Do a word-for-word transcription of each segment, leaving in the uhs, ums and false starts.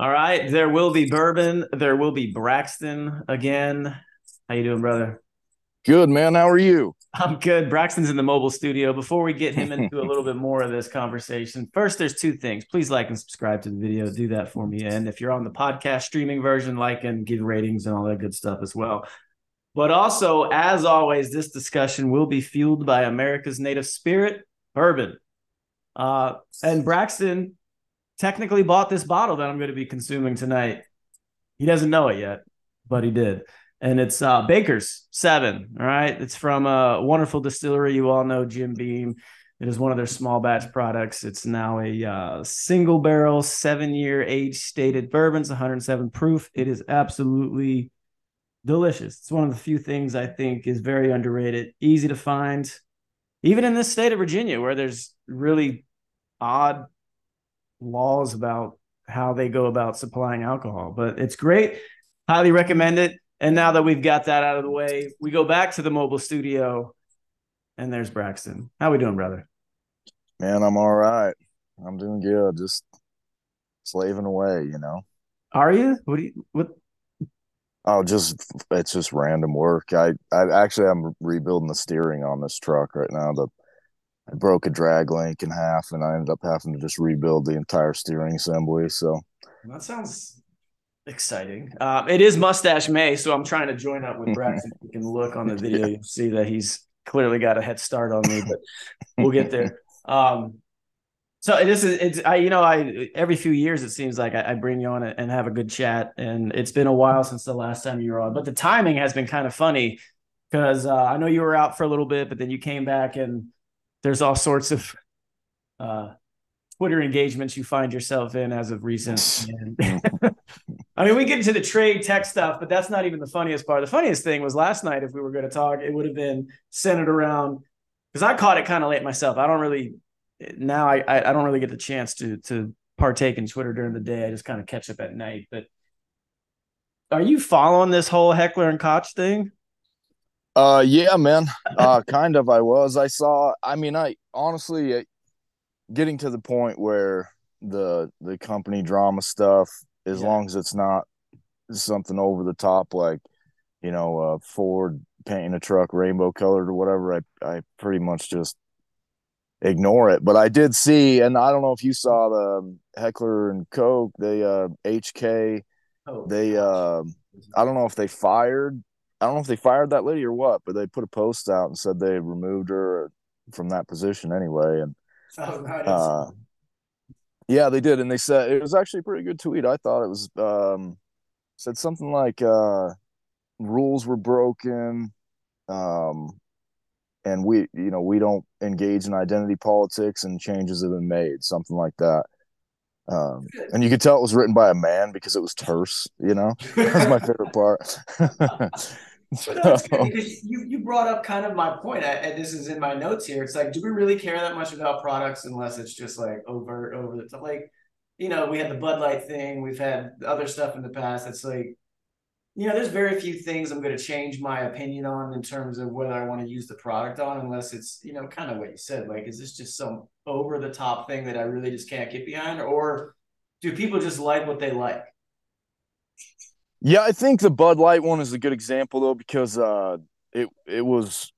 All right. There will be bourbon. There will be Braxton again. How you doing, brother? Good, man. How are you? I'm good. Braxton's in the mobile studio. Before we get him into a little bit more of this conversation, first, there's two things. Please like and subscribe to the video. Do that for me. And if you're on the podcast streaming version, like and give ratings and all that good stuff as well. But also, as always, this discussion will be fueled by America's native spirit, bourbon. Uh, and Braxton technically bought this bottle that I'm going to be consuming tonight. He doesn't know it yet, but he did. And it's uh, Baker's seven, all right? It's from a wonderful distillery. You all know Jim Beam. It is one of their small batch products. It's now a uh, single barrel, seven-year age-stated bourbons, one hundred seven proof. It is absolutely delicious. It's one of the few things I think is very underrated, easy to find, even in this state of Virginia, where there's really odd laws about how they go about supplying alcohol. But it's great. Highly recommend it. And now that we've got that out of the way, we go back to the mobile studio, and there's Braxton. How we doing, brother? Man, I'm all right. I'm doing good. Just slaving away, you know. Are you? What do you? What? Oh, just it's just random work. I, I actually I'm rebuilding the steering on this truck right now. The I broke a drag link in half, and I ended up having to just rebuild the entire steering assembly. So that sounds exciting. Uh, it is Mustache May, so I'm trying to join up with Brad. If you can look on the video, yeah. You'll see that he's clearly got a head start on me, but we'll get there. Um, so this is, it's, I, you know, I every few years it seems like I, I bring you on and have a good chat, and it's been a while since the last time you were on, but the timing has been kind of funny because uh, I know you were out for a little bit, but then you came back, and there's all sorts of uh, Twitter engagements you find yourself in as of recent. And I mean, we get into the trade tech stuff, but that's not even the funniest part. The funniest thing was last night, if we were going to talk, it would have been centered around, because I caught it kind of late myself. I don't really, now I I don't really get the chance to to partake in Twitter during the day. I just kind of catch up at night. But are you following this whole Heckler and Koch thing? Uh, yeah, man, uh, kind of, I was, I saw, I mean, I honestly, it, getting to the point where the, the company drama stuff, as yeah. long as it's not something over the top, like, you know, uh, Ford painting a truck rainbow colored or whatever, I, I pretty much just ignore it. But I did see, and I don't know if you saw the Heckler and Koch, they, uh, H K, oh, they, uh, I don't know if they fired. I don't know if they fired that lady or what, but they put a post out and said they removed her from that position anyway. And oh, uh, yeah, they did. And they said, it was actually a pretty good tweet. I thought it was, um, said something like, uh, rules were broken. Um, and we, you know, we don't engage in identity politics and changes have been made, something like that. Um, and you could tell it was written by a man because it was terse, you know, that's my favorite part. So, no, it's good because you, you brought up kind of my point. I, and this is in my notes here. It's like, do we really care that much about products unless it's just like overt over the top? Like, you know, we had the Bud Light thing. We've had other stuff in the past. It's like, you know, there's very few things I'm going to change my opinion on in terms of whether I want to use the product on, unless it's, you know, kind of what you said, like, is this just some over the top thing that I really just can't get behind, or do people just like what they like? Yeah, I think the Bud Light one is a good example though, because uh, it, it was,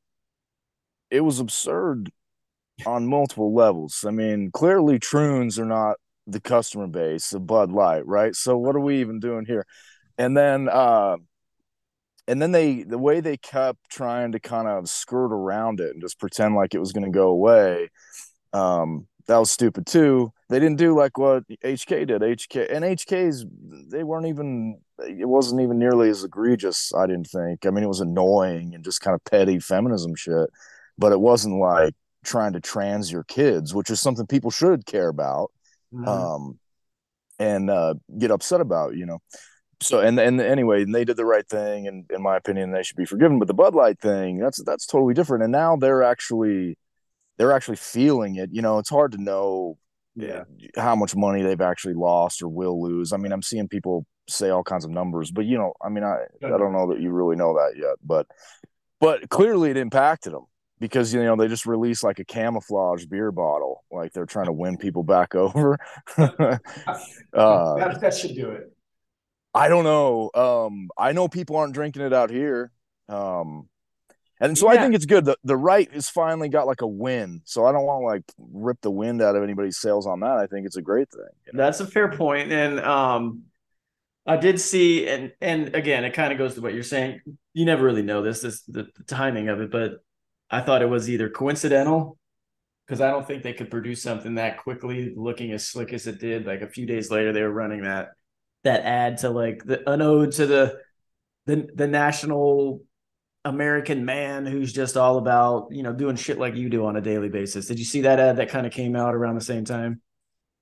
it was absurd on multiple levels. I mean, clearly Troons are not the customer base of Bud Light, right? So what are we even doing here? And then, uh, and then they, the way they kept trying to kind of skirt around it and just pretend like it was going to go away. Um, that was stupid too. They didn't do like what H K did. H K and H K's, they weren't even, it wasn't even nearly as egregious. I didn't think, I mean, it was annoying and just kind of petty feminism shit, but it wasn't like trying to trans your kids, which is something people should care about. Mm-hmm. Um, and, uh, get upset about, you know? So, and, and anyway, and they did the right thing. And in my opinion, they should be forgiven. But the Bud Light thing, that's, that's totally different. And now they're actually, they're actually feeling it. You know, it's hard to know yeah. how much money they've actually lost or will lose. I mean, I'm seeing people say all kinds of numbers, but you know, I mean, I, I don't know that you really know that yet, but, but clearly it impacted them. because, you know, they just release like a camouflage beer bottle, like they're trying to win people back over. uh, that, that should do it. I don't know. Um, I know people aren't drinking it out here. Um, and so yeah. I think it's good. The, the right has finally got like a win. So I don't want to like rip the wind out of anybody's sails on that. I think it's a great thing. You know? That's a fair point. And um, I did see, and, and again, it kind of goes to what you're saying. You never really know this, this the, the timing of it, but I thought it was either coincidental, because I don't think they could produce something that quickly looking as slick as it did. Like a few days later, they were running that. that ad to like the an ode to the, the, the national American man who's just all about, you know, doing shit like you do on a daily basis. Did you see that ad that kind of came out around the same time?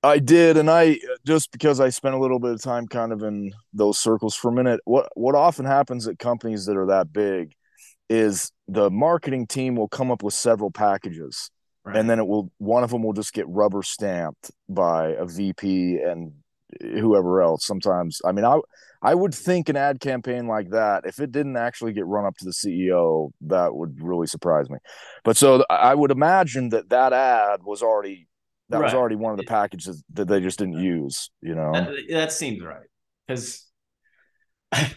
I did. And I, just because I spent a little bit of time kind of in those circles for a minute, what, what often happens at companies that are that big is the marketing team will come up with several packages, right, and then it will, one of them will just get rubber stamped by a V P and whoever else. Sometimes, I mean, I I would think an ad campaign like that, if it didn't actually get run up to the C E O, that would really surprise me. But so I would imagine that that ad was already, that right. was already one of the packages that they just didn't use, you know? That, that seems right. Because, and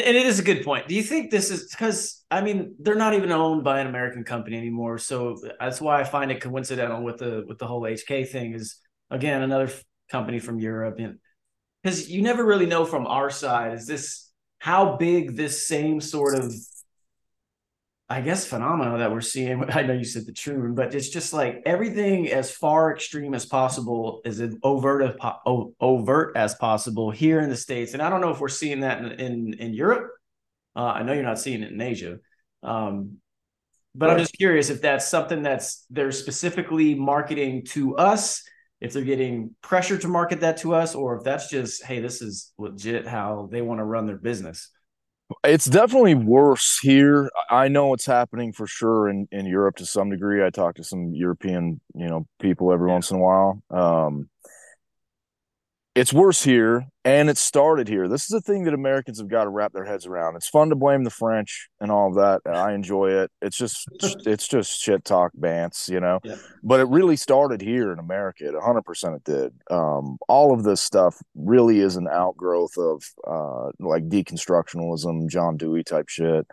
it is a good point. Do you think this is, because, I mean, they're not even owned by an American company anymore. So that's why I find it coincidental with the, with the whole H K thing is, again, another company from Europe, and because you never really know from our side is this how big this same sort of, I guess, phenomena that we're seeing. I know you said the Truman, but it's just like everything as far extreme as possible is as overt overt as possible here in the States, and I don't know if we're seeing that in in, in Europe. Uh, I know you're not seeing it in Asia, um, but right. I'm just curious if that's something that's they're specifically marketing to us. If they're getting pressure to market that to us, or if that's just, hey, this is legit how they want to run their business. It's definitely worse here. I know it's happening for sure in, in Europe to some degree. I talk to some European, you know, people every yeah. once in a while. Um, it's worse here, and it started here. This is a thing that Americans have got to wrap their heads around. It's fun to blame the French and all of that. And I enjoy it. It's just, it's just shit talk bants, you know, yeah. but it really started here in America. It one hundred percent it did. Um, all of this stuff really is an outgrowth of uh, like deconstructionalism, John Dewey type shit.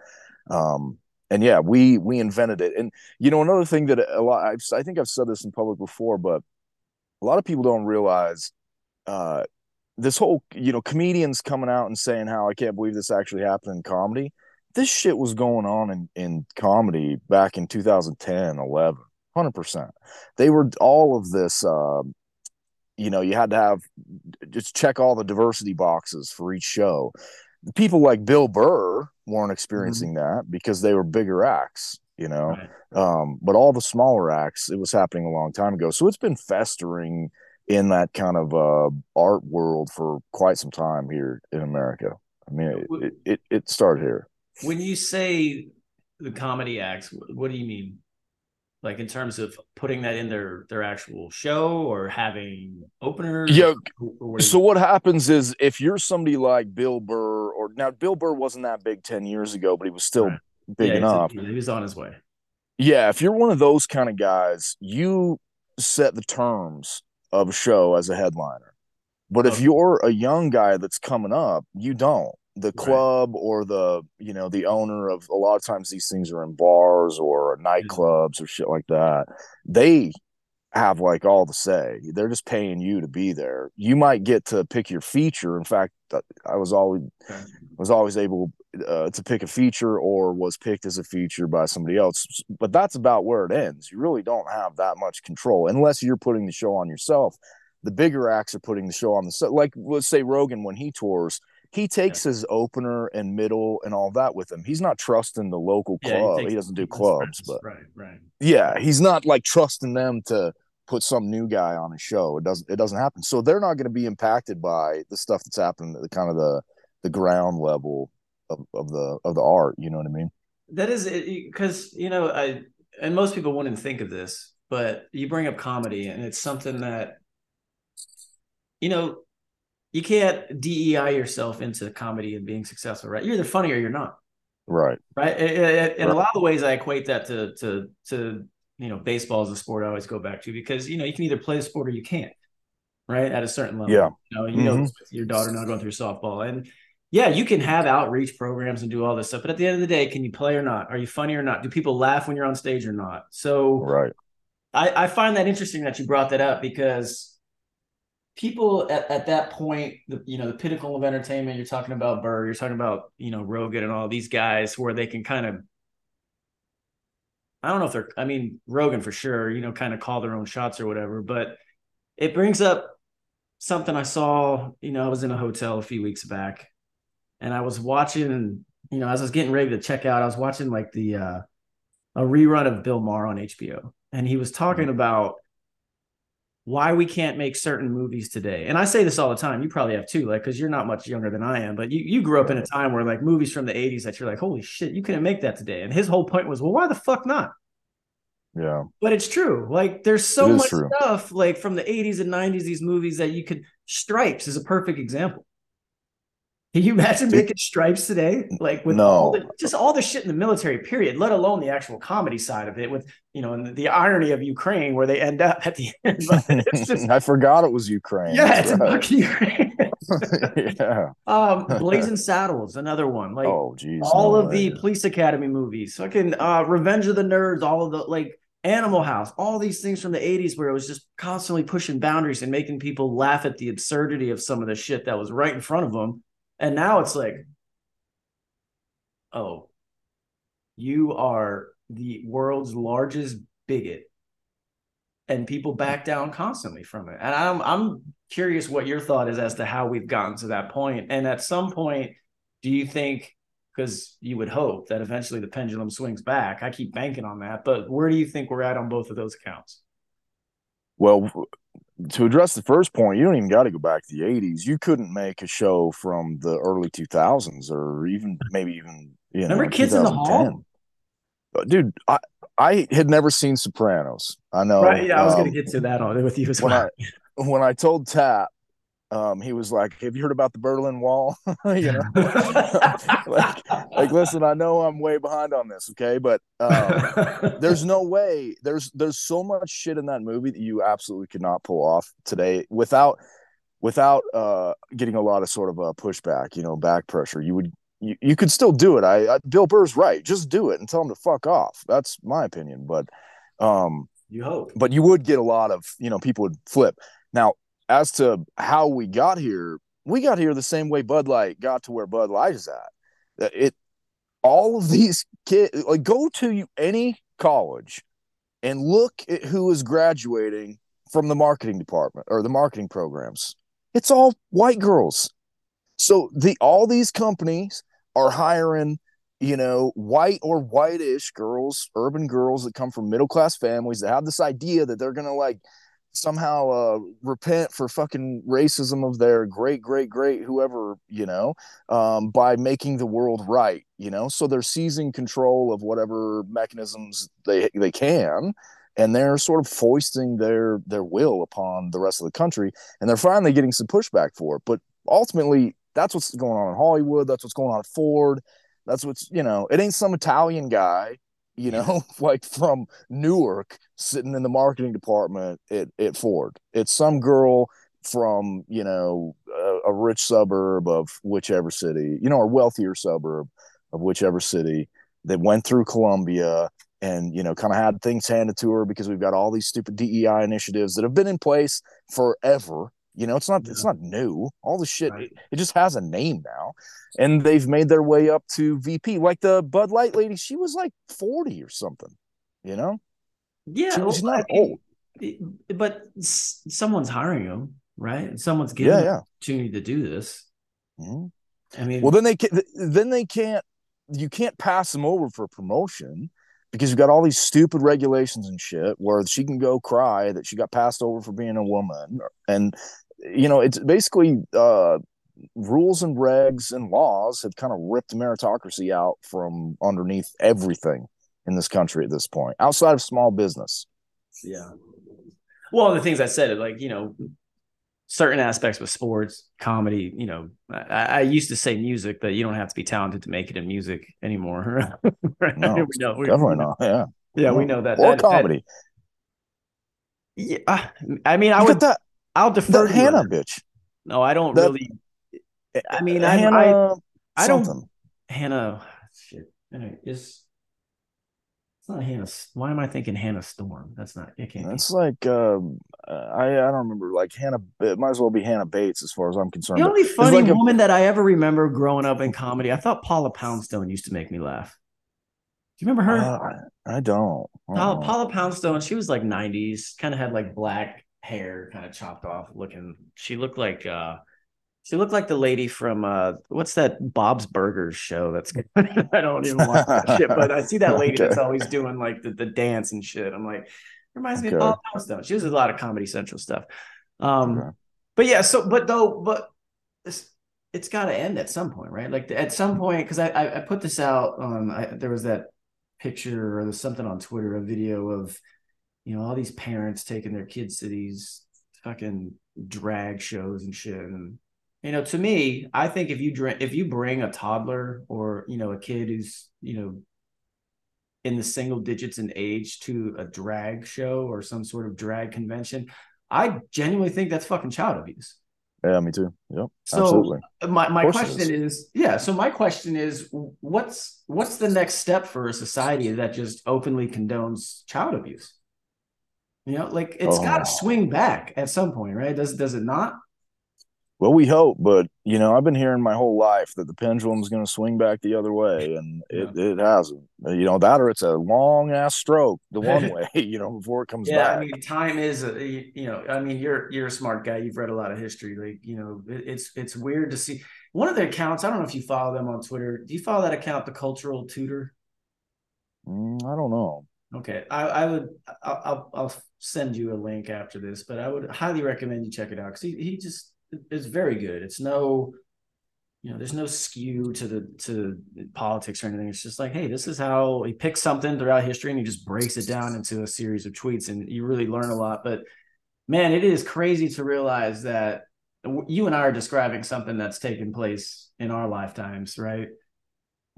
Um, and yeah, we, we invented it. And, you know, another thing that a lot, I've, I think I've said this in public before, but a lot of people don't realize Uh, this whole, you know, comedians coming out and saying how I can't believe this actually happened in comedy. This shit was going on in, in comedy back in two thousand ten, eleven, one hundred percent. They were all of this, uh, you know, you had to have, just check all the diversity boxes for each show. People like Bill Burr weren't experiencing mm-hmm. that because they were bigger acts, you know, right. um, but all the smaller acts, it was happening a long time ago. So it's been festering in that kind of uh, art world for quite some time here in America. I mean, it, it, it started here. When you say the comedy acts, what do you mean? Like in terms of putting that in their, their actual show or having openers? Yeah. Or, or what so mean? What happens is if you're somebody like Bill Burr, or now Bill Burr wasn't that big ten years ago, but he was still right. big yeah, enough. He was on his way. Yeah. If you're one of those kind of guys, you set the terms of a show as a headliner. But okay. if you're a young guy that's coming up, you don't. The club right. or the, you know, the owner of, a lot of times these things are in bars or nightclubs or shit like that. They have like all the say. They're just paying you to be there. You might get to pick your feature. In fact, I was always okay. was always able uh, to pick a feature or was picked as a feature by somebody else. But that's about where it ends. You really don't have that much control unless you're putting the show on yourself. The bigger acts are putting the show on the set. Like, let's say Rogan, when he tours, he takes yeah. his opener and middle and all that with him. He's not trusting the local yeah, club. He, takes, he doesn't do clubs, but right, right. yeah, he's not like trusting them to put some new guy on a show. It doesn't, it doesn't happen. So they're not going to be impacted by the stuff that's happening at the kind of the, the ground level of, of the, of the art. You know what I mean? That is it. 'Cause you know, I, and most people wouldn't think of this, but you bring up comedy and it's something that, you know, you can't D E I yourself into comedy and being successful, right? You're either funny or you're not. Right. Right. And, and right. a lot of the ways I equate that to, to, to, you know, baseball is a sport I always go back to, because, you know, you can either play the sport or you can't, right. At a certain level. Yeah. You know, you mm-hmm. know this with your daughter now going through softball, and yeah, you can have outreach programs and do all this stuff, but at the end of the day, can you play or not? Are you funny or not? Do people laugh when you're on stage or not? So right. I, I find that interesting that you brought that up, because people at, at that point, the, you know, the pinnacle of entertainment, you're talking about Burr, you're talking about, you know, Rogan and all these guys where they can kind of, I don't know if they're, I mean, Rogan for sure, you know, kind of call their own shots or whatever, but it brings up something I saw, you know, I was in a hotel a few weeks back, and I was watching, you know, as I was getting ready to check out, I was watching like the, uh, a rerun of Bill Maher on H B O. And he was talking about why we can't make certain movies today. And I say this all the time. You probably have too, like, because you're not much younger than I am. But you, you grew up in a time where like movies from the eighties that you're like, holy shit, you couldn't make that today. And his whole point was, well, why the fuck not? Yeah. But it's true. Like, there's so much true. stuff like from the eighties and nineties, these movies that you could. Stripes is a perfect example. Can you imagine making Stripes today? Like with no. all the, just all the shit in the military period, let alone the actual comedy side of it with, you know, and the irony of Ukraine where they end up at the end. It's just, I forgot it was Ukraine. Yeah, it's right. a fucking Ukraine. yeah. Um, Blazing Saddles, another one. Like oh, geez, all no of way. the Police Academy movies, fucking uh, Revenge of the Nerds, all of the like Animal House, all these things from the eighties where it was just constantly pushing boundaries and making people laugh at the absurdity of some of the shit that was right in front of them. And now it's like, oh, you are the world's largest bigot, and people back down constantly from it. And I'm I'm curious what your thought is as to how we've gotten to that point. And at some point, do you think, because you would hope that eventually the pendulum swings back. I keep banking on that. But where do you think we're at on both of those accounts? Well, to address the first point, you don't even got to go back to the eighties. You couldn't make a show from the early two thousands or even maybe even, you know, remember Kids in the Hall? Dude, I, I had never seen Sopranos. I know. Right, yeah, I was um, going to get to that on with you as well. When I, when I told Tap, um, he was like, have you heard about the Berlin Wall? you know, like, like, listen, I know I'm way behind on this. Okay. But, um, there's no way there's, there's so much shit in that movie that you absolutely could not pull off today without, without, uh, getting a lot of sort of a pushback, you know, back pressure. You would, you, you could still do it. I, I, Bill Burr's right. Just do it and tell him to fuck off. That's my opinion. But, um, you hope, but you would get a lot of, you know, people would flip. Now, as to how we got here, we got here the same way Bud Light got to where Bud Light is at. It, all of these kids, like, go to any college and look at who is graduating from the marketing department or the marketing programs. It's all white girls. So the all these companies are hiring, you know, white or whitish girls, urban girls that come from middle class families that have this idea that they're going to like somehow uh repent for fucking racism of their great great great whoever, you know, um by making the world right, you know. So they're seizing control of whatever mechanisms they they can, and they're sort of foisting their their will upon the rest of the country, and they're finally getting some pushback for it. But ultimately that's what's going on in Hollywood, that's what's going on at Ford, that's what's, you know, it ain't some Italian guy, you know, like from Newark sitting in the marketing department at, at Ford. It's some girl from, you know, a, a rich suburb of whichever city, you know, or wealthier suburb of whichever city that went through Columbia and, you know, kind of had things handed to her because we've got all these stupid D E I initiatives that have been in place forever. You know, it's not, yeah. it's not new. All the shit, right. it just has a name now. And they've made their way up to V P. Like the Bud Light lady, she was like forty or something, you know? Yeah. She was well, not I mean, old. But someone's hiring them, right? Someone's giving yeah, yeah. them the opportunity to do this. Mm-hmm. I mean, well, then they, can, then they can't, you can't pass them over for promotion because you've got all these stupid regulations and shit where she can go cry that she got passed over for being a woman. And, you know, it's basically uh, rules and regs and laws have kind of ripped meritocracy out from underneath everything in this country at this point, outside of small business. Yeah. Well, the things I said, like, you know, certain aspects with sports, comedy, you know, I, I used to say music, that you don't have to be talented to make it in music anymore. Right? No, we know, we, definitely we know. Not. Yeah. Yeah, we know that. Or that, comedy. That, yeah, I, I mean, I would. That, I'll defer. The to Hannah you. Bitch. No, I don't the, really. I mean, I, I, I don't. Something. Hannah, shit. Anyway, it's, it's not Hannah. Why am I thinking Hannah Storm? That's not. It can't. It's be. like uh, I. I don't remember. Like Hannah. It might as well be Hannah Bates, as far as I'm concerned. The only funny like woman a, that I ever remember growing up in comedy, I thought Paula Poundstone used to make me laugh. Do you remember her? Uh, I don't. I don't Paula, Paula Poundstone. She was like nineties, kind of had like black hair, kind of chopped off looking. She looked like uh, she looked like the lady from uh, what's that Bob's Burgers show? That's good. I don't even watch that shit, but I see that lady okay. that's always doing like the, the dance and shit. I'm like, reminds okay. me of Paula Poundstone. She does a lot of Comedy Central stuff. Um, okay. But yeah, so but though, but it's, it's got to end at some point, right? Like at some point, because I, I I put this out on um, there was that picture or something on Twitter, a video of, you know, all these parents taking their kids to these fucking drag shows and shit. And, you know, to me, I think if you drink, if you bring a toddler or, you know, a kid who's, you know, in the single digits in age to a drag show or some sort of drag convention, I genuinely think that's fucking child abuse. Yeah, me too. Yep. So absolutely. my, my question is. is, yeah. So my question is, what's what's the next step for a society that just openly condones child abuse? You know, like it's oh. got to swing back at some point, right? Does does it not? Well, we hope, but you know, I've been hearing my whole life that the pendulum's going to swing back the other way, and yeah. it, it hasn't. You know, that or it's a long ass stroke the one way, you know, before it comes yeah, back. Yeah, I mean, time is, a, you know, I mean, you're you're a smart guy. You've read a lot of history. Like, you know, it, it's it's weird to see one of the accounts. I don't know if you follow them on Twitter. Do you follow that account, The Cultural Tutor? Mm, I don't know. Okay, I, I would. I'll, I'll send you a link after this, but I would highly recommend you check it out because he he just. It's very good. It's no, you know, there's no skew to the to politics or anything. It's just like, hey, this is how he picks something throughout history and he just breaks it down into a series of tweets, and you really learn a lot. But man, it is crazy to realize that you and I are describing something that's taken place in our lifetimes, right?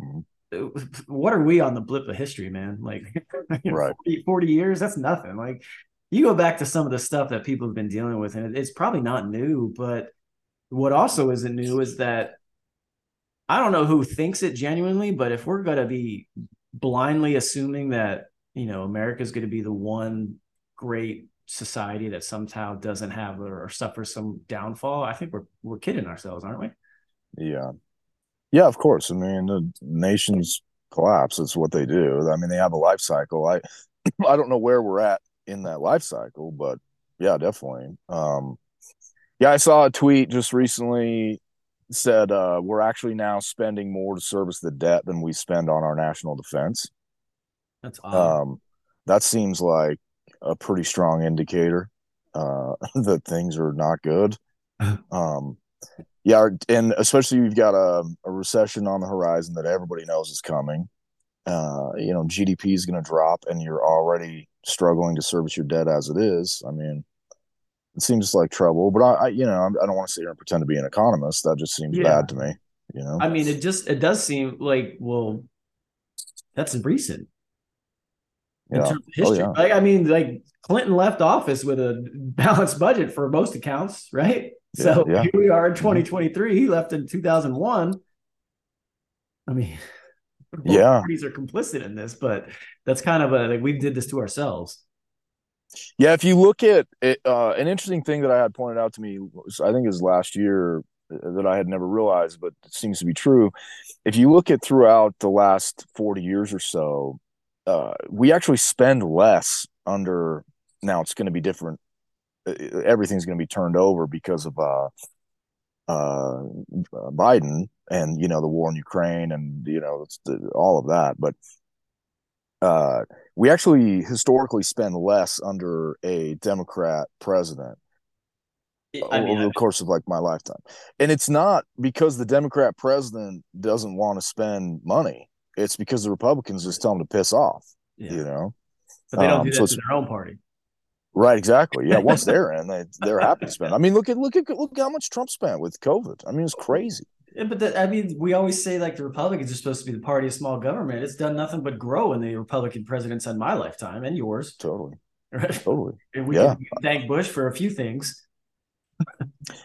Mm-hmm. What are we on the blip of history, man? Like, right. forty, forty years, that's nothing. Like, you go back to some of the stuff that people have been dealing with, and it's probably not new, but what also isn't new is that I don't know who thinks it genuinely, but if we're going to be blindly assuming that, you know, America is going to be the one great society that somehow doesn't have or, or suffers some downfall, I think we're we're kidding ourselves, aren't we? Yeah. Yeah, of course. I mean, the nations collapse. It's what they do. I mean, they have a life cycle. I I don't know where we're at in that life cycle, but yeah, definitely. Um, yeah, I saw a tweet just recently said, uh, we're actually now spending more to service the debt than we spend on our national defense. That's odd. Um, that seems like a pretty strong indicator uh, that things are not good. um, yeah, and especially we've got a, a recession on the horizon that everybody knows is coming. Uh, you know, G D P is going to drop, and you're already struggling to service your debt as it is. I mean, it seems like trouble, but I, I you know, I don't want to sit here and pretend to be an economist. That just seems yeah. bad to me. You know, I mean, it just, it does seem like, well, that's recent in yeah. terms of history. Oh, yeah. Like, I mean, like Clinton left office with a balanced budget for most accounts, right? Yeah, so yeah. here we are in twenty twenty-three. He left in two thousand one. I mean, both yeah, parties are complicit in this, but that's kind of a, like, we did this to ourselves. Yeah, if you look at it, uh, an interesting thing that I had pointed out to me, I think it was last year, that I had never realized, but it seems to be true. If you look at throughout the last forty years or so, uh, we actually spend less under, now it's going to be different. Everything's going to be turned over because of uh, uh, Biden. And, you know, the war in Ukraine and, you know, the, all of that. But uh, we actually historically spend less under a Democrat president I mean, over I mean, the course of, like, my lifetime. And it's not because the Democrat president doesn't want to spend money. It's because the Republicans just tell them to piss off, yeah. you know. But they don't um, do that so to their own party. Right, exactly. Yeah, once they're in, they they're happy to spend. I mean, look at look at look how much Trump spent with COVID. I mean, it's crazy. Yeah, but that, I mean, we always say like the Republicans are supposed to be the party of small government. It's done nothing but grow in the Republican presidents in my lifetime and yours. Totally. Right? Totally. And we yeah. can thank Bush for a few things.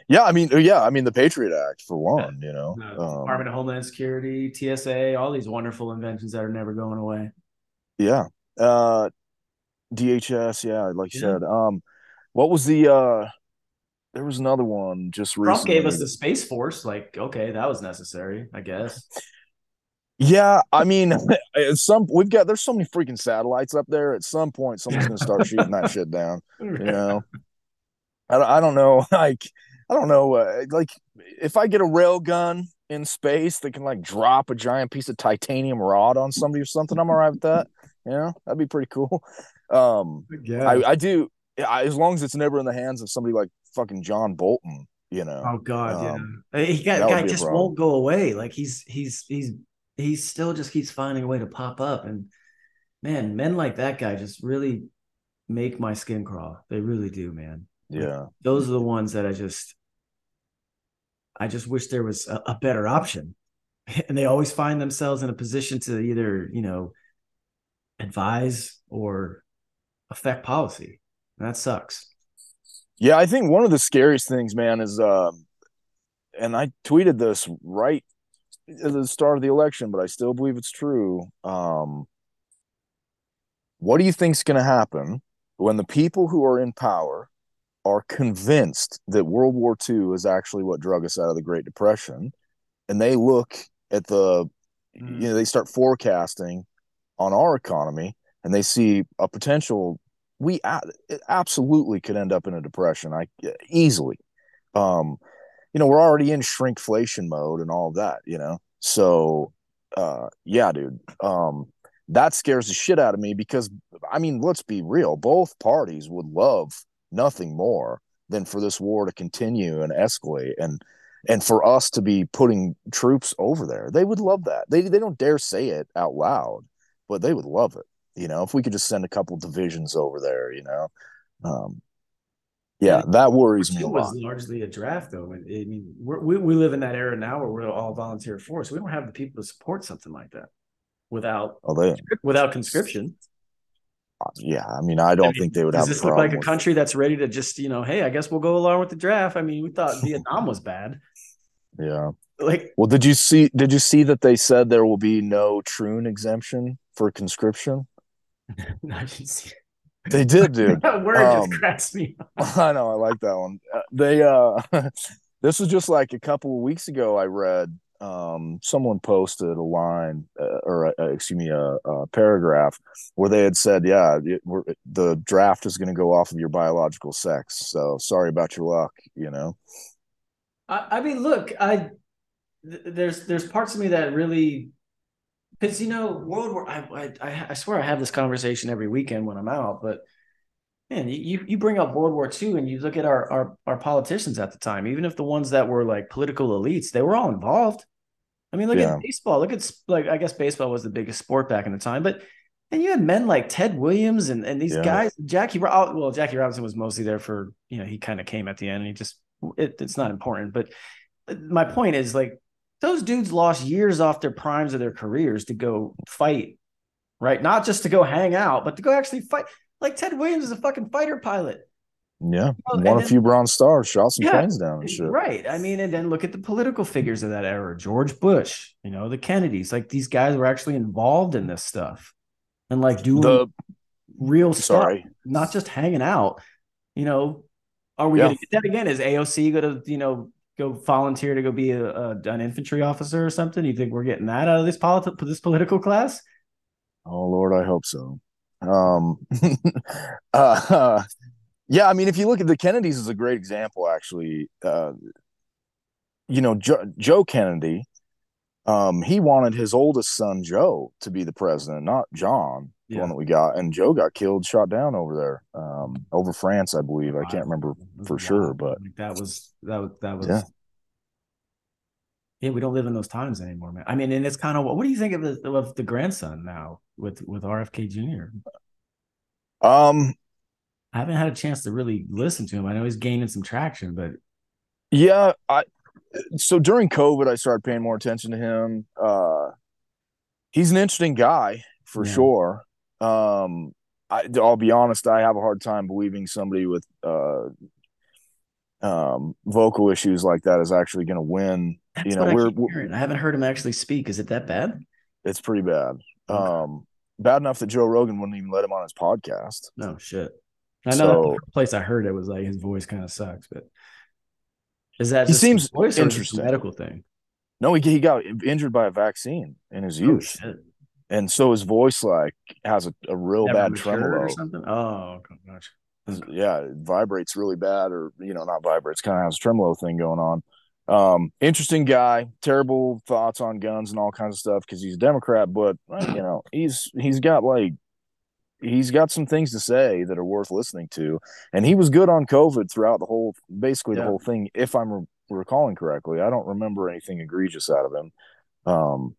yeah, I mean, yeah, I mean, the Patriot Act for one, you know, uh, um, Department of Homeland Security, T S A, all these wonderful inventions that are never going away. Yeah, uh, D H S. Yeah, like you yeah. said. Um, what was the? Uh, there was another one just Trump recently. Trump gave us the Space Force. Like, okay, that was necessary, I guess. Yeah, I mean, at some we've got there's so many freaking satellites up there. At some point, someone's going to start shooting that shit down. You know. I don't know, like, I don't know, uh, like, if I get a rail gun in space that can, like, drop a giant piece of titanium rod on somebody or something, I'm all right with that, you know, that'd be pretty cool. Um, yeah. I, I do, I, as long as it's never in the hands of somebody like fucking John Bolton, you know. Oh, God, um, yeah. He got, guy just won't go away. Like, he's, he's, he's, he still just keeps finding a way to pop up. And, man, men like that guy just really make my skin crawl. They really do, man. Yeah, those are the ones that I just, I just wish there was a, a better option, and they always find themselves in a position to either, you know, advise or affect policy. And that sucks. Yeah, I think one of the scariest things, man, is, uh, and I tweeted this right at the start of the election, but I still believe it's true. Um, what do you think's going to happen when the people who are in power are convinced that World War Two is actually what drug us out of the Great Depression, and they look at the, mm. you know, they start forecasting on our economy, and they see a potential, we absolutely could end up in a depression, I easily. Um, you know, we're already in shrinkflation mode and all that, you know? So, uh, yeah, dude, um, that scares the shit out of me because, I mean, let's be real, both parties would love nothing more than for this war to continue and escalate and and for us to be putting troops over there. They would love that. They they don't dare say it out loud, but they would love it. You know, if we could just send a couple divisions over there, you know. Um, yeah, that worries me a lot. It was largely a draft, though. I mean, we're, we we live in that era now where we're all volunteer force. We don't have the people to support something like that without oh, they, without conscription. Yeah, I mean, I don't I mean, think they would have this a look like a country that's ready to just, you know, hey, I guess we'll go along with the draft. I mean, we thought Vietnam was bad. Yeah. Like, well, did you see? Did you see that they said there will be no Troon exemption for conscription? No, I didn't see it. They did, dude. That word um, just cracks me up. I know. I like that one. Uh, they. Uh, this was just like a couple of weeks ago. I read um, someone posted a line uh, or uh, excuse me, a, a paragraph where they had said, yeah, it, we're, the draft is going to go off of your biological sex. So sorry about your luck, you know? I, I mean, look, I, th- there's, there's parts of me that really, cause you know, World War, I, I, I swear I have this conversation every weekend when I'm out, but man, you, you bring up World War Two and you look at our, our, our politicians at the time, even if the ones that were like political elites, they were all involved. I mean, look yeah. at baseball. Look at, like, I guess baseball was the biggest sport back in the time, but and you had men like Ted Williams and, and these yeah. guys, Jackie, well, Jackie Robinson was mostly there for, you know, he kind of came at the end and he just, it, it's not important. But my point is, like, those dudes lost years off their primes of their careers to go fight, right? Not just to go hang out, but to go actually fight. Like, Ted Williams is a fucking fighter pilot. Yeah, you know, won a few Bronze Stars, shot some yeah, planes down and shit. Right. I mean, and then look at the political figures of that era. George Bush, you know, the Kennedys. Like, these guys were actually involved in this stuff. And, like, doing the, real sorry. stuff. Not just hanging out. You know, are we yeah. going to get that again? Is A O C going to, you know, go volunteer to go be a, a, an infantry officer or something? You think we're getting that out of this, politi- this political class? Oh, Lord, I hope so. Um, uh, yeah, I mean, if you look at the Kennedys is a great example, actually, uh, you know, Jo- Joe Kennedy, um, he wanted his oldest son, Joe, to be the president, not John, the yeah. one that we got. And Joe got killed, shot down over there, um, over France, I believe. Wow. I can't remember for wow. sure, but that was, that was, that was, yeah. yeah, we don't live in those times anymore, man. I mean, and it's kind of, what do you think of the, of the grandson now with, with R F K Junior? Um, I haven't had a chance to really listen to him. I know he's gaining some traction, but yeah, I so during COVID I started paying more attention to him. Uh, he's an interesting guy for yeah. sure. Um, I, I'll be honest, I have a hard time believing somebody with uh, um, vocal issues like that is actually going to win. That's you know, what we're, I, we're, I haven't heard him actually speak. Is it that bad? It's pretty bad. Okay. Um, bad enough that Joe Rogan wouldn't even let him on his podcast. No shit. I know so, the place I heard it was like his voice kind of sucks, but is that he just seems his voice or interesting a medical thing? No, he he got injured by a vaccine in his oh, youth, shit. And so his voice like has a, a real Never bad tremolo or something. Oh gosh, yeah, it vibrates really bad, or you know, not vibrates, kind of has a tremolo thing going on. Um, interesting guy, terrible thoughts on guns and all kinds of stuff because he's a Democrat, but you know, he's he's got like. He's got some things to say that are worth listening to. And he was good on COVID throughout the whole, basically yeah. the whole thing, if I'm re- recalling correctly. I don't remember anything egregious out of him. Um,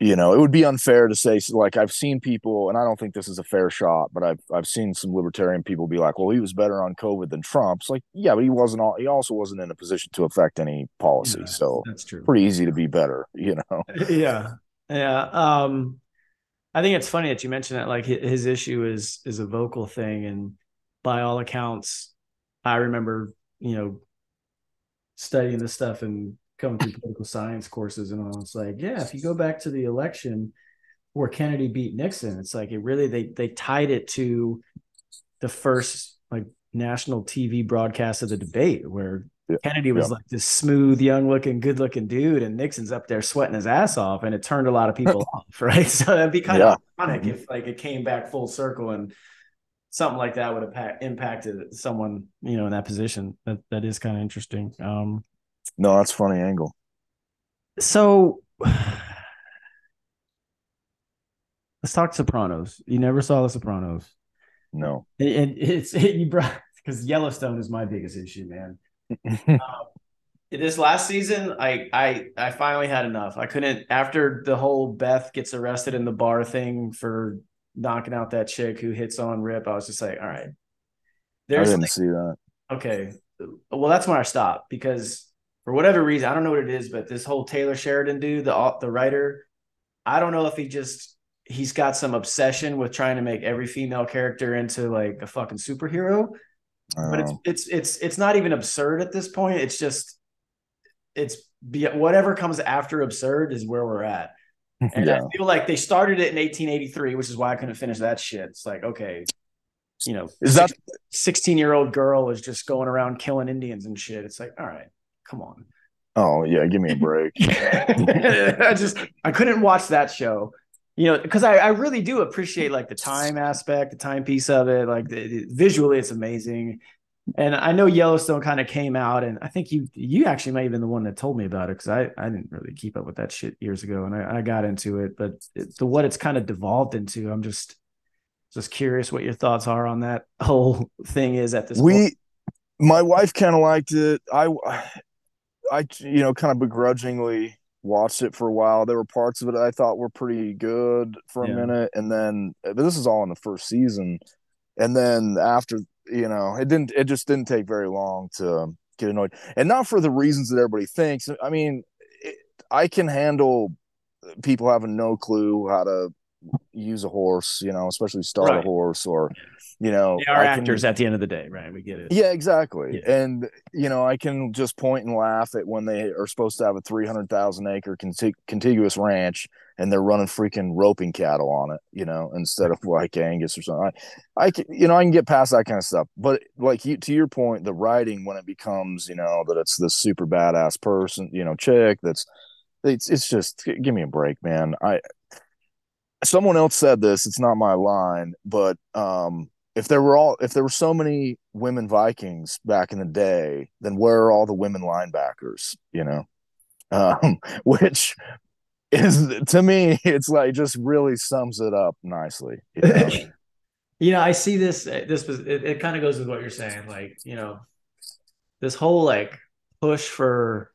you know, it would be unfair to say, like, I've seen people, and I don't think this is a fair shot, but I've, I've seen some libertarian people be like, well, he was better on COVID than Trump. It's like, yeah, but he wasn't, all, he also wasn't in a position to affect any policy. Yeah, so that's true. Pretty easy to be better, you know? Yeah. Yeah. Um, I think it's funny that you mentioned that like his issue is, is a vocal thing. And by all accounts, I remember, you know, studying this stuff and coming through political science courses and all. It's like, yeah, if you go back to the election where Kennedy beat Nixon, it's like, it really, they, they tied it to the first like national T V broadcast of the debate where yeah. Kennedy was yeah. like this smooth, young looking, good looking dude. And Nixon's up there sweating his ass off. And it turned a lot of people off. Right. So that'd be kind yeah. of ironic if like it came back full circle and something like that would have pa- impacted someone, you know, in that position. That that is kind of interesting. Um, no, that's a funny angle. So let's talk Sopranos. You never saw The Sopranos. No. And it, it, it's, it, you brought, because Yellowstone is my biggest issue, man. um, this last season I, I I finally had enough. I couldn't, after the whole Beth gets arrested in the bar thing for knocking out that chick who hits on Rip, I was just like, all right, there's I didn't like, see that. Okay, well that's when I stopped, because for whatever reason, I don't know what it is, but this whole Taylor Sheridan dude, the the writer, I don't know if he just he's got some obsession with trying to make every female character into like a fucking superhero. But it's it's it's it's not even absurd at this point. It's just it's be, whatever comes after absurd is where we're at. And yeah. I feel like they started it in eighteen eighty-three, which is why I couldn't finish that shit. It's like, okay, you know, is that sixteen-year-old girl is just going around killing Indians and shit. It's like, all right, come on. Oh yeah, give me a break. I just I couldn't watch that show. You know, because I, I really do appreciate like the time aspect, the timepiece of it. Like the, the, visually, it's amazing. And I know Yellowstone kind of came out, and I think you you actually might have been the one that told me about it, because I, I didn't really keep up with that shit years ago, and I, I got into it. But it, the what it's kind of devolved into, I'm just just curious what your thoughts are on that whole thing is at this we, point. My wife kind of liked it. I, I you know, kind of begrudgingly watched it for a while. There were parts of it I thought were pretty good for a yeah. minute, and then but this is all in the first season, and then after, you know, it didn't it just didn't take very long to get annoyed, and not for the reasons that everybody thinks. I mean, it, I can handle people having no clue how to use a horse, you know, especially start right. a horse, or you know, they are I actors can, at the end of the day, right? We get it. Yeah, exactly. Yeah. And you know, I can just point and laugh at when they are supposed to have a three hundred thousand acre conti- contiguous ranch and they're running freaking roping cattle on it, you know, instead of like Angus or something. I, I can, you know, I can get past that kind of stuff. But like you, to your point, the writing when it becomes, you know, that it's this super badass person, you know, chick. That's it's it's just give me a break, man. I. Someone else said this, it's not my line, but um, if there were all if there were so many women Vikings back in the day, then where are all the women linebackers, you know? Um, which is, to me, it's like just really sums it up nicely. You know, you know I see this, this was, it, it kind of goes with what you're saying, like, you know, this whole like push for,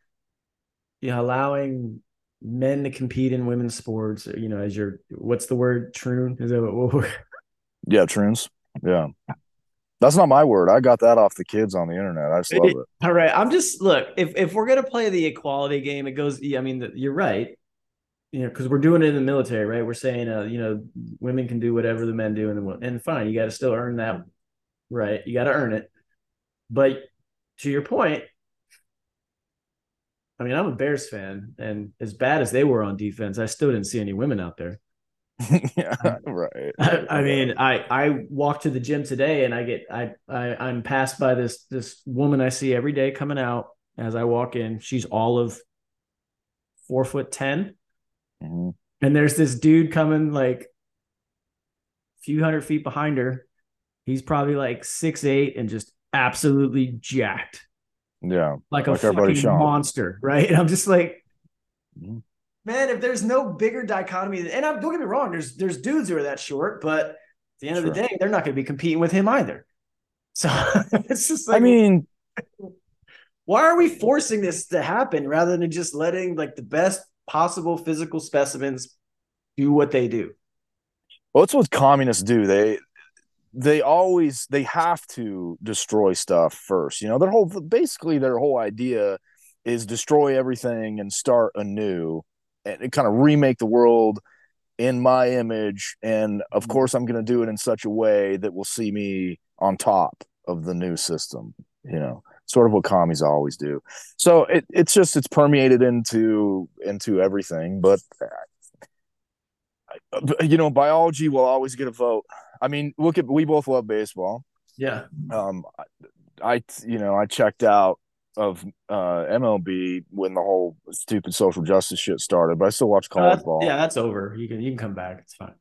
you know, allowing men to compete in women's sports, you know, as your, what's the word? Troon? Is that what we're? Yeah. Troons. Yeah. That's not my word. I got that off the kids on the internet. I just love it. All right. I'm just, look, if, if we're going to play the equality game, it goes, I mean, the, you're right. You know, because we're doing it in the military, right? We're saying, uh, you know, women can do whatever the men do. And, and fine, you got to still earn that, right? You got to earn it. But to your point, I mean, I'm a Bears fan, and as bad as they were on defense, I still didn't see any women out there. yeah, right. I, I mean, I, I walk to the gym today, and I get I, I I'm passed by this this woman I see every day coming out as I walk in. She's all of four foot ten, mm-hmm. and there's this dude coming like a few hundred feet behind her. He's probably like six eight and just absolutely jacked. Yeah, like, like a fucking monster, right? And I'm just like, mm-hmm. man, if there's no bigger dichotomy, and I'm, don't get me wrong, there's there's dudes who are that short, but at the end sure. of the day, they're not going to be competing with him either. So it's just like, I mean, why are we forcing this to happen rather than just letting like the best possible physical specimens do what they do? Well, that's what communists do. They they always they have to destroy stuff first. You know, their whole basically their whole idea is destroy everything and start anew. And kind of remake the world in my image. And of course, I'm going to do it in such a way that will see me on top of the new system, you know, sort of what commies always do. So it, it's just, it's permeated into, into everything. But, you know, biology will always get a vote. I mean, look at, we both love baseball. Yeah. Um, I, you know, I checked out of uh M L B when the whole stupid social justice shit started, but I still watch college uh, ball. Yeah, that's over. You can you can come back. It's fine.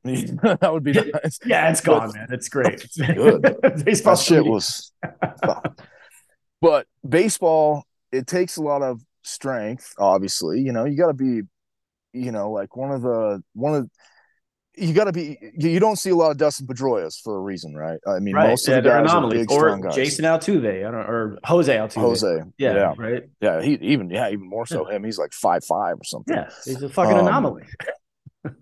That would be nice. Yeah, it's gone, but, man. It's great. It's good. Baseball that shit was but baseball, it takes a lot of strength, obviously. You know, you gotta be, you know, like one of the one of you gotta be you don't see a lot of Dustin Pedroias for a reason, right? I mean, right. most yeah, of the guys are big, or strong guys. Jason Altuve, I don't or Jose Altuve. Jose. Yeah, yeah. Right. Yeah, he even yeah, even more so yeah. him. He's like five five or something. Yeah, he's a fucking um, anomaly.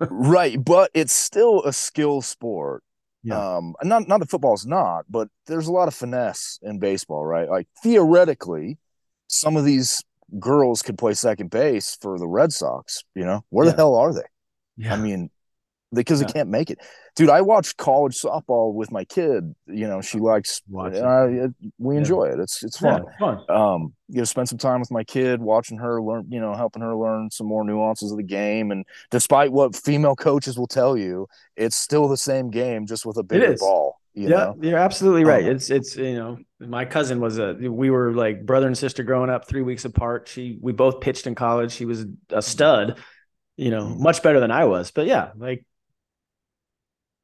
Right, but it's still a skill sport. Yeah. Um not not that football's not, but there's a lot of finesse in baseball, right? Like theoretically, some of these girls could play second base for the Red Sox, you know. Where yeah. the hell are they? Yeah. I mean, because yeah. they can't make it. Dude, I watch college softball with my kid. You know, she likes watching it. I, we enjoy yeah. it. It's it's fun. Yeah, it's fun. Um, you know, spend some time with my kid, watching her learn, you know, helping her learn some more nuances of the game. And despite what female coaches will tell you, it's still the same game, just with a bigger ball. You yeah, know? You're absolutely right. Um, it's it's you know, my cousin was a we were like brother and sister growing up, three weeks apart. She we both pitched in college. She was a stud, you know, much better than I was. But yeah, like.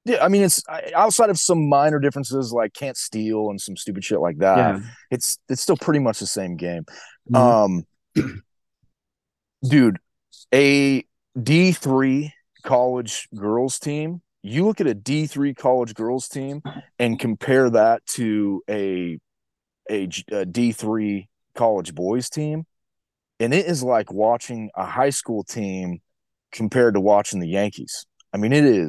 Yeah, I mean, it's outside of some minor differences like can't steal and some stupid shit like that. Yeah. It's it's still pretty much the same game. Mm-hmm. Um, dude, a D three college girls team, you look at a D three college girls team and compare that to a, a, a D three college boys team, and it is like watching a high school team compared to watching the Yankees. I mean, it is...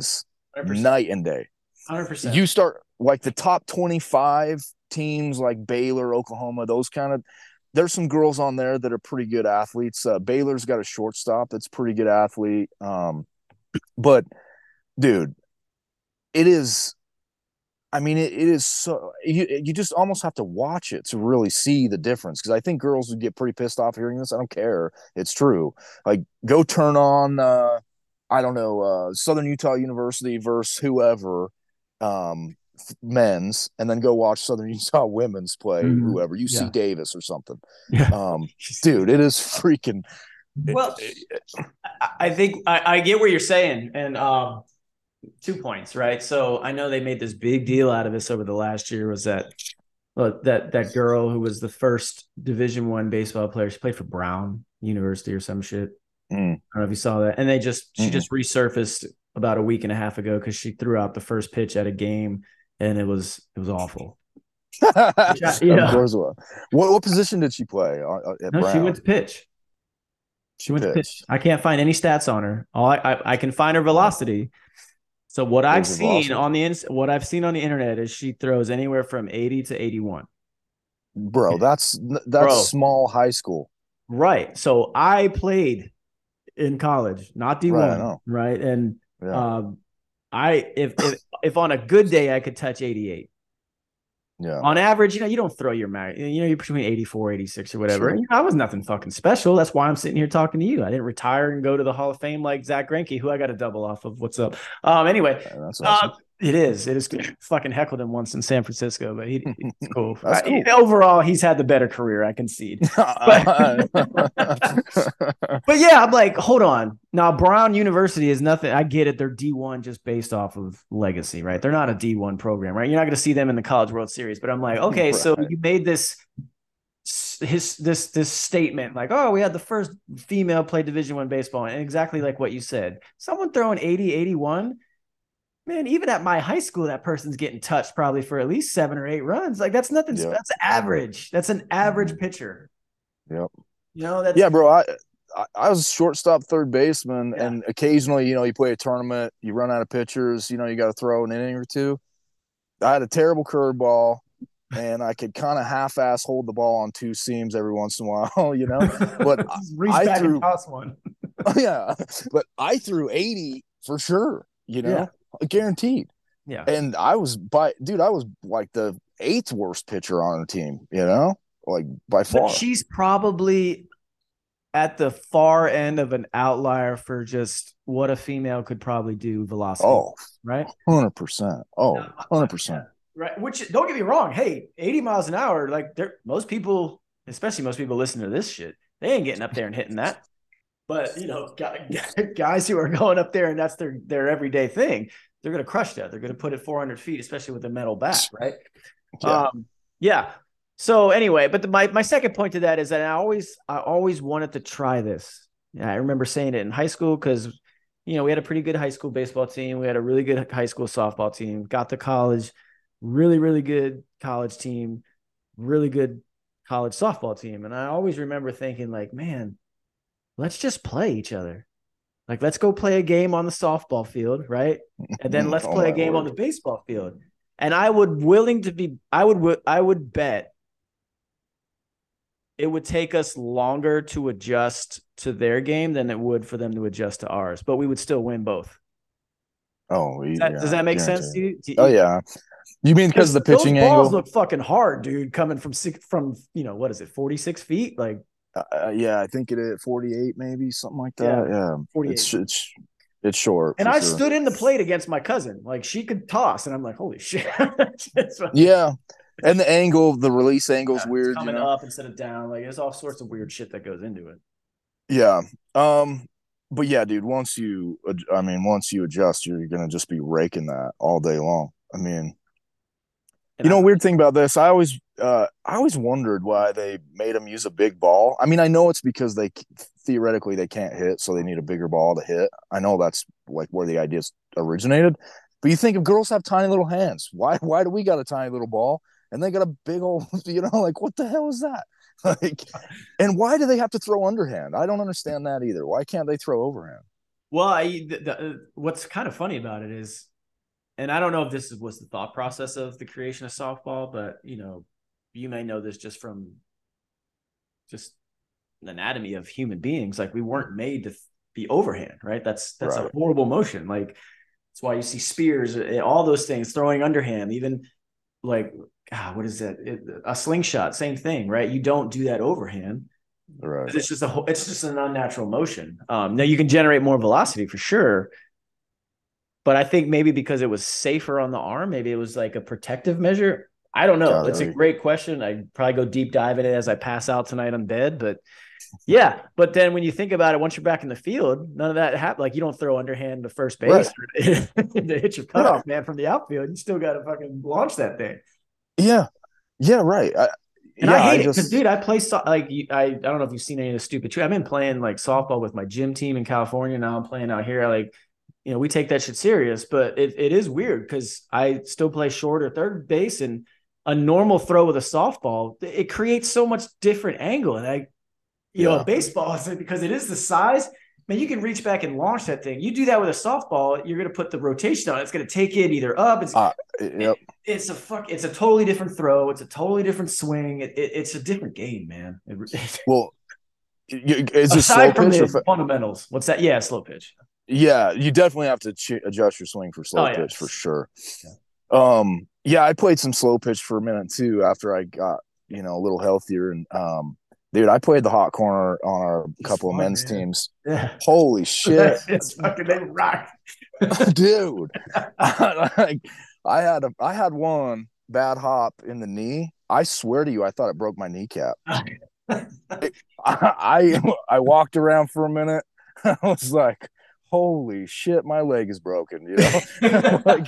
one hundred percent Night and day. one hundred percent You start like the top twenty-five teams like Baylor, Oklahoma, those kind of – there's some girls on there that are pretty good athletes. Uh, Baylor's got a shortstop that's a pretty good athlete. Um, but, dude, it is – I mean, it, it is so – you you just almost have to watch it to really see the difference, because I think girls would get pretty pissed off hearing this. I don't care. It's true. Like, go turn on uh, – I don't know, uh, Southern Utah University versus whoever, um, men's, and then go watch Southern Utah women's play mm-hmm. whoever, U C yeah. Davis or something. Yeah. Um, dude, it is freaking. Well, it, it, it, I think I, I get what you're saying. And um, two points, right? So I know they made this big deal out of this over the last year, was that uh, that that girl who was the first Division One baseball player, she played for Brown University or some shit. Mm. I don't know if you saw that. And they just, she mm. just resurfaced about a week and a half ago because she threw out the first pitch at a game, and it was, it was awful. I, you know. Of course it was. What, what position did she play? At no, Brown? She went to pitch. She, she went pitched. to pitch. I can't find any stats on her. All I, I, I can find her velocity, So what I've seen awesome. on the ins- what I've seen on the internet is she throws anywhere from eighty to eighty-one. Bro, that's that's Bro. small high school. Right. So I played in college, not D one, right? right? And yeah. um, I if, if if on a good day I could touch eighty-eight. Yeah. On average, you know, you don't throw your mag. You know, you're between eighty-four, eighty-six or whatever. Sure. And, you know, I was nothing fucking special. That's why I'm sitting here talking to you. I didn't retire and go to the Hall of Fame like Zach Greinke, who I got a double off of. What's up? Um. Anyway, yeah, that's awesome. uh, it is. It is good. Fucking heckled him once in San Francisco, but he, he's cool. I, cool. He, overall, he's had the better career, I concede. But, but yeah, I'm like, hold on. Now, Brown University is nothing. I get it. They're D one just based off of legacy, right? They're not a D one program, right? You're not going to see them in the College World Series. But I'm like, okay, right. So you made this his this this statement like, oh, we had the first female play Division One baseball, and exactly like what you said. Someone throwing eighty, eighty-one. Man, even at my high school, that person's getting touched probably for at least seven or eight runs. Like that's nothing. Yep. That's average. That's an average pitcher. Yep. You know that's yeah, bro. I I was a shortstop, third baseman, yeah. and occasionally, you know, you play a tournament, you run out of pitchers, you know, you got to throw an inning or two. I had a terrible curveball, and I could kind of half-ass hold the ball on two seams every once in a while, you know. But I threw toss one. yeah, but I threw eighty for sure. You know. Yeah. Guaranteed. Yeah. And I was by dude, I was like the eighth worst pitcher on the team, you know, like by far. But she's probably at the far end of an outlier for just what a female could probably do velocity. Oh, right. one hundred percent. Oh, one hundred percent. Right. Which don't get me wrong. Hey, eighty miles an hour. Like there, most people, especially most people listening to this shit, they ain't getting up there and hitting that. But, you know, guys who are going up there and that's their, their everyday thing, they're going to crush that. They're going to put it four hundred feet, especially with a metal bat, right? Yeah. Um, yeah. So anyway, but the, my, my second point to that is that I always I always wanted to try this. Yeah, I remember saying it in high school because, you know, we had a pretty good high school baseball team. We had a really good high school softball team. Got to college, really, really good college team, really good college softball team. And I always remember thinking like, man, let's just play each other. Like, let's go play a game on the softball field, right? And then let's oh, play a game word. on the baseball field. And I would willing to be, I would, I would bet it would take us longer to adjust to their game than it would for them to adjust to ours, but we would still win both. Oh, does that, yeah, does that make guaranteed. sense? To you? To, oh yeah. You mean because of the pitching those balls angle? Look fucking hard, dude. Coming from six, from, you know, what is it? forty-six feet. Like, Uh, yeah, I think it is forty-eight, maybe something like that. Yeah, yeah. forty-eight. It's, it's it's short. And I sure. stood in the plate against my cousin. Like she could toss, and I'm like, holy shit. yeah, and the angle, the release angle is yeah, weird. Coming you know? up instead of down. Like there's all sorts of weird shit that goes into it. Yeah, um, but yeah, dude. Once you, I mean, once you adjust, you're gonna just be raking that all day long. I mean. And you know, I, weird thing about this, I always uh, I always wondered why they made them use a big ball. I mean, I know it's because they theoretically they can't hit, so they need a bigger ball to hit. I know that's like where the idea originated. But you think if girls have tiny little hands, why why do we got a tiny little ball and they got a big old, you know, like what the hell is that? Like, and why do they have to throw underhand? I don't understand that either. Why can't they throw overhand? Well, I, the, the, what's kind of funny about it is, and I don't know if this was the thought process of the creation of softball, but, you know, you may know this just from just the anatomy of human beings. Like we weren't made to be overhand, right? That's that's right. a horrible motion. Like that's why you see spears, all those things, throwing underhand, even like, ah, what is that? It, a slingshot, same thing, right? You don't do that overhand. Right. It's just a it's just an unnatural motion. Um, now you can generate more velocity for sure. But I think maybe because it was safer on the arm, maybe it was like a protective measure. I don't know. It's a great question. I'd probably go deep dive in it as I pass out tonight on bed. But yeah, but then when you think about it, once you're back in the field, none of that happens. Like you don't throw underhand to first base right. or to hit your cutoff man from the outfield. You still got to fucking launch that thing. Yeah. Yeah, right. I, and yeah, I hate I just... it because, dude, I play so- – like I, I don't know if you've seen any of the stupid – I've been playing like softball with my gym team in California. Now I'm playing out here like – you know, we take that shit serious, but it, it is weird because I still play short or third base, and a normal throw with a softball, it creates so much different angle. And I, you yeah. know, baseball, because it is the size man, you can reach back and launch that thing. You do that with a softball, you're going to put the rotation on it. It's going to take it either up. It's uh, yep. it, it's a fuck. It's a totally different throw. It's a totally different swing. It, it, it's a different game, man. It, it, well, is it slow from pitch or fundamentals? What's that? Yeah, slow pitch. Yeah, you definitely have to ch- adjust your swing for slow oh, yeah. pitch for sure. Yeah. Um, yeah, I played some slow pitch for a minute too after I got, you know, a little healthier. And um, dude, I played the hot corner on our it's couple fun, of men's man. teams. Yeah. Holy shit! It's fucking they rock, dude. I, like, I had a, I had one bad hop in the knee. I swear to you, I thought it broke my kneecap. I, I I walked around for a minute. I was like, holy shit, my leg is broken, you know? Like,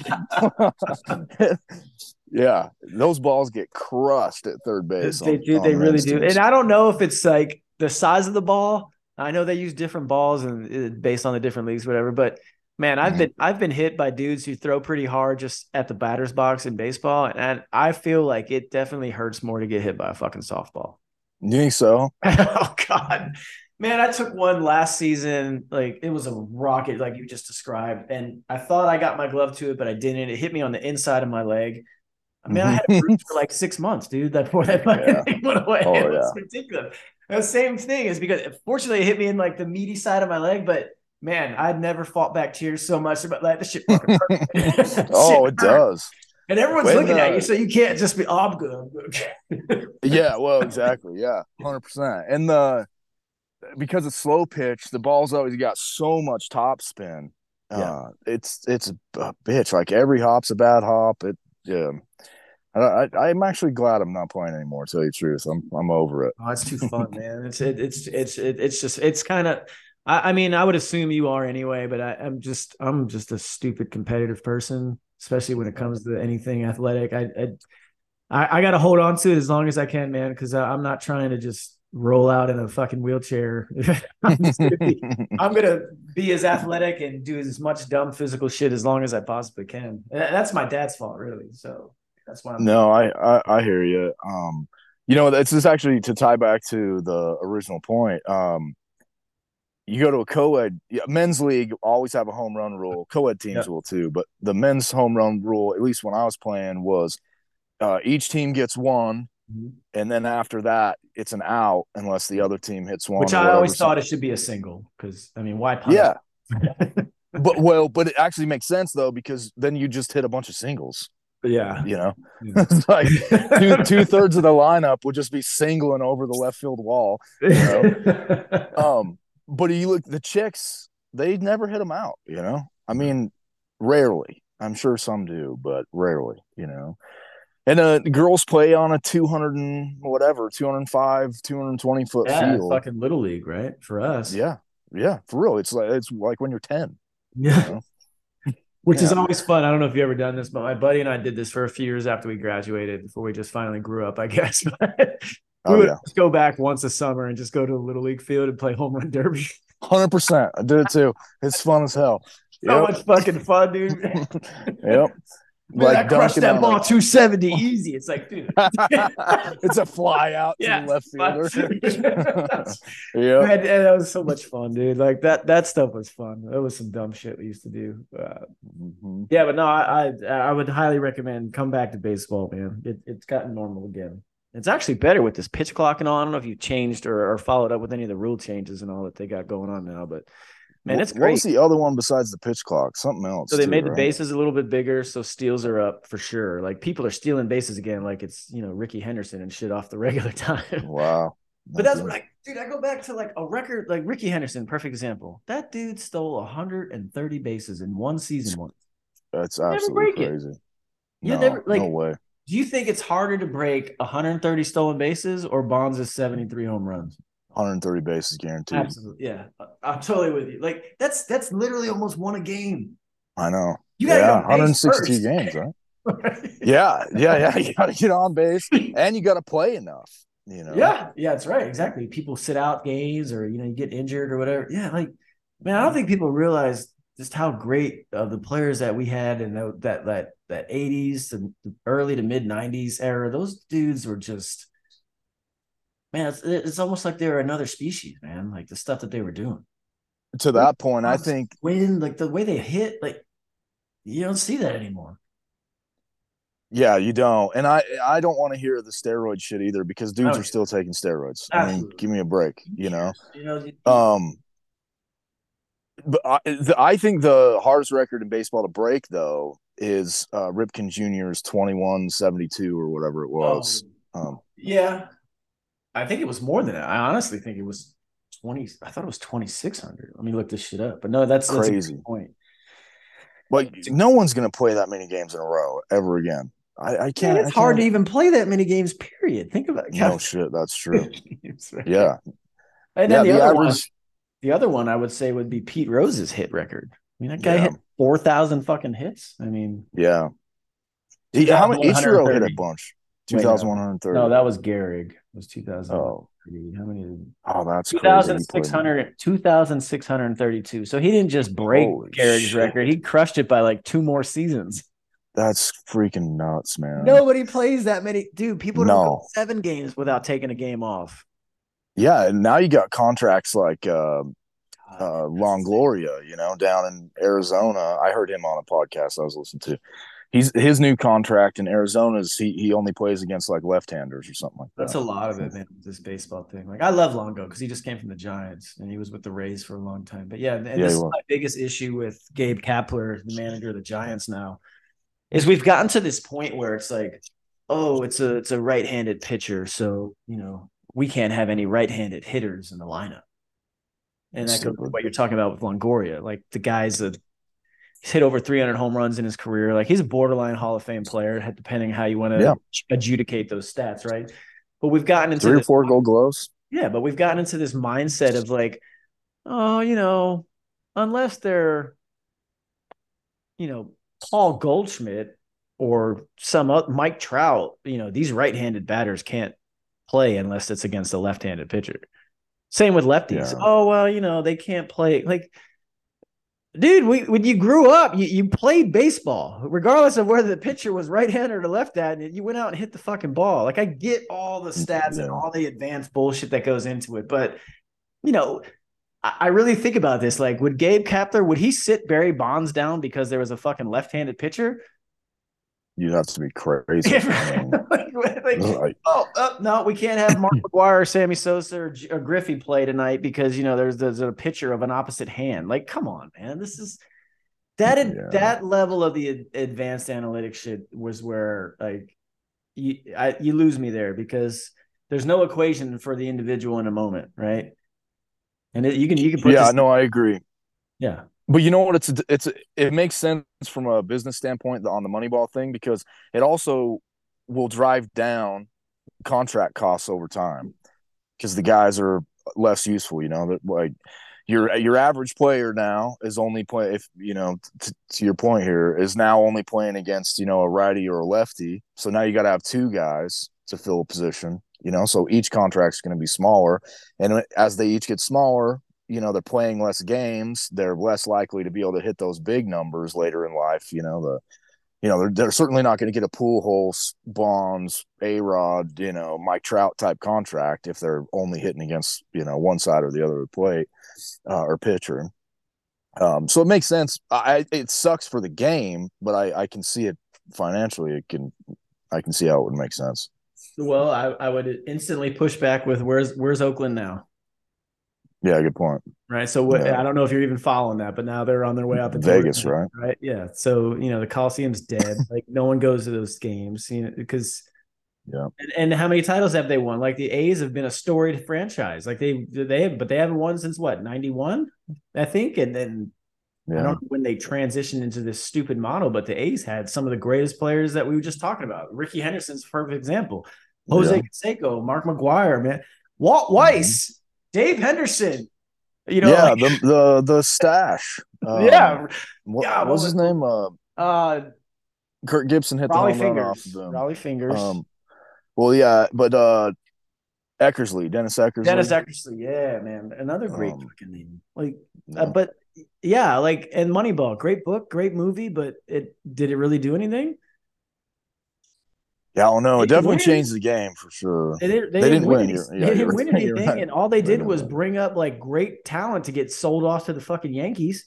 yeah, those balls get crushed at third base. They on, do, on they really do. Teams. And I don't know if it's like the size of the ball. I know they use different balls and based on the different leagues, whatever. But man, I've mm-hmm. been I've been hit by dudes who throw pretty hard just at the batter's box in baseball, and I feel like it definitely hurts more to get hit by a fucking softball. You think so? Oh God. Man, I took one last season, like it was a rocket, like you just described, and I thought I got my glove to it, but I didn't. It hit me on the inside of my leg. I mean, mm-hmm. I had a bruise for like six months, dude. That before that fucking yeah. thing went away. Oh, it yeah. was ridiculous. The same thing is because, fortunately, it hit me in like the meaty side of my leg, but man, I'd never fought back tears so much about like, this shit fucking hurt. This oh, shit it hurt. Does. And everyone's when, looking uh, at you, so you can't just be, oh, I'm good, I'm good. Yeah, well, exactly, yeah, one hundred percent. And the because it's slow pitch, the ball's always got so much top spin. Yeah. Uh, it's it's a bitch. Like every hop's a bad hop. It yeah. I, I I'm actually glad I'm not playing anymore. To tell you the truth, I'm I'm over it. Oh, it's too fun, man. It's it, it's it's it, it's just it's kind of. I, I mean, I would assume you are anyway, but I, I'm just I'm just a stupid competitive person, especially when it comes to anything athletic. I I I got to hold on to it as long as I can, man, because I'm not trying to just roll out in a fucking wheelchair. I'm, gonna be, I'm gonna be as athletic and do as much dumb physical shit as long as I possibly can. And that's my dad's fault, really. So that's why. I'm no, I, I I hear you. Um, you know, that's just actually to tie back to the original point. Um, you go to a co-ed men's league, always have a home run rule. Co-ed teams yeah. will too, but the men's home run rule, at least when I was playing, was uh, each team gets one. And then after that, it's an out unless the other team hits one. Which I always thought it should be a single because, I mean, why punt? Yeah. but well, but it actually makes sense, though, because then you just hit a bunch of singles. Yeah. You know, yeah. It's like two, two-thirds of the lineup would just be singling over the left field wall. You know? um, but you look, the chicks, they never hit them out, you know. I mean, rarely. I'm sure some do, but rarely, you know. And uh, the girls play on a two hundred and whatever, two hundred five, two hundred twenty foot yeah, field. Yeah, fucking Little League, right? For us. Yeah. Yeah. For real. It's like, it's like when you're ten. Yeah. You know? Which yeah. is always fun. I don't know if you've ever done this, but my buddy and I did this for a few years after we graduated, before we just finally grew up, I guess. we oh, would yeah. just go back once a summer and just go to a Little League field and play home run derby. one hundred percent. I did it too. It's fun as hell. Yep. So much fucking fun, dude. Yep. Dude, like I crushed that ball like two seventy easy. It's like, dude, it's a fly out to yeah, the left fielder. Yeah, man, and that was so much fun, dude. Like that, that stuff was fun. It was some dumb shit we used to do. Uh, mm-hmm. Yeah, but no, I, I, I would highly recommend come back to baseball, man. It, it's gotten normal again. It's actually better with this pitch clock and all. I don't know if you changed or, or followed up with any of the rule changes and all that they got going on now, but. Man, it's great. What was the other one besides the pitch clock? Something else. So they too, made the right? bases a little bit bigger, so steals are up for sure. Like people are stealing bases again, like it's, you know, Ricky Henderson and shit off the regular time. Wow. But that's what I, dude, I go back to like a record, like Ricky Henderson, perfect example. That dude stole one hundred thirty bases in one season once. That's absolutely crazy. No, never, like, no way. Do you think it's harder to break one hundred thirty stolen bases or Bonds' seventy-three home runs? one hundred thirty bases guaranteed. Absolutely, yeah. I'm totally with you. Like that's that's literally almost one a game. I know. You gotta yeah, go one hundred sixty first. Games, right? yeah, yeah, yeah. You gotta get on base, and you gotta play enough. You know. Yeah, yeah. That's right. Exactly. People sit out games, or you know, you get injured or whatever. Yeah, like man, I don't think people realize just how great of uh, the players that we had in the, that that that eighties to early to mid nineties era. Those dudes were just. Man, it's, it's almost like they were another species, man, like the stuff that they were doing. to that point, I think when like the way they hit, like you don't see that anymore. Yeah, you don't. And I, I don't want to hear the steroid shit either, because dudes are still taking steroids. Absolutely. I mean, give me a break, you know. You know you, um, but I, the, I think the hardest record in baseball to break, though, is uh, Ripken Junior's twenty-one seventy-two or whatever it was. Um, um, yeah, I think it was more than that. I honestly think it was twenty. I thought it was twenty-six hundred. Let me look this shit up. But no, that's crazy. That's a good point. Like no one's going to play that many games in a row ever again. I, I can't. Man, it's I hard can't. to even play that many games, period. Think about it. No shit, that's true. games, right? Yeah. And then yeah, the, the, other average... one, the other one I would say would be Pete Rose's hit record. I mean, that guy yeah. hit four thousand fucking hits. I mean. Yeah. He, how many? Ichiro hit a bunch. two thousand one hundred thirty. No, that was Gehrig. It was two thousand. Oh. How many? Did... Oh, that's two thousand six hundred, two thousand six hundred thirty-two. So he didn't just break Gehrig's record. He crushed it by like two more seasons. That's freaking nuts, man. Nobody plays that many. Dude, people don't no. play seven games without taking a game off. Yeah, and now you got contracts like uh, uh, Longoria, you know, down in Arizona. I heard him on a podcast I was listening to. He's his new contract in Arizona is he he only plays against like left-handers or something like that. That's a lot of it, man. This baseball thing. Like I love Longo because he just came from the Giants and he was with the Rays for a long time. But yeah, and yeah, this is my biggest issue with Gabe Kapler, the manager of the Giants now, is we've gotten to this point where it's like, oh, it's a it's a right-handed pitcher, so you know we can't have any right-handed hitters in the lineup. And that goes with what you're talking about with Longoria, like the guy's a He's hit over three hundred home runs in his career. Like he's a borderline Hall of Fame player, depending how you want to yeah. adjudicate those stats, right? But we've gotten into three or four Gold Gloves. Yeah, but we've gotten into this mindset of like, oh, you know, unless they're, you know, Paul Goldschmidt or some other, Mike Trout, you know, these right-handed batters can't play unless it's against a left-handed pitcher. Same with lefties. Yeah. Oh well, you know, they can't play like. Dude, we, when you grew up, you, you played baseball, regardless of whether the pitcher was right-handed or left-handed. You went out and hit the fucking ball. Like, I get all the stats yeah. and all the advanced bullshit that goes into it. But, you know, I, I really think about this. Like, would Gabe Kapler, would he sit Barry Bonds down because there was a fucking left-handed pitcher? You'd have to be crazy. like, like, right. Oh, oh, no, we can't have Mark McGwire or Sammy Sosa or, or Griffey play tonight because, you know, there's, there's a pitcher of an opposite hand. Like, come on, man. This is that yeah. that level of the advanced analytics shit was where, like, you, I, you lose me there because there's no equation for the individual in a moment, right? And it, you can, you can put yeah, this- no, I agree. Yeah. But you know what? It's a, it's a, it makes sense from a business standpoint on the Moneyball thing because it also will drive down contract costs over time because the guys are less useful. You know that like your your average player now is only play if you know t- to your point here is now only playing against you know a righty or a lefty. So now you got to have two guys to fill a position. You know, so each contract's going to be smaller, and as they each get smaller. You know, they're playing less games. They're less likely to be able to hit those big numbers later in life. You know, the, you know, they're, they're certainly not going to get a Pujols, Bonds, A-Rod, you know, Mike Trout type contract if they're only hitting against, you know, one side or the other of the plate uh, or pitcher. Um, so it makes sense. I, it sucks for the game, but I, I can see it financially. It can, I can see how it would make sense. Well, I, I would instantly push back with where's, where's Oakland now? Yeah, good point. Right, so what, yeah. I don't know if you're even following that, but now they're on their way out to Vegas, right? Right, yeah. So you know the Coliseum's dead. Like no one goes to those games, you know, because yeah. And, and how many titles have they won? Like the A's have been a storied franchise. Like they they have, but they haven't won since what ninety-one, I think. And then yeah. I don't know when they transitioned into this stupid model, but the A's had some of the greatest players that we were just talking about. Ricky Henderson's a perfect example. Jose yeah. Canseco, Mark McGwire, man, Walt Weiss. Mm-hmm. Dave Henderson, you know, yeah, like, the, the the stash, um, yeah, what, yeah. What was his name? Uh, uh Kirk Gibson hit the home run off of them. Raleigh Fingers. Um, well, yeah, but uh, Eckersley, Dennis Eckersley, Dennis Eckersley, yeah, man, another great um, fucking name. Like, yeah. Uh, but yeah, like, and Moneyball, great book, great movie, but it did it really do anything? Yeah, I don't know. It definitely changed the game for sure. They didn't, they they didn't win. Any, yeah, they didn't win anything, right. And all they did was bring up like great talent to get sold off to the fucking Yankees.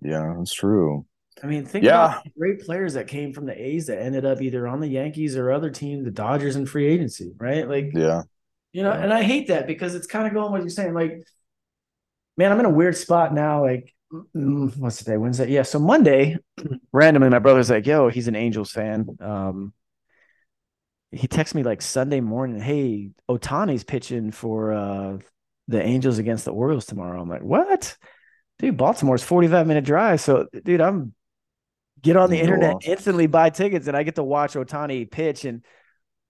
Yeah, that's true. I mean, think yeah. about the great players that came from the A's that ended up either on the Yankees or other team, the Dodgers in free agency, right? Like, yeah, you know. Yeah. And I hate that because it's kind of going what you're saying. Like, man, I'm in a weird spot now. Like, what's today? Wednesday? Yeah. So Monday, randomly, my brother's like, "Yo, he's an Angels fan." Um, He texted me like Sunday morning, hey, Ohtani's pitching for uh, the Angels against the Orioles tomorrow. I'm like, what? Dude, Baltimore's forty-five minute drive. So, dude, I'm get on the You're internet, off. instantly buy tickets, and I get to watch Ohtani pitch. And,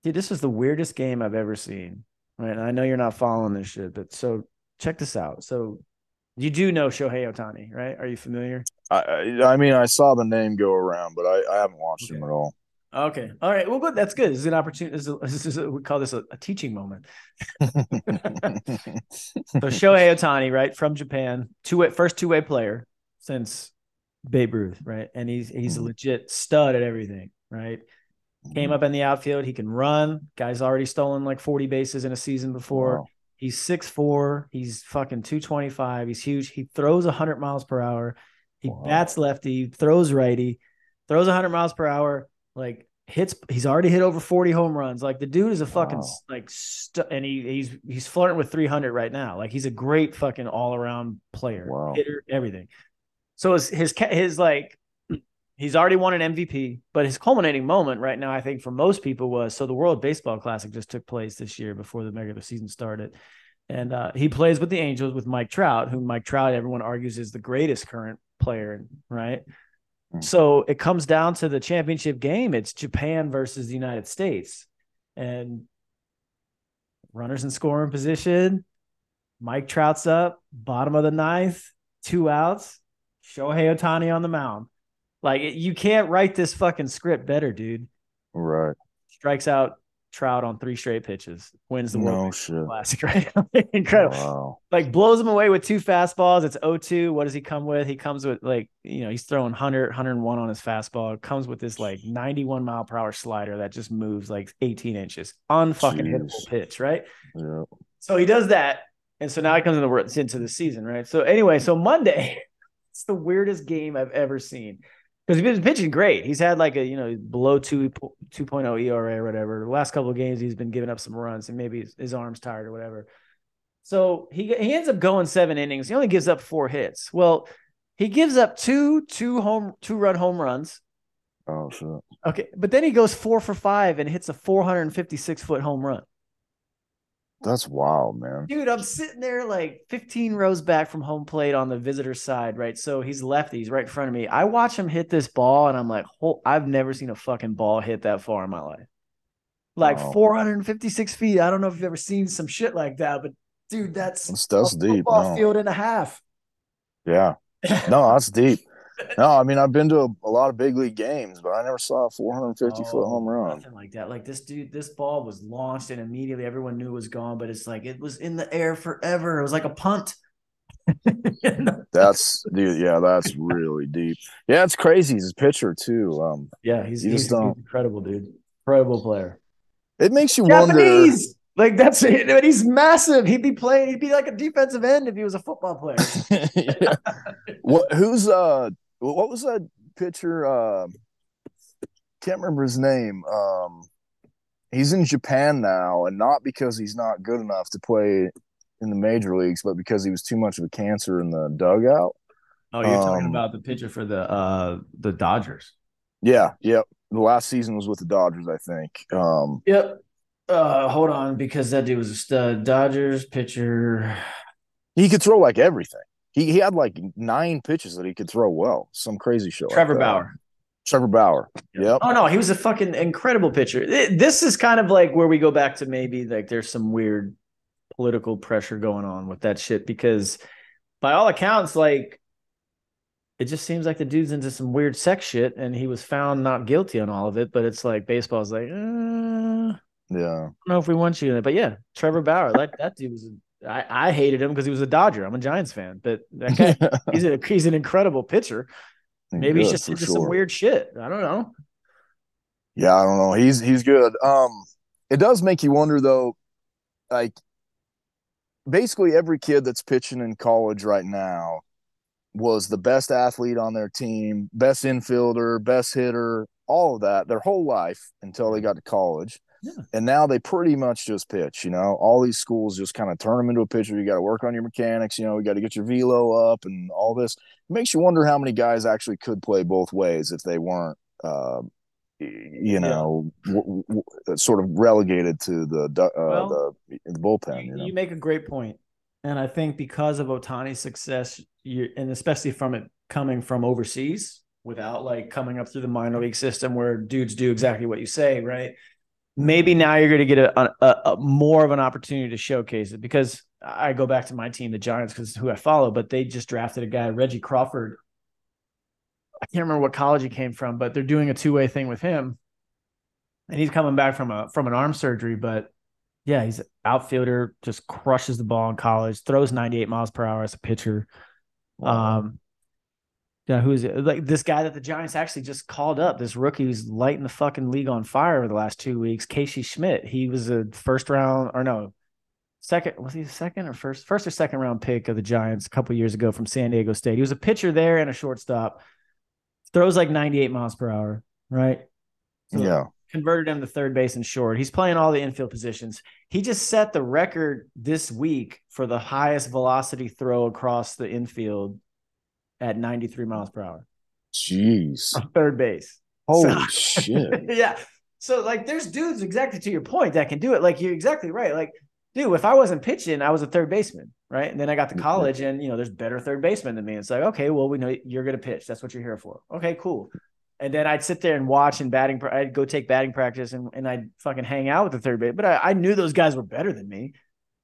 dude, this was the weirdest game I've ever seen. Right? And I know you're not following this shit, but so check this out. So you do know Shohei Ohtani, right? Are you familiar? I, I mean, I saw the name go around, but I, I haven't watched okay. him at all. Okay. All right. Well, good. That's good. This is an opportunity. This is a, this is a, we call this a, a teaching moment. So Shohei Ohtani, right, from Japan, two-way, first two-way player since Babe Ruth, right? And he's he's a legit stud at everything, right? Came up in the outfield. He can run. Guy's already stolen like forty bases in a season before. Wow. He's six foot four. He's fucking two twenty-five. He's huge. He throws one hundred miles per hour. He wow. bats lefty, throws righty, throws one hundred miles per hour. Like hits, he's already hit over forty home runs. Like the dude is a fucking wow. like, st- and he he's he's flirting with three hundred right now. Like he's a great fucking all around player, wow. hitter, everything. So his, his his like he's already won an M V P, but his culminating moment right now, I think for most people was so the World Baseball Classic just took place this year before the regular season started, and uh, he plays with the Angels with Mike Trout, who Mike Trout everyone argues is the greatest current player, right? So it comes down to the championship game. It's Japan versus the United States. And runners in scoring position. Mike Trout's up, bottom of the ninth, two outs. Shohei Ohtani on the mound. Like, you can't write this fucking script better, dude. Right. Strikes out Trout on three straight pitches. Wins the no World shit. Classic, right? Incredible. Wow. Like, blows him away with two fastballs. It's oh two. What does he come with? He comes with, like, you know, he's throwing one hundred, one oh one on his fastball. It comes with this, like, ninety-one mile per hour slider that just moves, like, eighteen inches. Unfucking hittable pitch, right? Yeah. So he does that. And so now he comes into the, into the season, right? So anyway, so Monday, it's the weirdest game I've ever seen. Because he's been pitching great. He's had like a, you know, below two point oh E R A or whatever. The last couple of games, he's been giving up some runs and maybe his, his arm's tired or whatever. So he he ends up going seven innings. He only gives up four hits. Well, he gives up two, two home, two run home runs. Oh, shit. Okay. But then he goes four for five and hits a four hundred fifty-six foot home run. That's wild, man. Dude, I'm sitting there like fifteen rows back from home plate on the visitor side, right? So he's lefty, he's right in front of me. I watch him hit this ball, and I'm like, oh, I've never seen a fucking ball hit that far in my life. Like wow. four hundred fifty-six feet. I don't know if you've ever seen some shit like that, but dude, that's, that's, that's a deep, football no. field and a half. Yeah. No, that's deep. No, I mean, I've been to a, a lot of big league games, but I never saw a four hundred fifty oh, foot home run. Nothing like that. Like this dude, this ball was launched and immediately everyone knew it was gone, but it's like, it was in the air forever. It was like a punt. That's dude. Yeah. That's really deep. Yeah. It's crazy. He's a pitcher too. Um, yeah. He's, he's, he's incredible, dude. Incredible player. It makes you Japanese! wonder. Like that's it. But he's massive. He'd be playing. He'd be like a defensive end if he was a football player. Yeah. What? Who's uh? What was that pitcher? Uh, can't remember his name. Um, he's in Japan now, and not because he's not good enough to play in the major leagues, but because he was too much of a cancer in the dugout. Oh, you're um, talking about the pitcher for the uh, the Dodgers. Yeah, yep. The last season was with the Dodgers, I think. Um, yep. Uh, hold on, because that dude was a stud. Dodgers pitcher. He could throw like everything. He he had like nine pitches that he could throw well. Some crazy shit. Trevor like Bauer. Trevor Bauer. Yep. yep. Oh, no. He was a fucking incredible pitcher. It, this is kind of like where we go back to maybe like there's some weird political pressure going on with that shit because by all accounts, like it just seems like the dude's into some weird sex shit and he was found not guilty on all of it. But it's like baseball's like, uh, yeah. I don't know if we want you in it. But yeah, Trevor Bauer. Like that dude was a I, I hated him because he was a Dodger. I'm a Giants fan, but that guy, he's, a, he's an incredible pitcher. Maybe he's just into sure. some weird shit. I don't know. Yeah, I don't know. He's he's good. Um, it does make you wonder, though, like, basically every kid that's pitching in college right now was the best athlete on their team, best infielder, best hitter, all of that, their whole life until they got to college. Yeah. And now they pretty much just pitch, you know. All these schools just kind of turn them into a pitcher. You got to work on your mechanics, you know, you got to get your velo up and all this. It makes you wonder how many guys actually could play both ways if they weren't, uh, you know, yeah. w- w- sort of relegated to the, uh, well, the, the bullpen. You, you know? You make a great point. And I think because of Ohtani's success, you, and especially from it coming from overseas without, like, coming up through the minor league system where dudes do exactly what you say, right? Maybe now you're going to get a, a, a more of an opportunity to showcase it, because I go back to my team, the Giants, because it's who I follow, but they just drafted a guy, Reggie Crawford. I can't remember what college he came from, but they're doing a two-way thing with him, and he's coming back from a from an arm surgery. But yeah, he's an outfielder, just crushes the ball in college, throws ninety-eight miles per hour as a pitcher. Wow. Um, yeah, who's like this guy that the Giants actually just called up, this rookie who's lighting the fucking league on fire over the last two weeks, Casey Schmidt. He was a first round or no, second, was he the second or first, first or second round pick of the Giants a couple years ago from San Diego State. He was a pitcher there and a shortstop. Throws like ninety-eight miles per hour, right? So yeah. Converted him to third base and short. He's playing all the infield positions. He just set the record this week for the highest velocity throw across the infield at ninety-three miles per hour. Jeez. On third base. Holy so, shit. Yeah. So, like, there's dudes exactly to your point that can do it. Like, you're exactly right. Like, dude, if I wasn't pitching, I was a third baseman, right? And then I got to college and, you know, there's better third basemen than me. It's like, okay, well, we know you're going to pitch. That's what you're here for. Okay, cool. And then I'd sit there and watch and batting. I'd go take batting practice and, and I'd fucking hang out with the third base. But I, I knew those guys were better than me.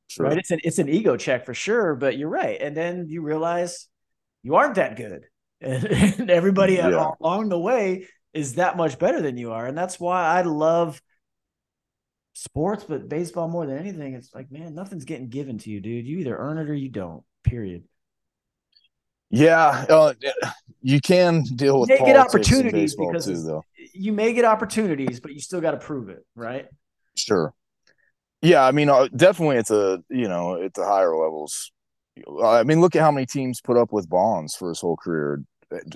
Sure. Right? It's an, it's an ego check for sure, but you're right. And then you realize – you aren't that good. And everybody yeah. along the way is that much better than you are. And that's why I love sports, but baseball more than anything. It's like, man, nothing's getting given to you, dude. You either earn it or you don't, period. Yeah. Uh, you can deal with you politics get opportunities in baseball because too, though. You may get opportunities, but you still got to prove it, right? Sure. Yeah. I mean, definitely it's a, you know, at the higher levels. I mean, look at how many teams put up with Bonds for his whole career.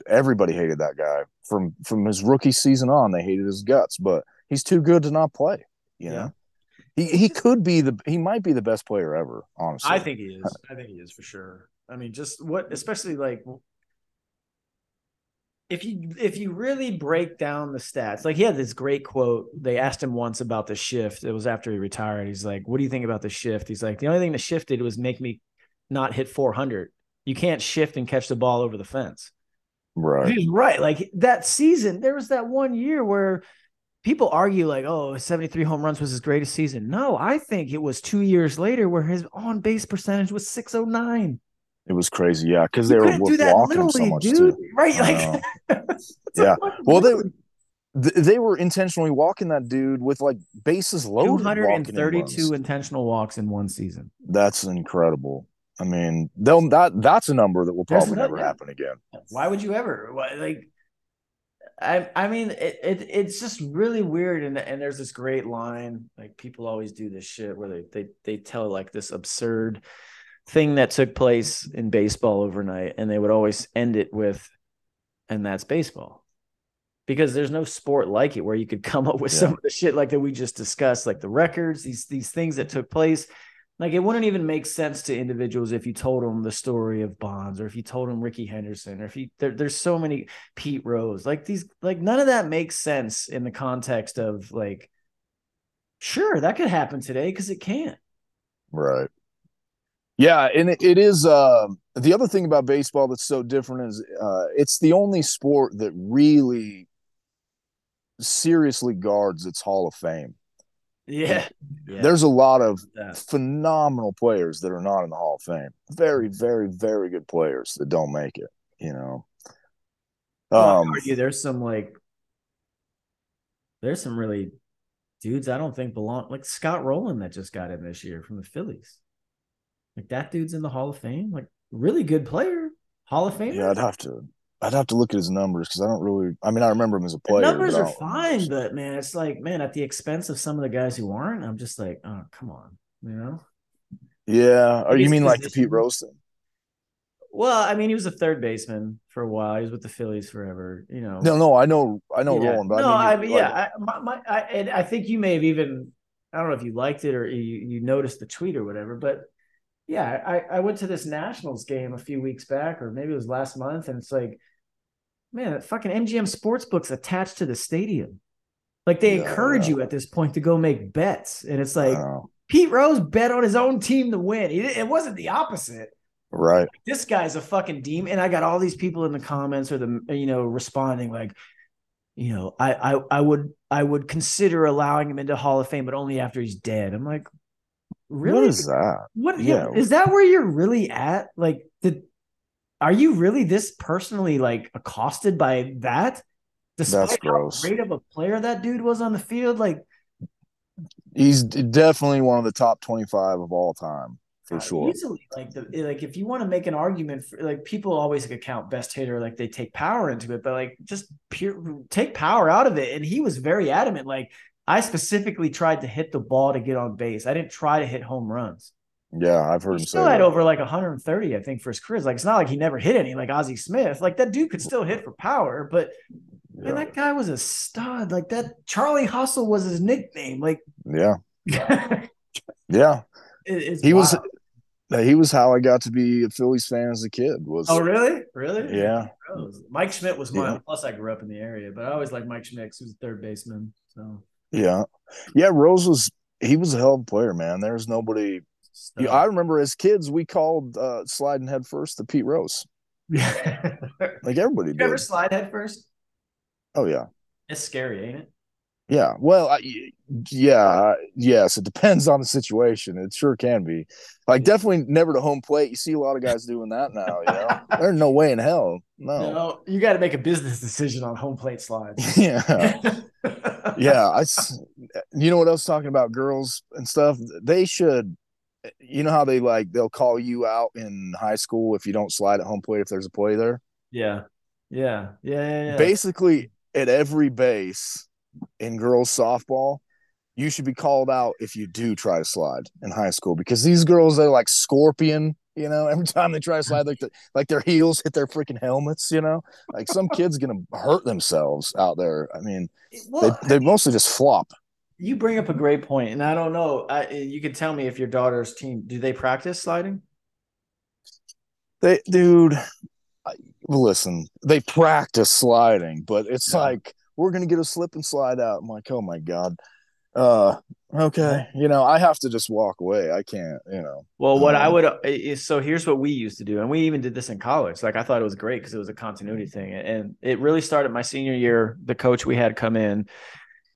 Everybody hated that guy from, from his rookie season on. They hated his guts, but he's too good to not play. You yeah. know, he he could be the he might be the best player ever. Honestly, I think he is. I think he is for sure. I mean, just what, especially like if you if you really break down the stats, like he had this great quote. They asked him once about the shift. It was after he retired. He's like, "What do you think about the shift?" He's like, "The only thing that shifted was make me not hit four hundred. You can't shift and catch the ball over the fence." Right. He's right. Like that season, there was that one year where people argue like, oh, seventy-three home runs was his greatest season. No, I think it was two years later where his on-base percentage was six oh nine. It was crazy. Yeah. Cause you they were walking so much. Dude. Too. Right. Like, yeah. Well, they, they were intentionally walking that dude with like bases loaded. two hundred thirty-two intentional walks in one season. That's incredible. I mean, they'll, that that's a number that will probably never happen again. Why would you ever? Why, like, I I mean, it, it it's just really weird. And and there's this great line, like people always do this shit where they they they tell like this absurd thing that took place in baseball overnight, and they would always end it with, "And that's baseball," because there's no sport like it where you could come up with yeah. some of the shit like that we just discussed, like the records, these these things that took place. Like, it wouldn't even make sense to individuals if you told them the story of Bonds, or if you told them Ricky Henderson, or if you there, there's so many Pete Rose, like these, like none of that makes sense in the context of like, sure, that could happen today because it can. Right. Yeah. And it, it is uh, the other thing about baseball that's so different is uh, it's the only sport that really seriously guards its Hall of Fame. Yeah. yeah. There's a lot of yeah. phenomenal players that are not in the Hall of Fame. Very, very, very good players that don't make it, you know. Um, argue there's some like there's some really dudes I don't think belong, like Scott Rowland that just got in this year from the Phillies. Like that dude's in the Hall of Fame, like really good player, Hall of Fame. Yeah, I'd have to I'd have to look at his numbers because I don't really. I mean, I remember him as a player. The numbers are fine, but man, it's like, man, at the expense of some of the guys who aren't. I'm just like, oh, come on, you know? Yeah. Or you mean like the Pete Rose thing? Well, I mean, he was a third baseman for a while. He was with the Phillies forever, you know. No, no, I know, I know, yeah. Roland. But no, I mean, I, yeah, I, my, my, I, and I think you may have even, I don't know if you liked it or you, you noticed the tweet or whatever, but yeah, I, I went to this Nationals game a few weeks back, or maybe it was last month, and it's like, man, that fucking M G M Sportsbook's attached to the stadium. Like they yeah, encourage you at this point to go make bets, and it's like wow. Pete Rose bet on his own team to win. It wasn't the opposite. Right. This guy's a fucking demon. And I got all these people in the comments or the, you know, responding like, you know, I, I, I would, I would consider allowing him into Hall of Fame, but only after he's dead. I'm like, really? What is that? What yeah. is that where you're really at? Like, did, are you really this personally like accosted by that? Despite That's gross. How great of a player that dude was on the field. Like he's definitely one of the top twenty-five of all time. For sure. Easily, like the like if you want to make an argument for, like people always like, account best hitter, like they take power into it, but like just pure take power out of it. And he was very adamant, like I specifically tried to hit the ball to get on base. I didn't try to hit home runs. Yeah, I've heard he him still say had that. Over like one hundred thirty, I think, for his career. Like it's not like he never hit any, like Ozzie Smith. Like that dude could still hit for power, but yeah. man, that guy was a stud. Like that Charlie Hustle was his nickname. Like yeah, yeah. It, he wild. was. He was how I got to be a Phillies fan as a kid. Was oh really, really? Yeah. Mike Schmidt was mine. Yeah. Plus, I grew up in the area, but I always liked Mike Schmidt. He was a third baseman. So yeah, yeah. Rose was. He was a hell of a player, man. There's nobody. You, I remember as kids, we called uh, sliding head first the Pete Rose. Yeah, like everybody. You did. Ever slide head first? Oh yeah. It's scary, ain't it? Yeah. Well, I, yeah. Yes. It depends on the situation. It sure can be like definitely never to home plate. You see a lot of guys doing that now. You know, there's no way in hell. No, no you got to make a business decision on home plate slides. Yeah. yeah. I, you know what else talking about girls and stuff? They should, you know how they like, they'll call you out in high school if you don't slide at home plate, if there's a play there. Yeah. Yeah. Yeah. yeah, yeah. Basically at every base. In girls softball, you should be called out if you do try to slide in high school because these girls they're like scorpion, you know. Every time they try to slide, like the, like their heels hit their freaking helmets, you know. Like some kid's gonna hurt themselves out there. I mean, well, they, they mostly just flop. You bring up a great point, and I don't know. I, you can tell me if your daughter's team do they practice sliding? They, dude, I, listen, they practice sliding, but it's yeah. like. We're going to get a slip and slide out. I'm like, oh, my God. Uh, okay. You know, I have to just walk away. I can't, you know. Well, what um, I would – is so here's what we used to do, and we even did this in college. Like I thought it was great because it was a continuity thing. And it really started my senior year. The coach we had come in,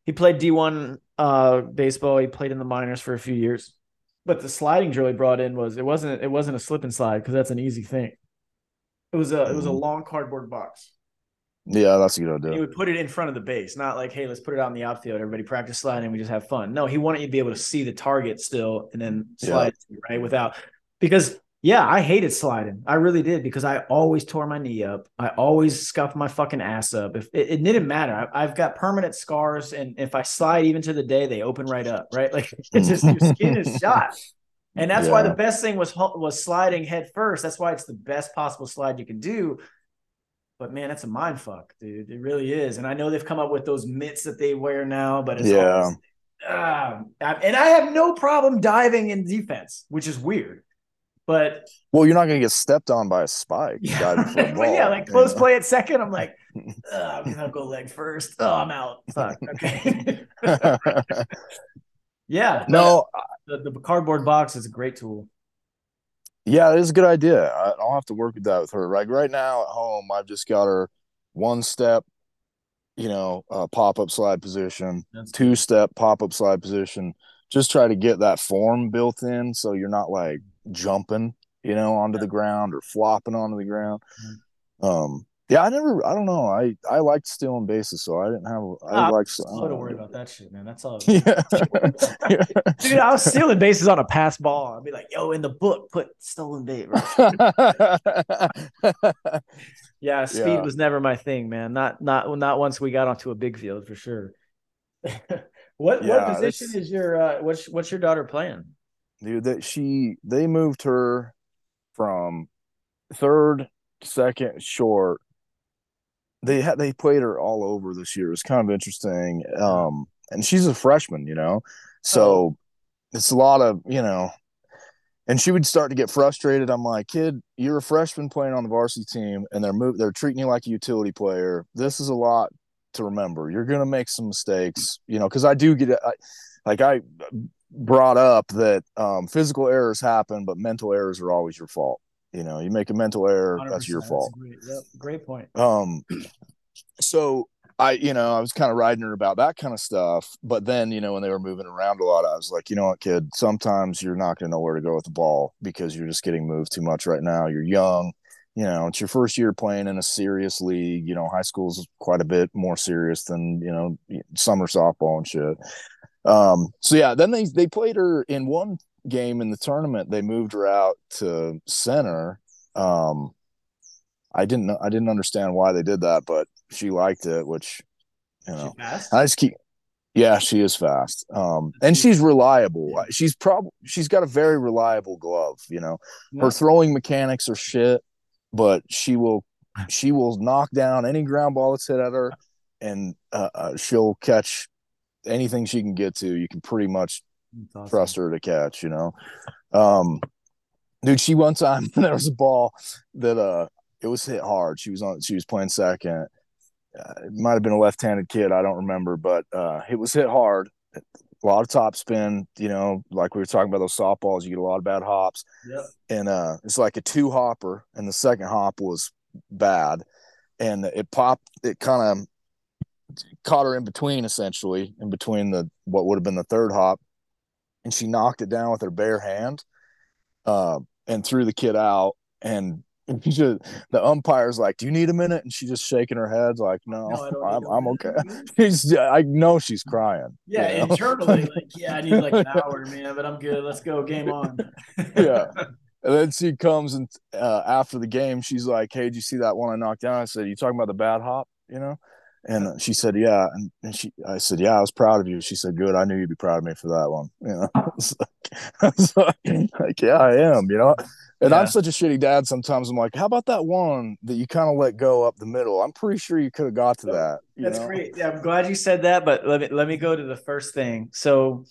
he played D one uh, baseball. He played in the minors for a few years. But the sliding drill he brought in was – it wasn't it wasn't a slip and slide because that's an easy thing. It was a mm. It was a long cardboard box. Yeah, that's a good idea. He would put it in front of the base, not like, hey, let's put it out in the outfield. Everybody practice sliding and we just have fun. No, he wanted you to be able to see the target still and then slide, yeah. right? Without, because, yeah, I hated sliding. I really did because I always tore my knee up. I always scuffed my fucking ass up. If It, it didn't matter. I, I've got permanent scars, and if I slide even to the day, they open right up, right? Like, it's just your skin is shot. And that's yeah. why the best thing was was sliding head first. That's why it's the best possible slide you can do. But, man, that's a mind fuck, dude. It really is. And I know they've come up with those mitts that they wear now, but it's yeah. always, uh, and I have no problem diving in defense, which is weird. But well, you're not going to get stepped on by a spike. Yeah. Diving for a ball, but yeah, like close know? play at second. I'm like, I'm going to go leg first. Oh, I'm out. Fuck. Okay. yeah. No. The, the cardboard box is a great tool. Yeah, it is a good idea. I'll have to work with that with her. Like right now at home, I've just got her one step, you know, uh, pop up slide position, That's two good. step pop up slide position. Just try to get that form built in so you're not like jumping, you know, onto yeah. the ground or flopping onto the ground. Mm-hmm. Um, yeah, I never. I don't know. I I liked stealing bases, so I didn't have. I ah, like. I'm so to worry about that shit, man. That's all. Yeah. Dude, I was stealing bases on a pass ball. I'd be like, "Yo, in the book, put stolen base." Yeah, speed yeah. was never my thing, man. Not not not once we got onto a big field for sure. What yeah, what position is your uh, what's what's your daughter playing? Dude, that she they moved her from third, second, short. They had they played her all over this year. It's kind of interesting. Um, and she's a freshman, you know, so oh. it's a lot of you know. And she would start to get frustrated. I'm like, kid, you're a freshman playing on the varsity team, and they're move, they're treating you like a utility player. This is a lot to remember. You're going to make some mistakes, you know, because I do get I, like I brought up that um, physical errors happen, but mental errors are always your fault. You know, you make a mental error, that's your fault. That's great. Yep, great point. Um, so I, you know, I was kind of riding her about that kind of stuff. But then, you know, when they were moving around a lot, I was like, you know what, kid, sometimes you're not going to know where to go with the ball because you're just getting moved too much right now. You're young, you know, it's your first year playing in a serious league. You know, high school's quite a bit more serious than, you know, summer softball and shit. Um, so, yeah, then they, they played her in one game in the tournament. They moved her out to center. Um, I didn't I didn't understand why they did that, but she liked it, which, you know, I just keep, yeah, she is fast. Um, and she's reliable. She's probably, she's got a very reliable glove, you know, yeah. Her throwing mechanics are shit, but she will, she will knock down any ground ball that's hit at her, and uh, uh, she'll catch anything she can get to. You can pretty much awesome. trust her to catch, you know? Um, dude, she one time, there was a ball that, uh, it was hit hard. She was on, she was playing second. Uh, it might have been a left-handed kid, I don't remember, but uh, it was hit hard. A lot of top spin, you know, like we were talking about those softballs, you get a lot of bad hops. Yep. And uh, it's like a two-hopper, and the second hop was bad. And it popped – it kind of caught her in between, essentially, in between the what would have been the third hop. And she knocked it down with her bare hand uh, and threw the kid out, and – and she just, the umpire's like, "Do you need a minute?" And she's just shaking her head, like, "No, no I'm, I'm okay." She's, I know she's crying. Yeah, you know? Internally, like, "Yeah, I need like an hour, man, but I'm good. Let's go, game on." Yeah, and then she comes and uh, after the game, she's like, "Hey, did you see that one I knocked down?" I said, "You talking about the bad hop, you know?" And she said, "Yeah," and, and she, I said, "Yeah, I was proud of you." She said, "Good, I knew you'd be proud of me for that one." You know, I was like, I was like, like "Yeah, I am," you know. And yeah. I'm such a shitty dad sometimes. I'm like, how about that one that you kind of let go up the middle? I'm pretty sure you could have got to that. You That's know? Great. Yeah, I'm glad you said that, but let me let me go to the first thing. So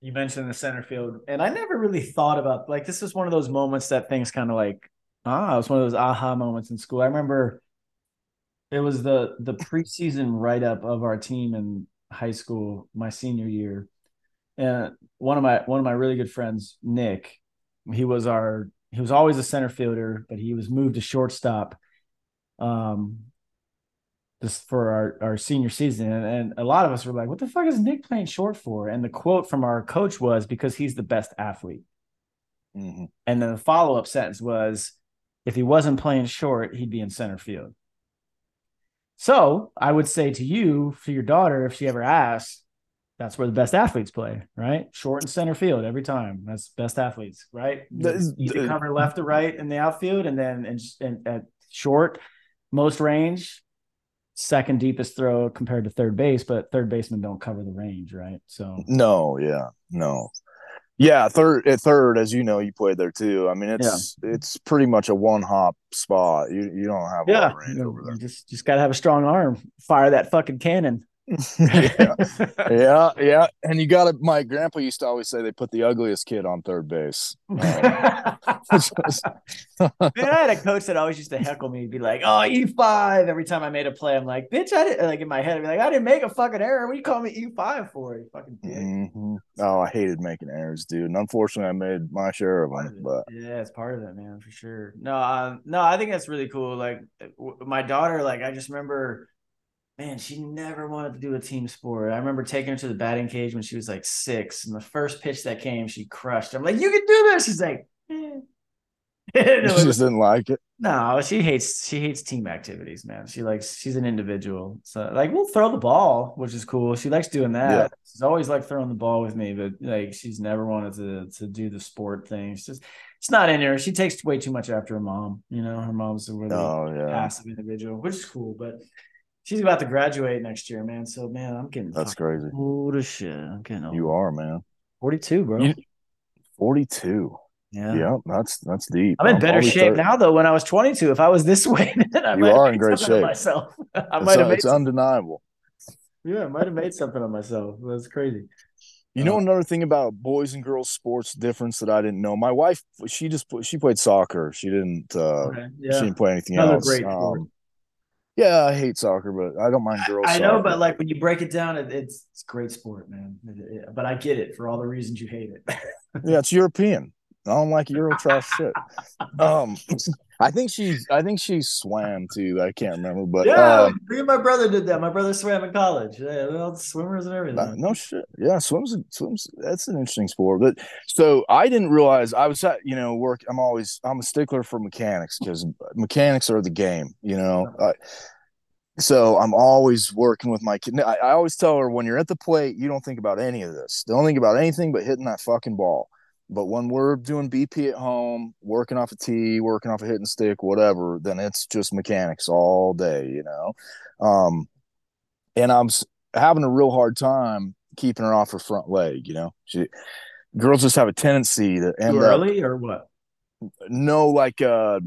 you mentioned the center field, and I never really thought about, like, this was one of those moments that things kind of like, ah, it was one of those aha moments in school. I remember it was the, the preseason write-up of our team in high school, my senior year. And one of my one of my really good friends, Nick, he was our He was always a center fielder, but he was moved to shortstop um, just for our, our senior season. And, and a lot of us were like, what the fuck is Nick playing short for? And the quote from our coach was, because he's the best athlete. Mm-hmm. And then the follow-up sentence was, if he wasn't playing short, he'd be in center field. So I would say to you, for your daughter, if she ever asks, that's where the best athletes play, right? Short and center field every time. That's best athletes, right? You, you can cover left to right in the outfield, and then and, and at short, most range, second deepest throw compared to third base, but third basemen don't cover the range, right? So no, yeah, no, yeah. Third at third, as you know, you played there too. I mean, it's yeah. it's pretty much a one hop spot. You you don't have yeah. a lot of range over there. You just just gotta have a strong arm. Fire that fucking cannon. yeah. yeah yeah and you gotta my grandpa used to always say they put the ugliest kid on third base. um, just... Man, I had a coach that always used to heckle me. He'd be like, "Oh, E five every time I made a play. I'm like, "Bitch, I didn't," like in my head I'd be like, "I didn't make a fucking error. What do you call me E five for, you fucking dick?" Mm-hmm. Oh, I hated making errors, dude, and unfortunately I made my share of them, but yeah, it's part of that, man, for sure. No, um, no I think that's really cool. Like w- my daughter, like I just remember, man, she never wanted to do a team sport. I remember taking her to the batting cage when she was like six, and the first pitch that came, she crushed. I'm like, "You can do this." She's like, "Eh." She was, just didn't like it. No, she hates she hates team activities, man. She likes she's an individual. So like we'll throw the ball, which is cool. She likes doing that. Yeah. She's always like throwing the ball with me, but like she's never wanted to to do the sport thing. It's just it's not in her. She takes way too much after her mom. You know, her mom's a really oh, yeah. passive individual, which is cool, but she's about to graduate next year, man. So man, I'm getting that's crazy. Old as shit. I'm getting old. You are, man. forty-two, bro. You, forty-two. Yeah. yeah, that's that's deep. I'm in I'm better shape thirty. Now, though. When I was twenty-two, if I was this way, then I you might are have in great shape. Myself, I might have. Made it's something. Undeniable. Yeah, I might have made something of myself. That's crazy. You um, know another thing about boys and girls sports difference that I didn't know. My wife, she just she played soccer. She didn't. Uh, okay. yeah. She didn't play anything another else. Great sport. Um, yeah, I hate soccer, but I don't mind girls. I, I know, but like when you break it down, it, it's it's a great sport, man. It, it, but I get it for all the reasons you hate it. Yeah, it's European. I don't like Euro trash shit. Um, I think she, I think she swam too. I can't remember, but yeah, um, me and my brother did that. My brother swam in college. Yeah, all swimmers and everything. Uh, no shit. Yeah, swims, swims. That's an interesting sport. But so I didn't realize I was at, you know, work. I'm always I'm a stickler for mechanics because mechanics are the game, you know. Uh, so I'm always working with my kid. I, I always tell her when you're at the plate, you don't think about any of this. Don't think about anything but hitting that fucking ball. But when we're doing B P at home, working off a tee, working off a hit and stick, whatever, then it's just mechanics all day, you know. Um, and I'm having a real hard time keeping her off her front leg, you know. She, girls just have a tendency to end up early or what? No, like uh,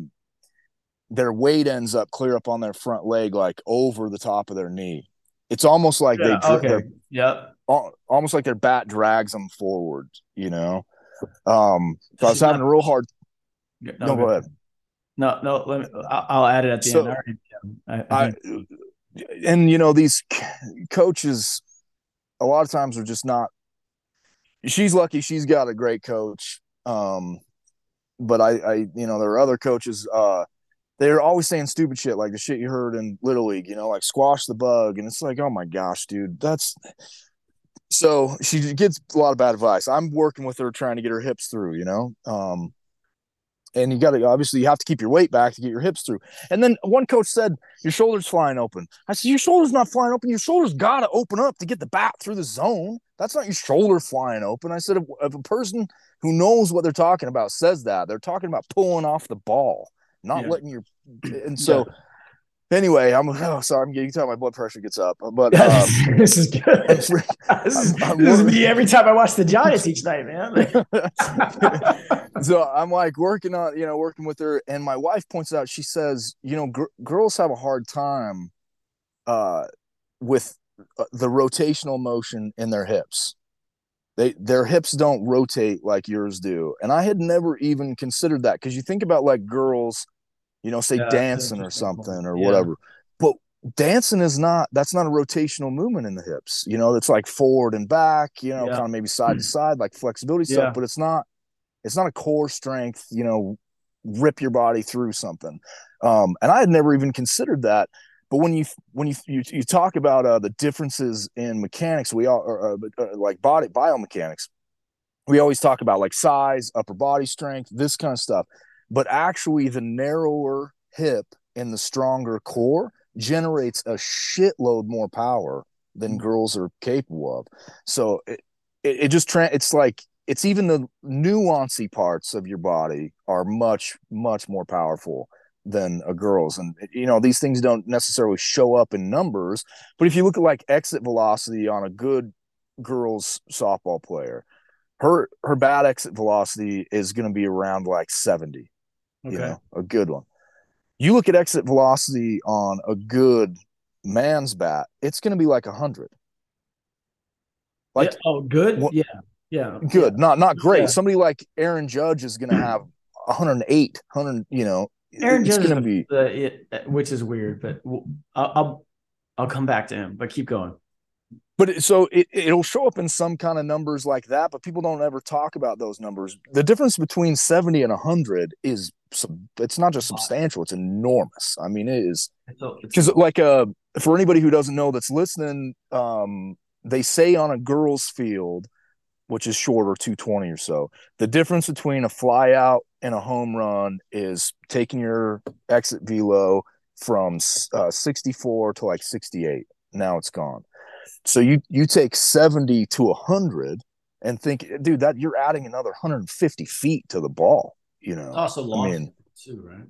their weight ends up clear up on their front leg, like over the top of their knee. It's almost like yeah, they okay. their, yep. al- almost like their bat drags them forward, you know. Um, so I was having a real hard. No, no go ahead. No, no. Let me. I'll add it at the so, end. I, I, I, and you know these coaches, a lot of times are just not. She's lucky; she's got a great coach. Um, but I, I, you know, there are other coaches. Uh, they're always saying stupid shit, like the shit you heard in Little League. You know, like squash the bug, and it's like, oh my gosh, dude, that's. So she gets a lot of bad advice. I'm working with her, trying to get her hips through, you know? Um, and you got to, obviously you have to keep your weight back to get your hips through. And then one coach said, your shoulder's flying open. I said, your shoulder's not flying open. Your shoulder's got to open up to get the bat through the zone. That's not your shoulder flying open. I said, if, if a person who knows what they're talking about says that, they're talking about pulling off the ball, not yeah. letting your, and so yeah. Anyway, I'm oh, sorry. I'm getting you tell my blood pressure gets up, but um, this is good. This is, I'm, I'm this is me every time I watch the Giants each night, man. So I'm like working on, you know, working with her, and my wife points out. She says, you know, gr- girls have a hard time uh, with uh, the rotational motion in their hips. They their hips don't rotate like yours do, and I had never even considered that because you think about like girls. You know, say yeah, dancing or something or yeah. whatever. But dancing is not, that's not a rotational movement in the hips. You know, it's like forward and back, you know, yeah. kind of maybe side to side, like flexibility yeah. stuff. But it's not, it's not a core strength, you know, rip your body through something. Um, and I had never even considered that. But when you, when you, you, you talk about uh, the differences in mechanics, we all, or, uh, uh, like body biomechanics, we always talk about like size, upper body strength, this kind of stuff. But actually the narrower hip and the stronger core generates a shitload more power than girls are capable of. So it, it, it just, tra- it's like, it's even the nuancy parts of your body are much, much more powerful than a girl's. And, you know, these things don't necessarily show up in numbers, but if you look at like exit velocity on a good girl's softball player, her, her bat exit velocity is going to be around like seventy. Okay. You know, a good one. You look at exit velocity on a good man's bat, it's going to be like one hundred. Like yeah. Oh, good? What, yeah. Yeah. Good. Yeah. Not not great. Yeah. Somebody like Aaron Judge is going to have one hundred eight, one hundred, you know. Aaron Judge is going to be the, which is weird, but I'll, I'll I'll come back to him, but keep going. But it, so it, it'll show up in some kind of numbers like that, but people don't ever talk about those numbers. The difference between seventy and one hundred is – it's not just substantial. It's enormous. I mean, it is – because like uh, for anybody who doesn't know that's listening, um, they say on a girl's field, which is shorter, two twenty or so, the difference between a fly out and a home run is taking your exit velo from uh, sixty-four to like sixty-eight. Now it's gone. So you you take seventy to one hundred and think, dude, that you're adding another one hundred fifty feet to the ball. You know, also launch I mean, angle too, right?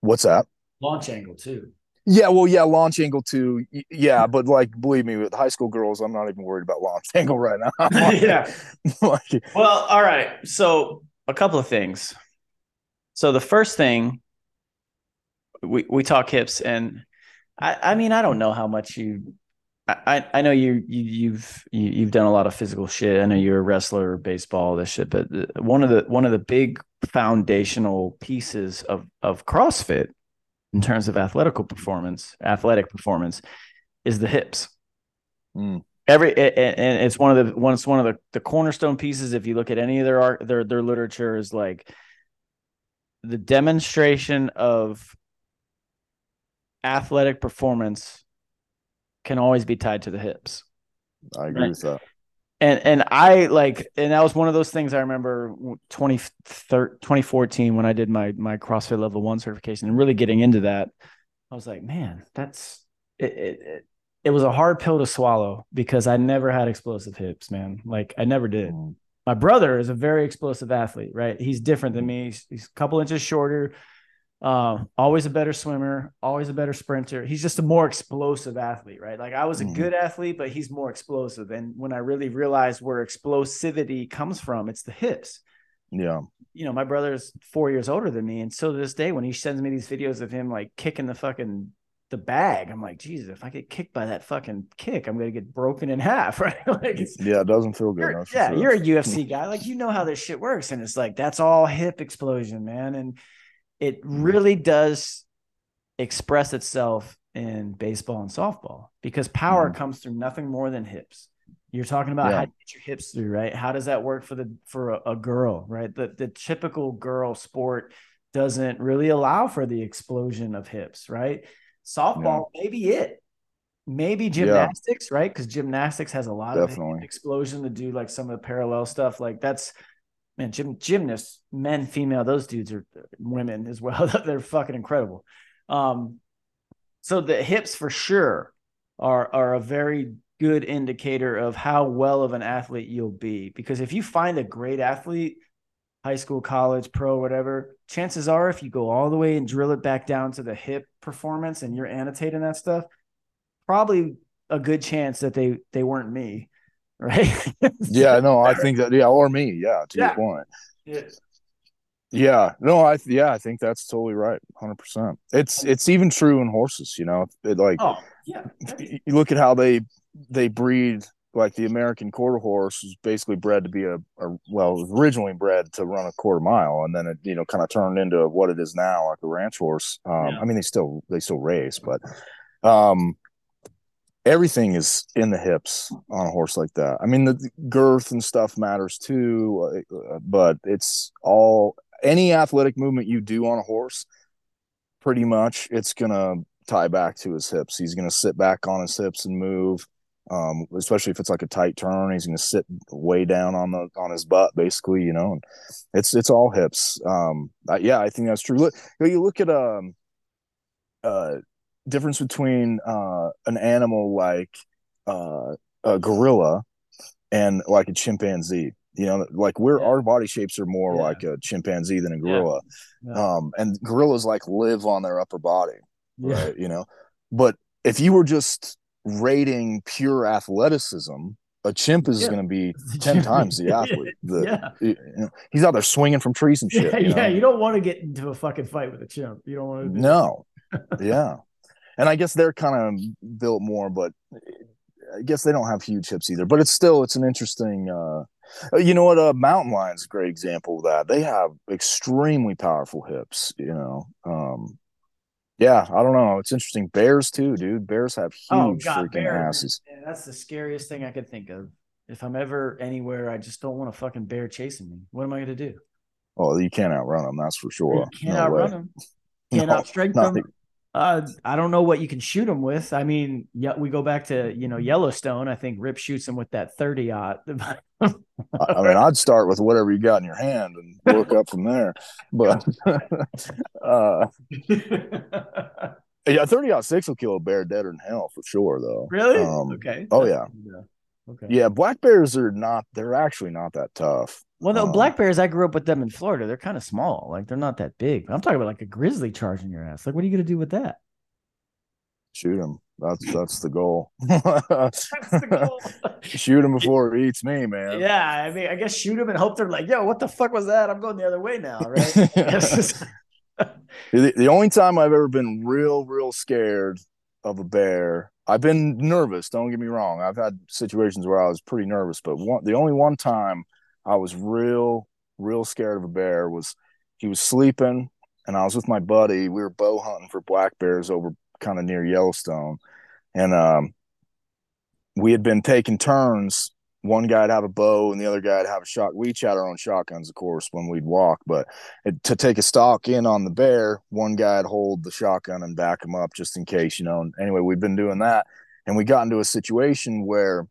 What's that? Launch angle too. Yeah, well, yeah, launch angle too. Yeah, but like, believe me, with high school girls, I'm not even worried about launch angle right now. Yeah. Like, well, all right. So a couple of things. So the first thing, we we talk hips, and I I mean I don't know how much you. I, I know you, you you've you, you've done a lot of physical shit. I know you're a wrestler, baseball, this shit. But one of the one of the big foundational pieces of of CrossFit in terms of athletical performance, athletic performance, is the hips. Mm. Every and it's one of the one it's one of the, the cornerstone pieces. If you look at any of their art, their their literature is like the demonstration of athletic performance can always be tied to the hips. I agree and, with that. And and I like, and that was one of those things I remember twenty fourteen when I did my my CrossFit level one certification and really getting into that. I was like, man, that's it. It, it, it was a hard pill to swallow because I never had explosive hips, man. Like I never did. Mm. My brother is a very explosive athlete, right? He's different than me. He's, he's a couple inches shorter. Um, always a better swimmer, always a better sprinter. He's just a more explosive athlete, right? Like I was a mm-hmm. good athlete, but he's more explosive. And when I really realized where explosivity comes from, it's the hips. Yeah. You know, my brother's four years older than me. And so to this day, when he sends me these videos of him like kicking the fucking the bag, I'm like, Jesus, if I get kicked by that fucking kick, I'm going to get broken in half, right? Like, it's, yeah. It doesn't feel good. You're, yeah. Sure. You're a U F C guy. Like, you know how this shit works. And it's like, that's all hip explosion, man. And it really does express itself in baseball and softball because power mm-hmm. comes through nothing more than hips. You're talking about yeah. how you get your hips through, right? How does that work for the for a, a girl, right? The the typical girl sport doesn't really allow for the explosion of hips, right? Softball, yeah. maybe it. Maybe gymnastics, yeah. right? Because gymnastics has a lot Definitely. Of explosion to do, like some of the parallel stuff. Like that's Man, gym, gymnasts, men, female, those dudes are women as well. They're fucking incredible. Um, so the hips for sure are, are a very good indicator of how well of an athlete you'll be. Because if you find a great athlete, high school, college, pro, whatever, chances are if you go all the way and drill it back down to the hip performance and you're annotating that stuff, probably a good chance that they they weren't me. Right. Yeah, no, I think that, yeah, or me. Yeah. To yeah. your point. Yeah. yeah. No, I, yeah, I think that's totally right. one hundred percent. It's, it's even true in horses, you know, it, like, oh, yeah. you look at how they, they breed, like the American quarter horse is basically bred to be a, a well, it was originally bred to run a quarter mile. And then it, you know, kind of turned into what it is now, like a ranch horse. Um, yeah. I mean, they still, they still race, but, um, everything is in the hips on a horse like that. I mean, the, the girth and stuff matters too, but it's all, any athletic movement you do on a horse, pretty much it's going to tie back to his hips. He's going to sit back on his hips and move, um, especially if it's like a tight turn. He's going to sit way down on the on his butt, basically, you know. And it's it's all hips. Um, I, yeah, I think that's true. Look, you look at um, uh. difference between uh an animal like uh a gorilla and like a chimpanzee, you know, like we're yeah. our body shapes are more yeah. like a chimpanzee than a gorilla. Yeah. Yeah. Um and gorillas like live on their upper body, yeah. right? You know, but if you were just rating pure athleticism, a chimp is yeah. going to be ten times the athlete. The, yeah. you know, he's out there swinging from trees and shit. Yeah, you know? Yeah. You don't want to get into a fucking fight with a chimp. You don't want to do no that. Yeah. And I guess they're kind of built more, but I guess they don't have huge hips either. But it's still, it's an interesting, uh, you know what, uh, mountain lion's a great example of that. They have extremely powerful hips, you know. Um, yeah, I don't know. It's interesting. Bears too, dude. Bears have huge oh, God, freaking bear, asses. Man, that's the scariest thing I could think of. If I'm ever anywhere, I just don't want a fucking bear chasing me. What am I going to do? Oh, you can't outrun them, that's for sure. You can't no outrun way. Them. You can't no, outstrike them. Uh, I don't know what you can shoot them with. I mean, yeah, we go back to, you know, Yellowstone. I think Rip shoots them with that thirty aught. I mean, I'd start with whatever you got in your hand and work up from there. But uh, yeah, thirty aught six will kill a bear deader than hell for sure, though. Really? Um, okay. Oh yeah. yeah. Okay. Yeah, black bears are not. They're actually not that tough. Well, the um, black bears, I grew up with them in Florida. They're kind of small. Like, they're not that big. I'm talking about like a grizzly charging your ass. Like, what are you going to do with that? Shoot him. That's that's the goal. that's the goal. Shoot him before it eats me, man. Yeah, I mean, I guess shoot him and hope they're like, yo, what the fuck was that? I'm going the other way now, right? the, the only time I've ever been real, real scared of a bear, I've been nervous, don't get me wrong. I've had situations where I was pretty nervous, but one, the only one time I was real, real scared of a bear was he was sleeping, and I was with my buddy. We were bow hunting for black bears over kind of near Yellowstone, and um, we had been taking turns. One guy would have a bow, and the other guy would have a shot. We each had our own shotguns, of course, when we'd walk, but it, to take a stalk in on the bear, one guy would hold the shotgun and back him up just in case, you know. And anyway, we'd been doing that, and we got into a situation where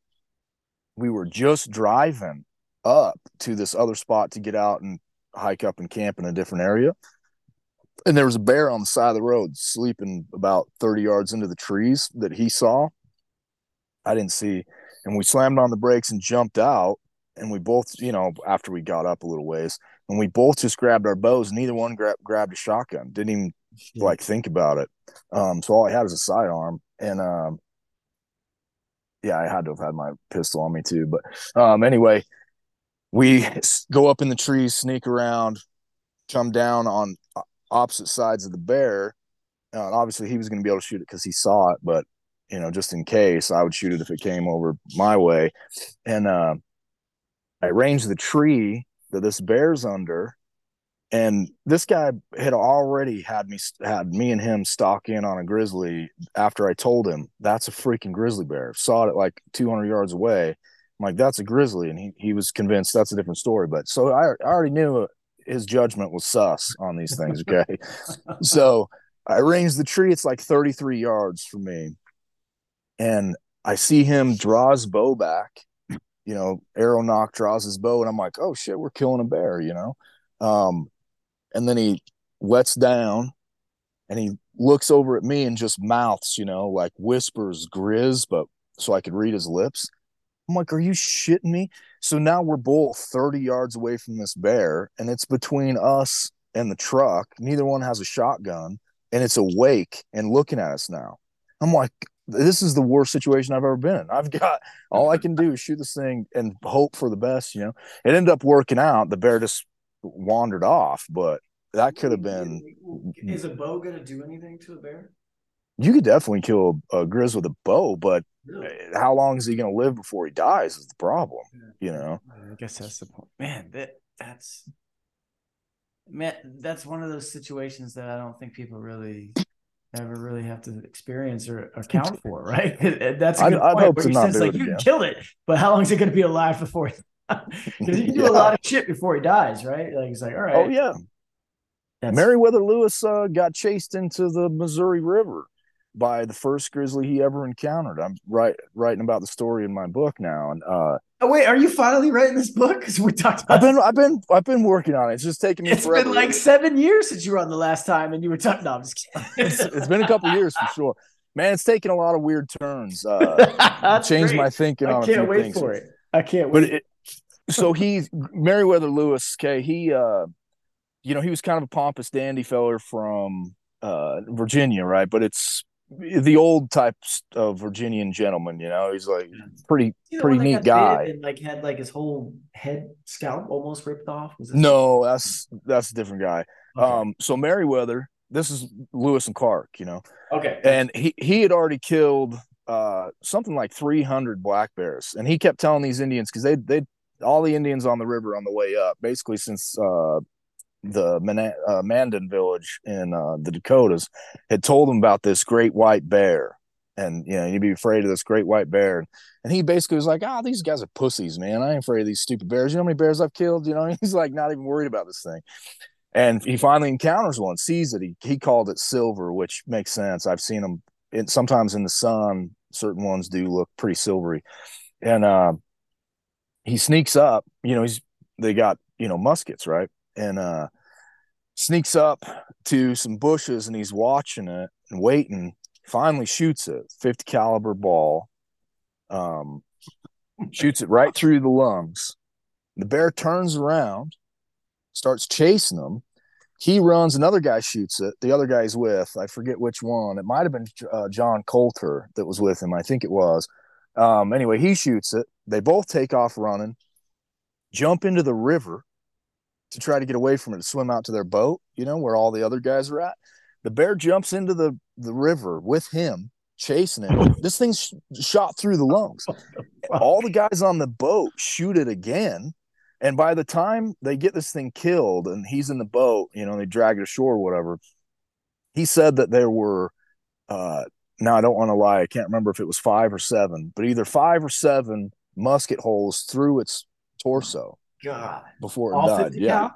we were just driving up to this other spot to get out and hike up and camp in a different area, and there was a bear on the side of the road sleeping about thirty yards into the trees that he saw. I didn't see, and we slammed on the brakes and jumped out, and we both, you know, after we got up a little ways, and we both just grabbed our bows. Neither one gra- grabbed a shotgun, didn't even like think about it. Um so all I had was a sidearm, and um yeah I had to have had my pistol on me too, but um anyway, we go up in the trees, sneak around, come down on opposite sides of the bear. Uh, obviously, he was going to be able to shoot it because he saw it, but, you know, just in case, I would shoot it if it came over my way. And uh, I ranged the tree that this bear's under, and this guy had already had me had me and him stalk in on a grizzly after I told him, that's a freaking grizzly bear. Saw it at like two hundred yards away. I'm like, that's a grizzly, and he, he was convinced that's a different story. But so I, I already knew his judgment was sus on these things, okay? So I ranged the tree. It's like thirty-three yards from me, and I see him draw his bow back, you know, arrow knock, draws his bow, and I'm like, oh, shit, we're killing a bear, you know? Um, and then he lets down, and he looks over at me and just mouths, you know, like whispers grizz, but so I could read his lips. I'm like, are you shitting me? So now we're both thirty yards away from this bear, and it's between us and the truck. Neither one has a shotgun, and it's awake and looking at us now. I'm like, this is the worst situation I've ever been in. I've got all I can do is shoot this thing and hope for the best, you know. It ended up working out. The bear just wandered off, but that could have been. Is a bow going to do anything to a bear? You could definitely kill a, a grizz with a bow, but how long is he going to live before he dies is the problem, you know? I guess that's the point. Man, that, that's man, that's one of those situations that I don't think people really ever really have to experience or account for, right? That's a good I, point. I hope to not do like, it you again. Killed it, but how long is it going to be alive before? Because you can do yeah. a lot of shit before he dies, right? Like, he's like, all right. Oh, yeah. Meriwether Lewis uh, got chased into the Missouri River by the first grizzly he ever encountered. I'm right, writing about the story in my book now. And uh, oh, wait, are you finally writing this book? Because we talked about. I've been, I've been, I've been working on it. It's just taking me. It's forever. Been like seven years since you were on the last time, and you were talking. No, I'm just kidding. it's, it's been a couple years for sure. Man, it's taken a lot of weird turns. Uh, changed great. My thinking. I on can't a few wait things. For it. I can't wait. But it, so he, Meriwether Lewis, okay, he, uh, you know, he was kind of a pompous dandy feller from uh, Virginia, right? But it's the old types of Virginian gentleman, you know. He's like pretty pretty neat guy, and like had like his whole head scalp almost ripped off. Was no, that's that's a different guy. Okay. Um, so Meriwether, this is Lewis and Clark, you know. Okay, and he he had already killed uh, something like three hundred black bears, and he kept telling these Indians because they they all the Indians on the river on the way up, basically since. Uh, the Man- uh, Mandan village in uh, the Dakotas had told him about this great white bear, and you know, you'd be afraid of this great white bear. And he basically was like, oh, these guys are pussies, man. I ain't afraid of these stupid bears. You know how many bears I've killed? You know, he's like not even worried about this thing. And he finally encounters one, sees it. He he called it silver, which makes sense. I've seen them in, sometimes in the sun. Certain ones do look pretty silvery. And uh, he sneaks up. You know, he's they got, you know, muskets, right? And uh, sneaks up to some bushes, and he's watching it and waiting. Finally shoots it, fifty caliber ball. Um, shoots it right through the lungs. The bear turns around, starts chasing them. He runs. Another guy shoots it. The other guy's with, I forget which one. It might have been uh, John Coulter that was with him. I think it was. Um, anyway, he shoots it. They both take off running, jump into the river to try to get away from it, to swim out to their boat, you know, where all the other guys are at. The bear jumps into the, the river with him, chasing it. This thing's sh- shot through the lungs. All the guys on the boat shoot it again. And by the time they get this thing killed and he's in the boat, you know, they drag it ashore or whatever, he said that there were, uh, now I don't want to lie, I can't remember if it was five or seven, but either five or seven musket holes through its torso. God. Before it all died. fifty yeah. Cow?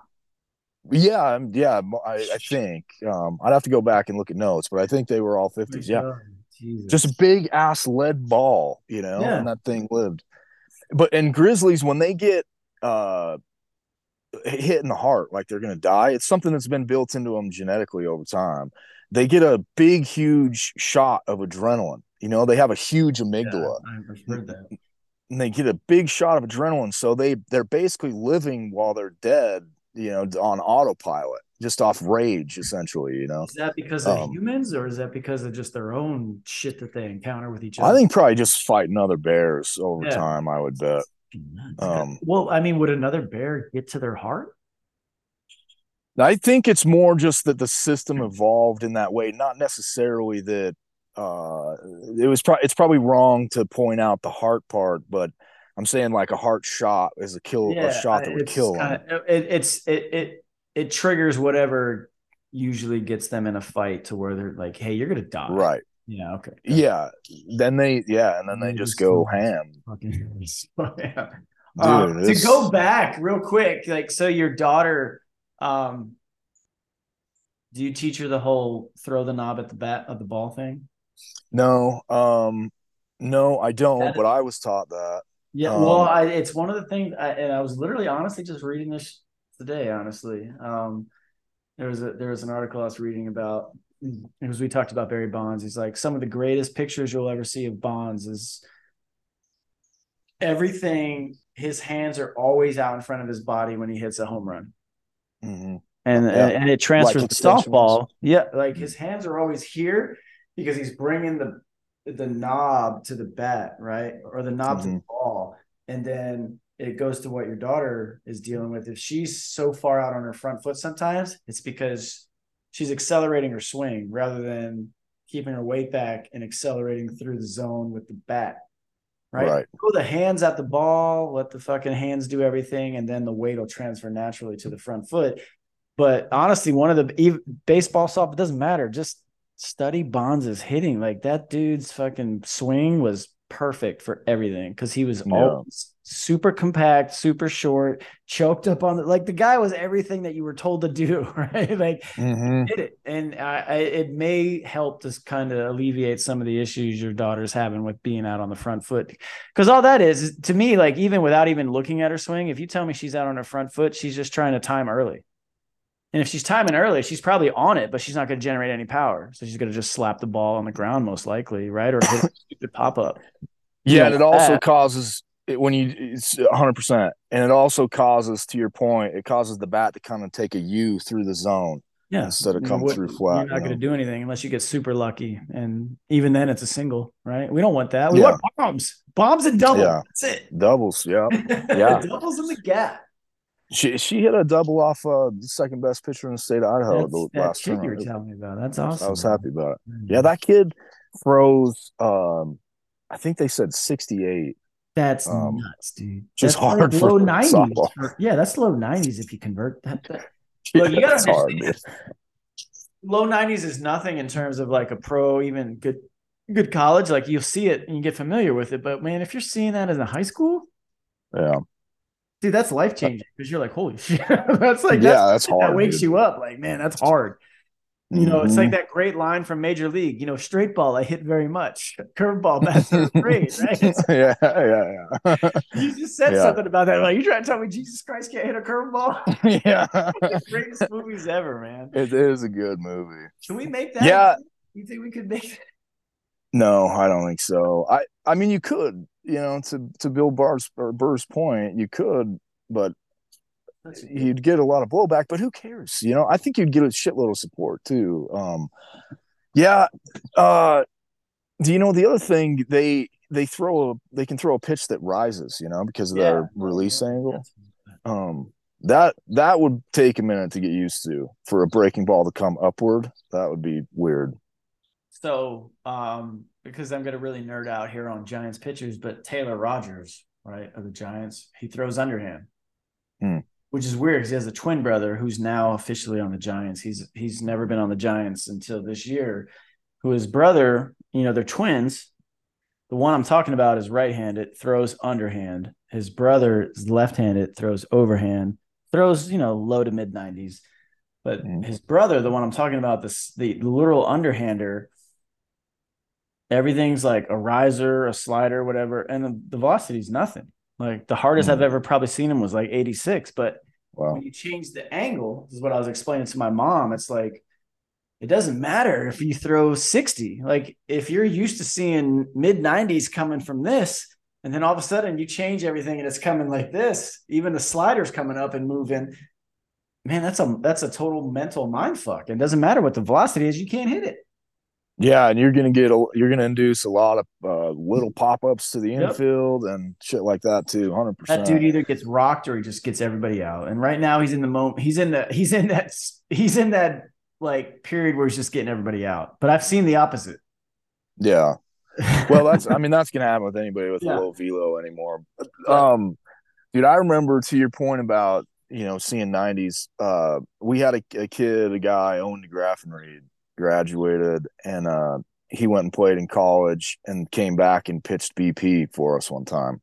Yeah. Yeah. I, I think, um, I'd have to go back and look at notes, but I think they were all fifties. Yeah. God, Jesus. Just a big ass lead ball, you know, yeah. And that thing lived. But, and grizzlies, when they get, Uh, hit in the heart, like they're going to die. It's something that's been built into them genetically over time. They get a big, huge shot of adrenaline. You know, they have a huge amygdala. Yeah, I've heard that. And they get a big shot of adrenaline. So they, they're basically living while they're dead, you know, on autopilot, just off rage, essentially, you know. Is that because of um, humans, or is that because of just their own shit that they encounter with each other? I think probably just fighting other bears over yeah. time, I would bet. Um, well, I mean, would another bear get to their heart? I think it's more just that the system evolved in that way, not necessarily that uh, it was. Pro- it's probably wrong to point out the heart part, but I'm saying like a heart shot is a kill, yeah, a shot that would kill them. It, it's it it it triggers whatever usually gets them in a fight to where they're like, "Hey, you're gonna die," right? Yeah. Okay. Good. Yeah. Then they. Yeah, and then they just go ham. Fucking yeah. uh, Dude, to go back real quick, like, so your daughter, um, do you teach her the whole throw the knob at the bat of the ball thing? No, um, no, I don't. That but is, I was taught that. Yeah. Um, well, I, it's one of the things, I, and I was literally, honestly, just reading this today. Honestly, um, there was a there was an article I was reading about. Because we talked about Barry Bonds, he's like, some of the greatest pictures you'll ever see of Bonds is everything. His hands are always out in front of his body when he hits a home run, mm-hmm. and yeah. and it transfers like the softball. Yeah, like his hands are always here because he's bringing the the knob to the bat, right, or the knob mm-hmm. to the ball, and then it goes to what your daughter is dealing with. If she's so far out on her front foot, sometimes it's because she's accelerating her swing rather than keeping her weight back and accelerating through the zone with the bat, right? right? Throw the hands at the ball, let the fucking hands do everything, and then the weight will transfer naturally to the front foot. But honestly, one of the even, baseball soft, it doesn't matter. Just study Bonds' hitting. Like, that dude's fucking swing was perfect for everything because he was yeah. always super compact, super short, choked up on the, like, the guy was everything that you were told to do, right? Like mm-hmm. did it, and I, I it may help to kind of alleviate some of the issues your daughter's having with being out on the front foot, because all that is, is to me, like, even without even looking at her swing, if you tell me she's out on her front foot, she's just trying to time early, and if she's timing early, she's probably on it, but she's not going to generate any power, so she's going to just slap the ball on the ground most likely, right, or hit a stupid pop up. Yeah, yeah, and it also that. causes it when you it's one hundred percent, and it also causes, to your point, it causes the bat to kind of take a U through the zone, yeah, instead of come through flat. You're not you know? going to do anything unless you get super lucky, and even then, it's a single, right? We don't want that. We yeah. want bombs, bombs and doubles. Yeah. That's it. Doubles, yeah, yeah. doubles in the gap. She she hit a double off uh, the second best pitcher in the state of Idaho That's, the that last tournament. You were telling me about. That's awesome. I was happy about it. Yeah, that kid froze. Um, I think they said sixty-eight. That's um, nuts, dude. Just that's hard like for nineties. Yeah, that's low nineties if you convert that. that. Look, yeah, you gotta understand. Hard, low nineties is nothing in terms of like a pro, even good good college. Like, you'll see it and you get familiar with it. But man, if you're seeing that in the high school, yeah, Dude, that's life changing because you're like, holy shit. That's like, yeah, that's, that's hard. That wakes dude. you up. Like, man, that's hard. You mm-hmm. know, it's like that great line from Major League, you know, straight ball, I hit very much. Curveball, that's great, right? yeah, yeah, yeah. You just said yeah. something about that. Like, you're trying to tell me Jesus Christ can't hit a curveball? Yeah. The greatest movies ever, man. It is a good movie. Should we make that? Yeah. You think we could make that? No, I don't think so. I, I mean, you could. You know, to to Bill Burr's, or Burr's point, you could, but you'd get a lot of blowback. But who cares? You know, I think you'd get a shitload of support too. Um, yeah. Uh, do you know the other thing they they throw a, they can throw a pitch that rises, you know, because of yeah. their release yeah. angle. Um, that that would take a minute to get used to for a breaking ball to come upward. That would be weird. So, um, because I'm going to really nerd out here on Giants pitchers, but Taylor Rogers, right, of the Giants, he throws underhand, mm. which is weird because he has a twin brother who's now officially on the Giants. He's he's never been on the Giants until this year, who his brother, you know, they're twins. The one I'm talking about is right-handed, throws underhand. His brother is left-handed, throws overhand, throws, you know, low to mid-nineties. But mm. his brother, the one I'm talking about, this the literal underhander, everything's like a riser, a slider, whatever, and the, the velocity's nothing. Like the hardest mm-hmm. I've ever probably seen him was like eighty-six. But wow. when you change the angle, this is what I was explaining to my mom. It's like it doesn't matter if you throw sixty. Like if you're used to seeing mid nineties coming from this, and then all of a sudden you change everything and it's coming like this. Even the slider's coming up and moving. Man, that's a that's a total mental mind fuck. It doesn't matter what the velocity is; you can't hit it. Yeah, and you're gonna get a, you're gonna induce a lot of uh, little pop ups to the yep. infield and shit like that too. one hundred percent. That dude either gets rocked or he just gets everybody out. And right now he's in the moment. He's in the he's in that he's in that like period where he's just getting everybody out. But I've seen the opposite. Yeah. Well, that's I mean that's gonna happen with anybody with yeah. a low velo anymore. Um, dude, I remember to your point about you know seeing nineties. Uh, we had a, a kid, a guy owned a Graf and Reed. Graduated and uh he went and played in college and came back and pitched B P for us one time.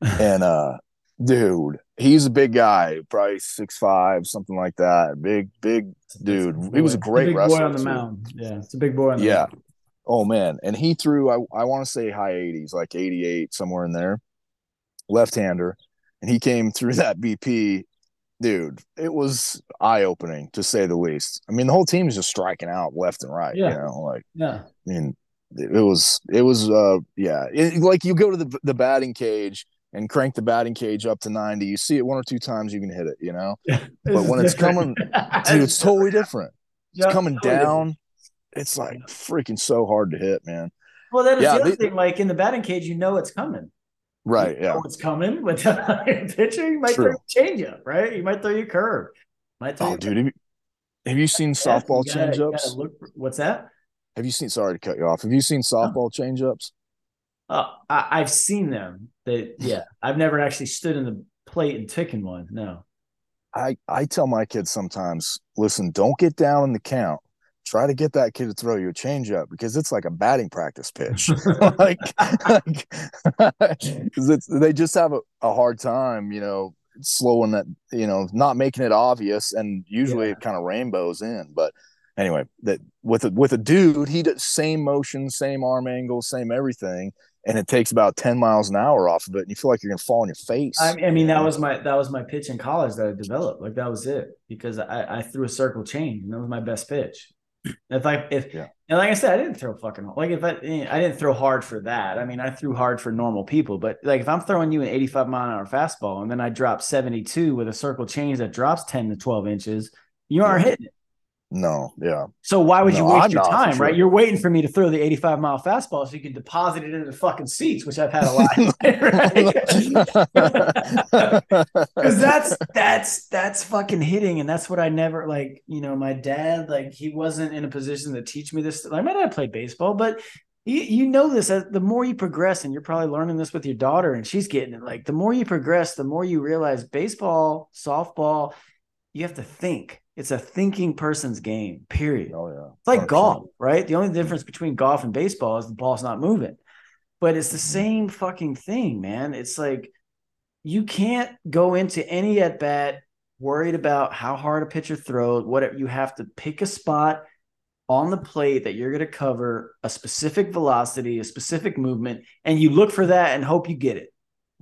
And uh dude, he's a big guy, probably six five, something like that. Big, big dude. He was a great big wrestler. Boy on the mound. Yeah, it's a big boy on the yeah. mound. Oh man. And he threw I I want to say high eighties, like eighty eight, somewhere in there. Left hander. And he came through that B P. Dude, it was eye-opening to say the least. I mean, the whole team is just striking out left and right. Yeah. You know, like, yeah. I mean, it was, it was, uh, yeah. It, like you go to the the batting cage and crank the batting cage up to ninety. You see it one or two times, you can hit it. You know, but when it's different. coming, dude, it's totally different. It's yeah, coming totally down. Different. It's like freaking so hard to hit, man. Well, that is yeah, the other they, thing. Like in the batting cage, you know it's coming. Right, you know yeah. What's coming with the pitcher? You might True. throw a changeup, right? You might throw your curve. Might throw oh, your dude, have you, have you seen yeah, softball changeups? What's that? Have you seen? Sorry to cut you off. Have you seen softball oh. changeups? Uh, I, I've seen them. They, yeah, I've never actually stood in the plate and taken one. No, I I tell my kids sometimes, listen, don't get down in the count. Try to get that kid to throw you a changeup because it's like a batting practice pitch. like, like it's, they just have a, a hard time, you know, slowing that, you know, not making it obvious. And usually yeah. it kind of rainbows in. But anyway, that with a, with a dude, he does same motion, same arm angle, same everything, and it takes about ten miles an hour off of it, and you feel like you're gonna fall on your face. I mean, I mean that was my that was my pitch in college that I developed. Like that was it because I, I threw a circle change, and that was my best pitch. If I if yeah. and like I said, I didn't throw fucking like if I I didn't throw hard for that. I mean, I threw hard for normal people, but like if I'm throwing you an eighty-five mile an hour fastball and then I drop seventy-two with a circle change that drops ten to twelve inches, you aren't yeah. hitting it. No, yeah. So why would no, you waste I'm your time, sure. right? You're waiting for me to throw the eighty-five mile fastball so you can deposit it into the fucking seats, which I've had a lot. Because that's that's that's fucking hitting, and that's what I never like. You know, my dad, like he wasn't in a position to teach me this. Like my dad played baseball, but you you know this. The more you progress, and you're probably learning this with your daughter, and she's getting it. Like the more you progress, the more you realize baseball, softball, you have to think. It's a thinking person's game, period. Oh, yeah. It's like Absolutely. golf, right? The only difference between golf and baseball is the ball's not moving. But it's the same fucking thing, man. It's like you can't go into any at bat worried about how hard a pitcher throws, whatever. You have to pick a spot on the plate that you're going to cover, a specific velocity, a specific movement, and you look for that and hope you get it.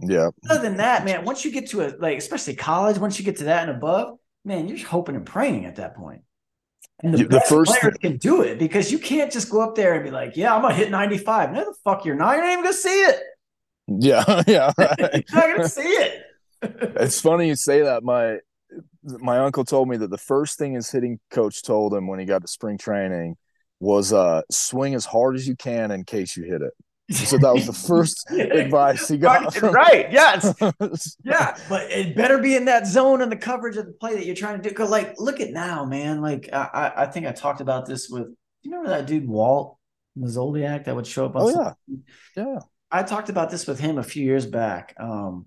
Yeah. Other than that, man, once you get to a, like, especially college, once you get to that and above, man, you're just hoping and praying at that point. And the, the best first player can do it, because you can't just go up there and be like, yeah, I'm going to hit ninety-five. No, the fuck you're not. You're not even going to see it. Yeah, yeah. Right. You're not going to see it. It's funny you say that. My my uncle told me that the first thing his hitting coach told him when he got to spring training was uh, swing as hard as you can in case you hit it. So that was the first advice he got. Right, yes. Yeah, but it better be in that zone and the coverage of the play that you're trying to do. Because, like, look at now, man. Like, I, I think I talked about this with – you remember that dude Walt Mazzoldiak that would show up on – Oh, yeah. Yeah. I talked about this with him a few years back, um,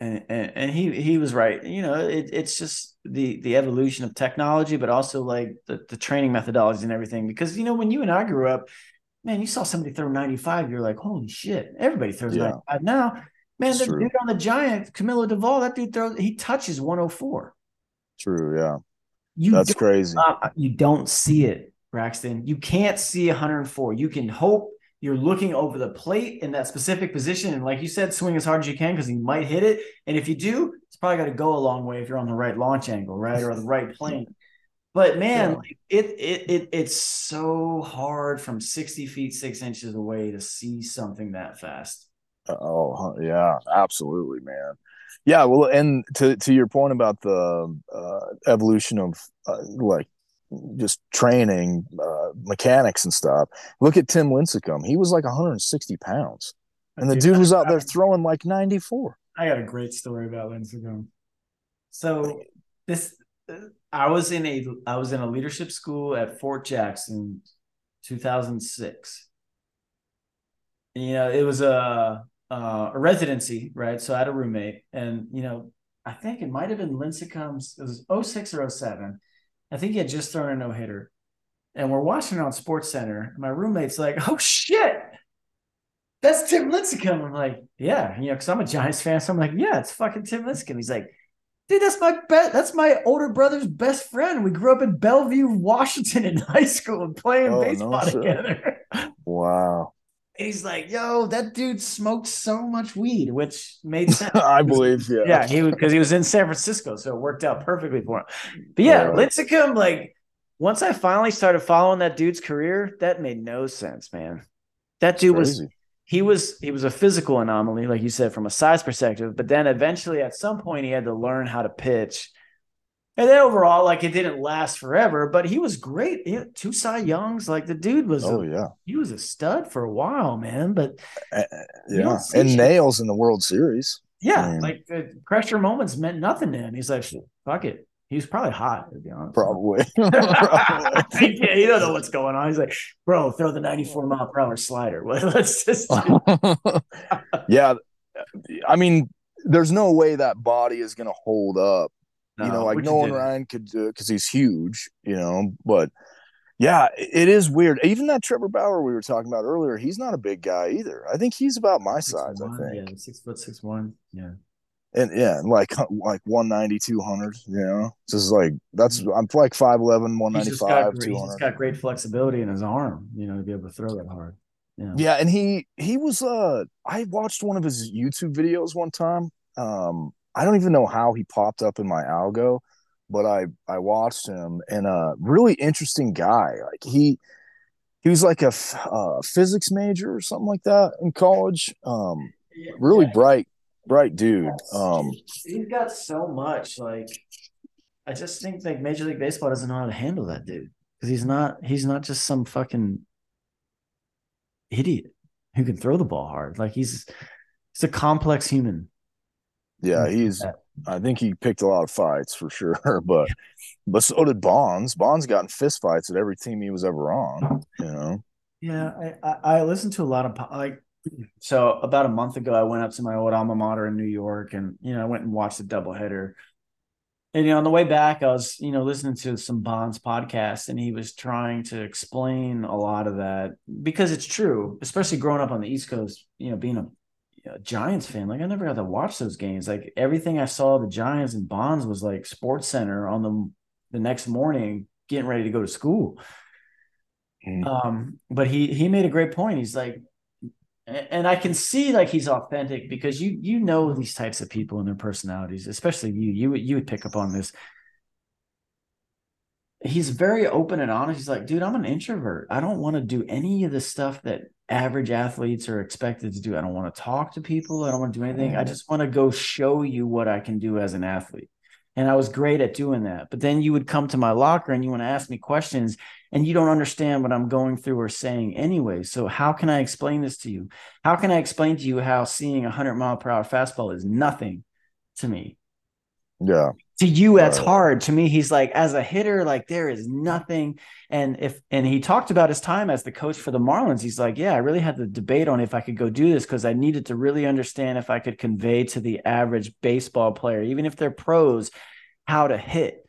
and, and, and he he was right. You know, it, it's just the the evolution of technology, but also, like, the, the training methodologies and everything. Because, you know, when you and I grew up – man, you saw somebody throw ninety-five, you're like, holy shit, everybody throws yeah. ninety-five now. Man, the dude on the Giants, Camilo Duvall, that dude throws, he touches one oh four. True, yeah. You That's crazy. Not, you don't see it, Braxton. You can't see one oh four. You can hope you're looking over the plate in that specific position. And like you said, swing as hard as you can because you might hit it. And if you do, it's probably got to go a long way if you're on the right launch angle, right, or the right plane. But man, yeah. like it it it it's so hard from sixty feet six inches away to see something that fast. Oh yeah, absolutely, man. Yeah, well, and to to your point about the uh, evolution of uh, like just training uh, mechanics and stuff. Look at Tim Lincecum; he was like one hundred and sixty pounds, and the dude was out there throwing like ninety four. I got a great story about Lincecum. So this. I was in a I was in a leadership school at Fort Jackson, two thousand six. And, you know, it was a a residency, right? So I had a roommate, and you know, I think it might have been Lincecum's. It was oh six or oh seven. I think he had just thrown a no hitter, and we're watching it on Sports Center. My roommate's like, "Oh shit, that's Tim Lincecum." I'm like, "Yeah," you know, because I'm a Giants fan, so I'm like, "Yeah, it's fucking Tim Lincecum." He's like, "Dude, that's my best. That's my older brother's best friend. We grew up in Bellevue, Washington, in high school and playing oh, baseball no, together." Wow. And he's like, "Yo, that dude smoked so much weed," which made sense. I believe, yeah, yeah, he because he was in San Francisco, so it worked out perfectly for him. But yeah, yeah. Lincecum, like, once I finally started following that dude's career, that made no sense, man. That dude was. He was he was a physical anomaly, like you said, from a size perspective. But then eventually, at some point, he had to learn how to pitch. And then overall, like, it didn't last forever. But he was great. He had two Cy Youngs. Like, the dude was. Oh a, yeah. He was a stud for a while, man. But uh, yeah, and shit. Nails in the World Series. Yeah, I mean, like the pressure moments meant nothing to him. He's like, fuck it. He was probably hot, to be honest. Probably. Probably. Yeah, you don't know what's going on. He's like, bro, throw the ninety-four mile per hour slider. Let's just. Yeah, I mean, there's no way that body is going to hold up. No, you know, like Nolan Ryan could do it because he's huge. You know, but yeah, it is weird. Even that Trevor Bauer we were talking about earlier, he's not a big guy either. I think he's about my six size. One, I think yeah, six foot six one. Yeah. And yeah, like like one ninety, two hundred, you know, just like that's I'm like five eleven, one ninety-five, he's got, two hundred. He's got great flexibility in his arm, you know, to be able to throw that hard. Yeah, yeah, and he he was uh, I watched one of his YouTube videos one time. Um, I don't even know how he popped up in my algo, but I I watched him, and a really interesting guy. Like he he was like a uh, physics major or something like that in college. Um, yeah, really yeah. bright. Right, dude. Um, he's got so much. Like, I just think like Major League Baseball doesn't know how to handle that dude, because he's not he's not just some fucking idiot who can throw the ball hard. Like he's he's a complex human. Yeah, he's. I think he picked a lot of fights for sure, but but so did Bonds. Bonds got in fist fights at every team he was ever on. You know. Yeah, I I, I listened to a lot of like. So about a month ago, I went up to my old alma mater in New York, and, you know, I went and watched the doubleheader. And, you know, on the way back, I was, you know, listening to some Bonds podcast, and he was trying to explain a lot of that because it's true, especially growing up on the East Coast, you know, being a a Giants fan. Like, I never got to watch those games. Like, everything I saw the Giants and Bonds was like Sports Center on the the next morning, getting ready to go to school. Mm. Um, but he he made a great point. He's like, and I can see like he's authentic, because you you know these types of people and their personalities, especially you. You would you would pick up on this. He's very open and honest. He's like, dude, I'm an introvert. I don't want to do any of the stuff that average athletes are expected to do. I don't want to talk to people. I don't want to do anything. I just want to go show you what I can do as an athlete. And I was great at doing that. But then you would come to my locker and you want to ask me questions, and you don't understand what I'm going through or saying anyway. So how can I explain this to you? How can I explain to you how seeing a one hundred mile per hour fastball is nothing to me? Yeah. To you, that's right. Hard. To me, he's like, as a hitter, like, there is nothing. And if and he talked about his time as the coach for the Marlins. He's like, yeah, I really had the debate on if I could go do this, because I needed to really understand if I could convey to the average baseball player, even if they're pros, how to hit.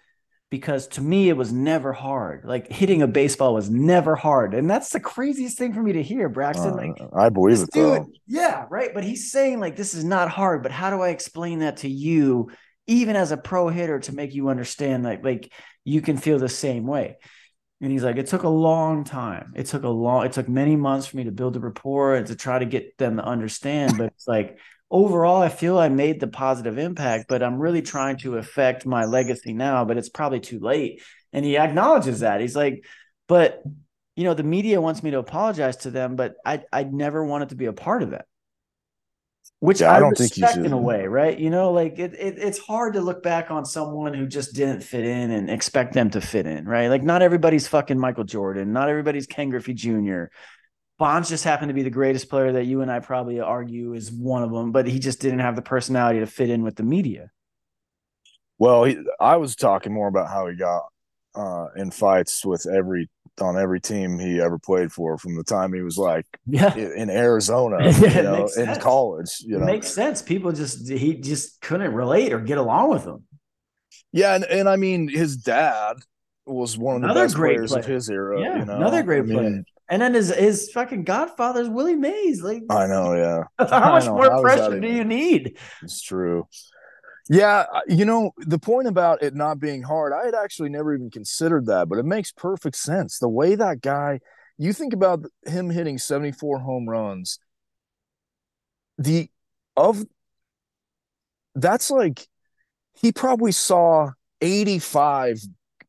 Because to me, it was never hard. Like, hitting a baseball was never hard. And that's the craziest thing for me to hear, Braxton. Uh, like, I believe it, though. Yeah, right. But he's saying, like, this is not hard, but how do I explain that to you, even as a pro hitter, to make you understand that, like, you can feel the same way? And he's like, it took a long time. It took a long, it took many months for me to build the rapport and to try to get them to understand. But it's like, overall, I feel I made the positive impact, but I'm really trying to affect my legacy now, but it's probably too late. And he acknowledges that. He's like, but, you know, the media wants me to apologize to them, but I, I never wanted to be a part of that. Which yeah, I, I don't respect think you should. In a way, right? You know, like it, it, it's hard to look back on someone who just didn't fit in and expect them to fit in, right? Like, not everybody's fucking Michael Jordan. Not everybody's Ken Griffey Junior Bonds just happened to be the greatest player that you and I probably argue is one of them, but he just didn't have the personality to fit in with the media. Well, he, I was talking more about how he got uh, in fights with every on every team he ever played for, from the time he was like yeah. in Arizona, you know, in college. You know? It makes sense. People just, he just couldn't relate or get along with him. Yeah. And, and I mean, his dad was one of the another best great players player. of his era. Yeah, you know? Another great I mean, player. And then his, his fucking godfather's Willie Mays. Like, I know. Yeah. How much know, more pressure do you need? It's true. Yeah, you know, the point about it not being hard, I had actually never even considered that, but it makes perfect sense. The way that guy, you think about him hitting seventy-four home runs, the of that's like he probably saw eighty-five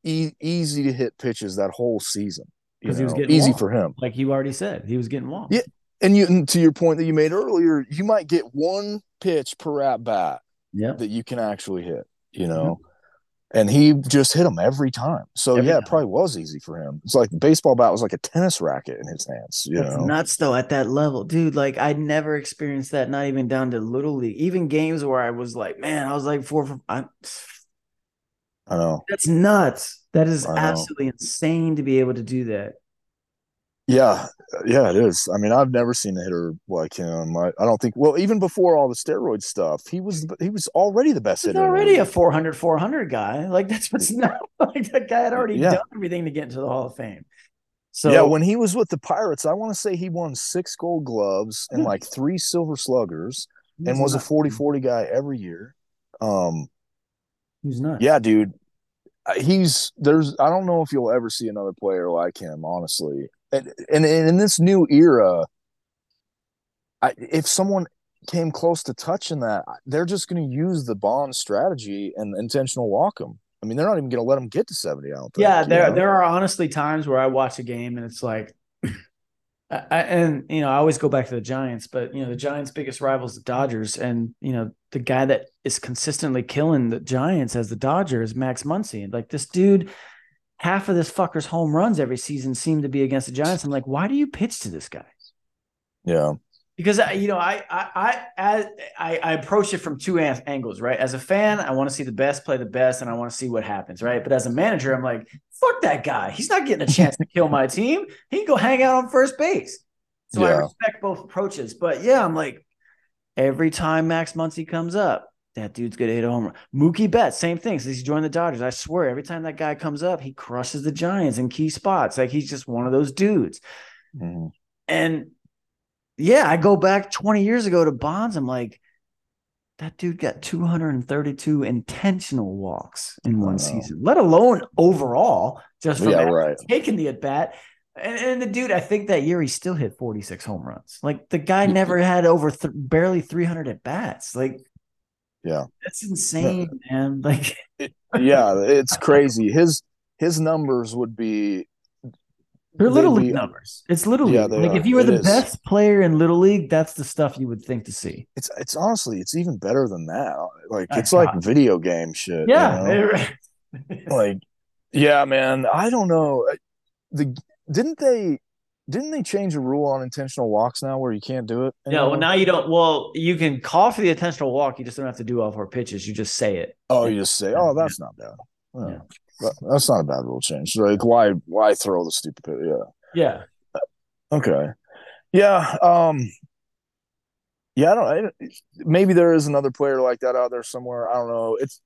e- easy to hit pitches that whole season. Because he was getting easy walked. For him. Like you already said, he was getting walked. Yeah, and, you, and to your point that you made earlier, you might get one pitch per at bat. Yeah, that you can actually hit, you know, mm-hmm. and he just hit them every time. So every yeah, time. It probably was easy for him. It's like the baseball bat was like a tennis racket in his hands. You That's know, nuts though at that level, dude. Like I never experienced that. Not even down to little league. Even games where I was like, man, I was like four for. I'm... I know. That's nuts. That is absolutely insane to be able to do that. Yeah, yeah, it is. I mean, I've never seen a hitter like him. I, I don't think. Well, even before all the steroid stuff, he was he was already the best hitter. He's already a four hundred, four hundred guy. Like that's what's not like that guy had already yeah. done everything to get into the Hall of Fame. So yeah, when he was with the Pirates, I want to say he won six Gold Gloves and like three Silver Sluggers, He's and was nuts. a forty-forty guy every year. Um, He's nuts. Yeah, dude. He's there's. I don't know if you'll ever see another player like him, honestly. And, and, and in this new era, I, if someone came close to touching that, they're just going to use the Bond strategy and intentional walk them. I mean, they're not even going to let them get to seventy out there. Yeah, there you know? there are honestly times where I watch a game and it's like, I, and, you know, I always go back to the Giants, but, you know, the Giants' biggest rival is the Dodgers. And, you know, the guy that is consistently killing the Giants as the Dodger is Max Muncy. Like this dude – half of this fucker's home runs every season seem to be against the Giants. I'm like, why do you pitch to this guy? Yeah. Because, you know, I I I I, I approach it from two angles, right? As a fan, I want to see the best play the best, and I want to see what happens, right? But as a manager, I'm like, fuck that guy. He's not getting a chance to kill my team. He can go hang out on first base. So yeah. I respect both approaches. But, yeah, I'm like, every time Max Muncy comes up, that dude's going to hit a home run. Mookie Betts, same thing. So he's joined the Dodgers. I swear, every time that guy comes up, he crushes the Giants in key spots. Like, he's just one of those dudes. Mm. And yeah, I go back twenty years ago to Bonds. I'm like, that dude got two hundred thirty-two intentional walks in one wow. season, let alone overall, just from yeah, right. taking the at-bat. And, and the dude, I think that year he still hit forty-six home runs. Like, the guy never had over th- barely three hundred at-bats. Like, yeah, that's insane, yeah. man. Like, yeah, it's crazy. His his numbers would be they're little league be, numbers. It's little yeah, league. Like, are. If you were it the is. best player in little league, that's the stuff you would think to see. It's it's honestly, it's even better than that. Like, it's I like thought. video game shit. Yeah, you know? it, like, yeah, man. I don't know. The didn't they didn't they change a rule on intentional walks now where you can't do it anymore? No, well, now you don't. Well, you can call for the intentional walk. You just don't have to do all four pitches. You just say it. Oh, you just say, oh, that's yeah. not bad. Oh. Yeah. That's not a bad rule change. Like, why why throw the stupid pit? Yeah. Yeah. Okay. Yeah. Um, yeah, I don't I, maybe there is another player like that out there somewhere. I don't know. It's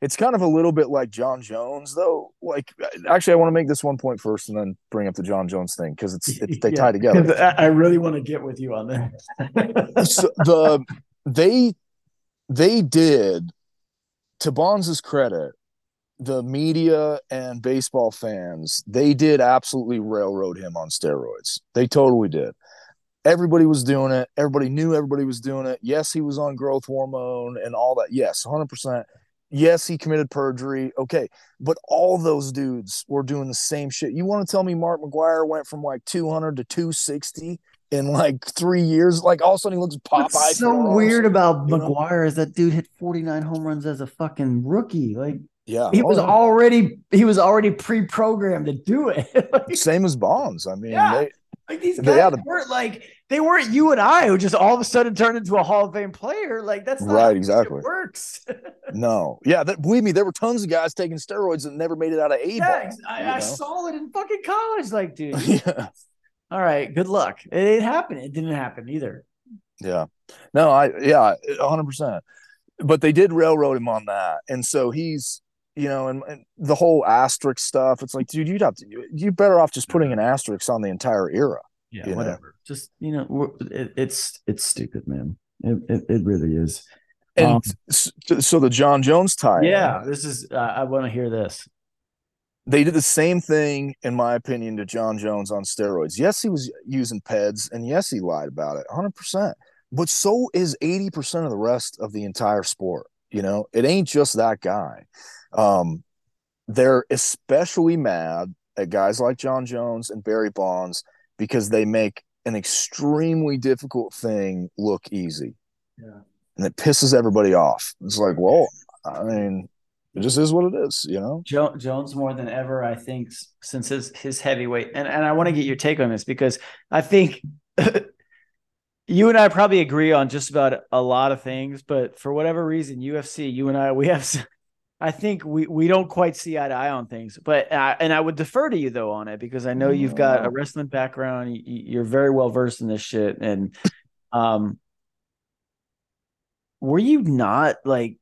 it's kind of a little bit like John Jones, though. Like, actually, I want to make this one point first and then bring up the John Jones thing, because it's, it's they yeah, tie together. I really want to get with you on that. So the they they did, to Bonds' credit, the media and baseball fans, they did absolutely railroad him on steroids. They totally did. Everybody was doing it. Everybody knew everybody was doing it. Yes, he was on growth hormone and all that. Yes, one hundred percent. Yes, he committed perjury. Okay, but all those dudes were doing the same shit. You want to tell me Mark McGwire went from like two hundred to two sixty in like three years? Like, all of a sudden he looks Popeye. What's so weird about McGwire is that dude hit forty-nine home runs as a fucking rookie. Like, yeah, he was already he was already pre-programmed to do it. Like, same as Bonds. I mean, yeah, they, like these guys they weren't a, like they weren't you and I who just all of a sudden turned into a Hall of Fame player. Like, that's not right. How exactly it works. No, yeah, that, believe me, there were tons of guys taking steroids that never made it out of A. Yeah, I, I saw it in fucking college. Like, dude, yeah. All right, good luck. It didn't happen. It didn't happen either. Yeah, no, I yeah, one hundred percent. But they did railroad him on that, and so he's. You know, and, and the whole asterisk stuff. It's like, dude, you'd have to, you're better off just putting an asterisk on the entire era. Yeah, whatever. Know? Just, you know, it, it's it's stupid, man. It it, it really is. And um, so the John Jones tie. Yeah, man, this is. Uh, I want to hear this. They did the same thing, in my opinion, to John Jones on steroids. Yes, he was using P E Ds, and yes, he lied about it, one hundred percent. But so is eighty percent of the rest of the entire sport. You know, it ain't just that guy. Um, they're especially mad at guys like John Jones and Barry Bonds because they make an extremely difficult thing look easy. Yeah. And it pisses everybody off. It's like, well, I mean, it just is what it is, you know? Jo- Jones more than ever, I think, since his, his heavyweight. And, and I want to get your take on this because I think – you and I probably agree on just about a lot of things, but for whatever reason, U F C, you and I, we have, I think we, we don't quite see eye to eye on things, but, I, and I would defer to you though on it, because I know you've got a wrestling background. You're very well versed in this shit. And, um, were you not like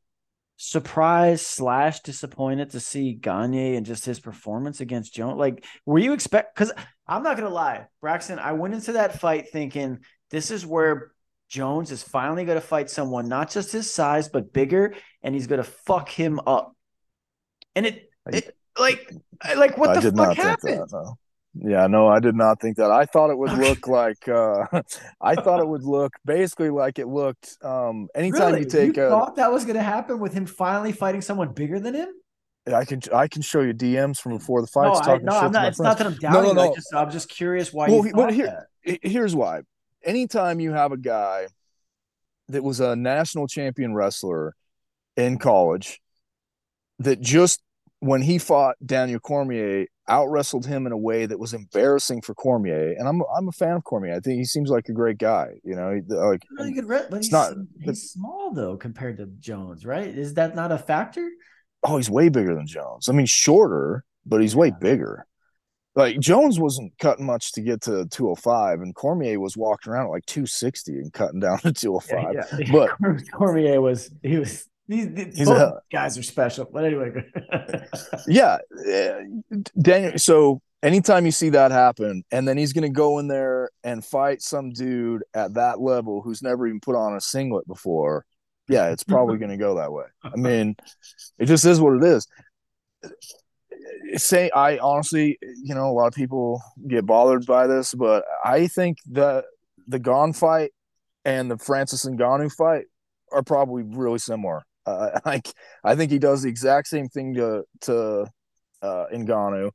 surprised slash disappointed to see Gagne and just his performance against Jones? Like, were you expect, cause I'm not going to lie, Braxton, I went into that fight thinking, this is where Jones is finally going to fight someone, not just his size, but bigger, and he's going to fuck him up. And it, it like, like what I the fuck happened? That, no. Yeah, no, I did not think that. I thought it would look like, uh, I thought it would look basically like it looked. Um, anytime really? you take, you a, thought that was going to happen with him finally fighting someone bigger than him. I can I can show you D Ms from before the fights. No, talking I, no, shit I'm not, it's friends. Not that I'm doubting. No, no, no. I just, I'm just curious why. Well, you well, here, that. here's why. Anytime you have a guy that was a national champion wrestler in college that just when he fought Daniel Cormier out-wrestled him in a way that was embarrassing for Cormier, and I'm I'm a fan of Cormier. I think he seems like a great guy. You know, like really good, but it's he's, not he's small though compared to Jones, right? Is that not a factor? Oh, he's way bigger than Jones. I mean, shorter, but he's yeah. way bigger. Like, Jones wasn't cutting much to get to two oh five, and Cormier was walking around at like two sixty and cutting down to two oh five. Yeah, yeah. But Cormier was – he was – these guys are special. But anyway. yeah. Daniel, so anytime you see that happen, and then he's going to go in there and fight some dude at that level who's never even put on a singlet before, yeah, it's probably going to go that way. I mean, it just is what it is. Say, I honestly, you know, a lot of people get bothered by this, but I think the the Gon fight and the Francis Ngannou fight are probably really similar. Uh, I I think he does the exact same thing to to uh, Ngannou.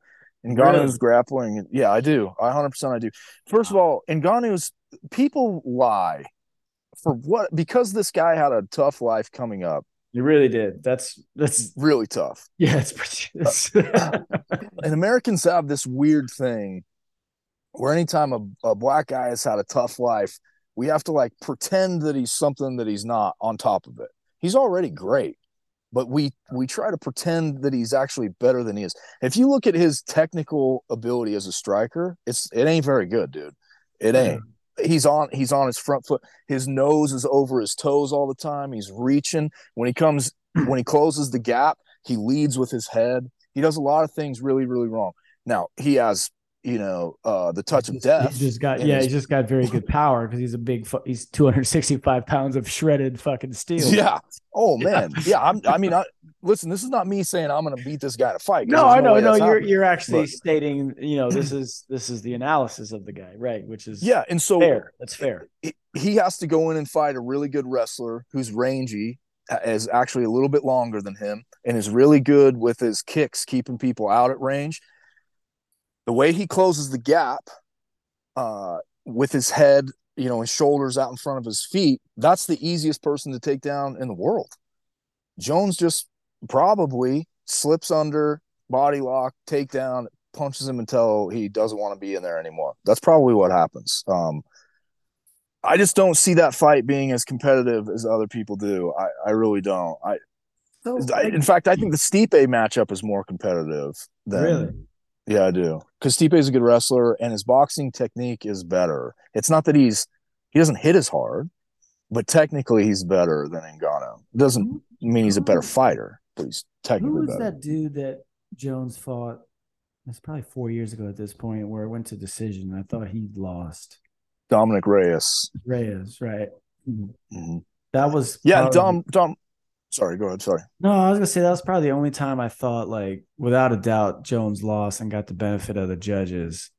Ngannou's really? Grappling. Yeah, I do. I one hundred percent I do. First of all, Ngannou's people lie for what? Because this guy had a tough life coming up. He really did. That's that's really tough. Yeah, it's pretty. It's... uh, and Americans have this weird thing where anytime a, a black guy has had a tough life, we have to like pretend that he's something that he's not on top of it. He's already great. But we, we try to pretend that he's actually better than he is. If you look at his technical ability as a striker, it's it ain't very good, dude. It ain't. He's on he's on his front foot. His nose is over his toes all the time. He's reaching. When he comes, when he closes the gap, he leads with his head. He does a lot of things really, really wrong. Now he has, you know, uh, the touch of death. He's just got, yeah, he's just got very good power because he's a big, he's two hundred sixty-five pounds of shredded fucking steel. Yeah. Oh man. Yeah. yeah I'm, I mean, I, listen, this is not me saying I'm going to beat this guy to fight. No, I know. No, no you're, happening. You're actually but, stating, you know, this is, this is the analysis of the guy. Right. Which is yeah, and so fair. That's fair. He has to go in and fight a really good wrestler who's rangy, is actually a little bit longer than him, and is really good with his kicks, keeping people out at range. The way he closes the gap uh, with his head, you know, his shoulders out in front of his feet, that's the easiest person to take down in the world. Jones just probably slips under, body lock, takedown, punches him until he doesn't want to be in there anymore. That's probably what happens. Um, I just don't see that fight being as competitive as other people do. I, I really don't. I, so, I in fact, I think the Stipe matchup is more competitive than really? – Yeah, I do. Because Stipe is a good wrestler, and his boxing technique is better. It's not that he's he doesn't hit as hard, but technically he's better than Ngannou. It doesn't mean he's a better fighter, but he's technically better. Who was that dude that Jones fought? It's probably four years ago at this point, where it went to decision. I thought he lost. Dominic Reyes. Reyes, right? Mm-hmm. That was yeah. Dom Dom. Sorry, go ahead. Sorry. No, I was gonna say that was probably the only time I thought, like, without a doubt, Jones lost and got the benefit of the judges.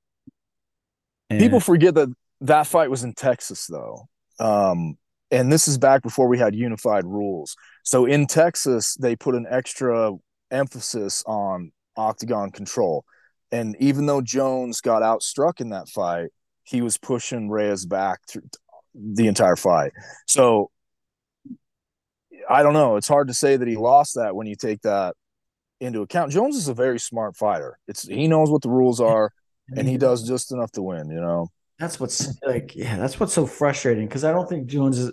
And people forget that that fight was in Texas, though, um, and this is back before we had unified rules. So in Texas, they put an extra emphasis on octagon control, and even though Jones got outstruck in that fight, he was pushing Reyes back through the entire fight. So. I don't know. It's hard to say that he lost that when you take that into account. Jones is a very smart fighter. It's he knows what the rules are, and he does just enough to win. You know, that's what's like. Yeah, that's what's so frustrating because I don't think Jones is.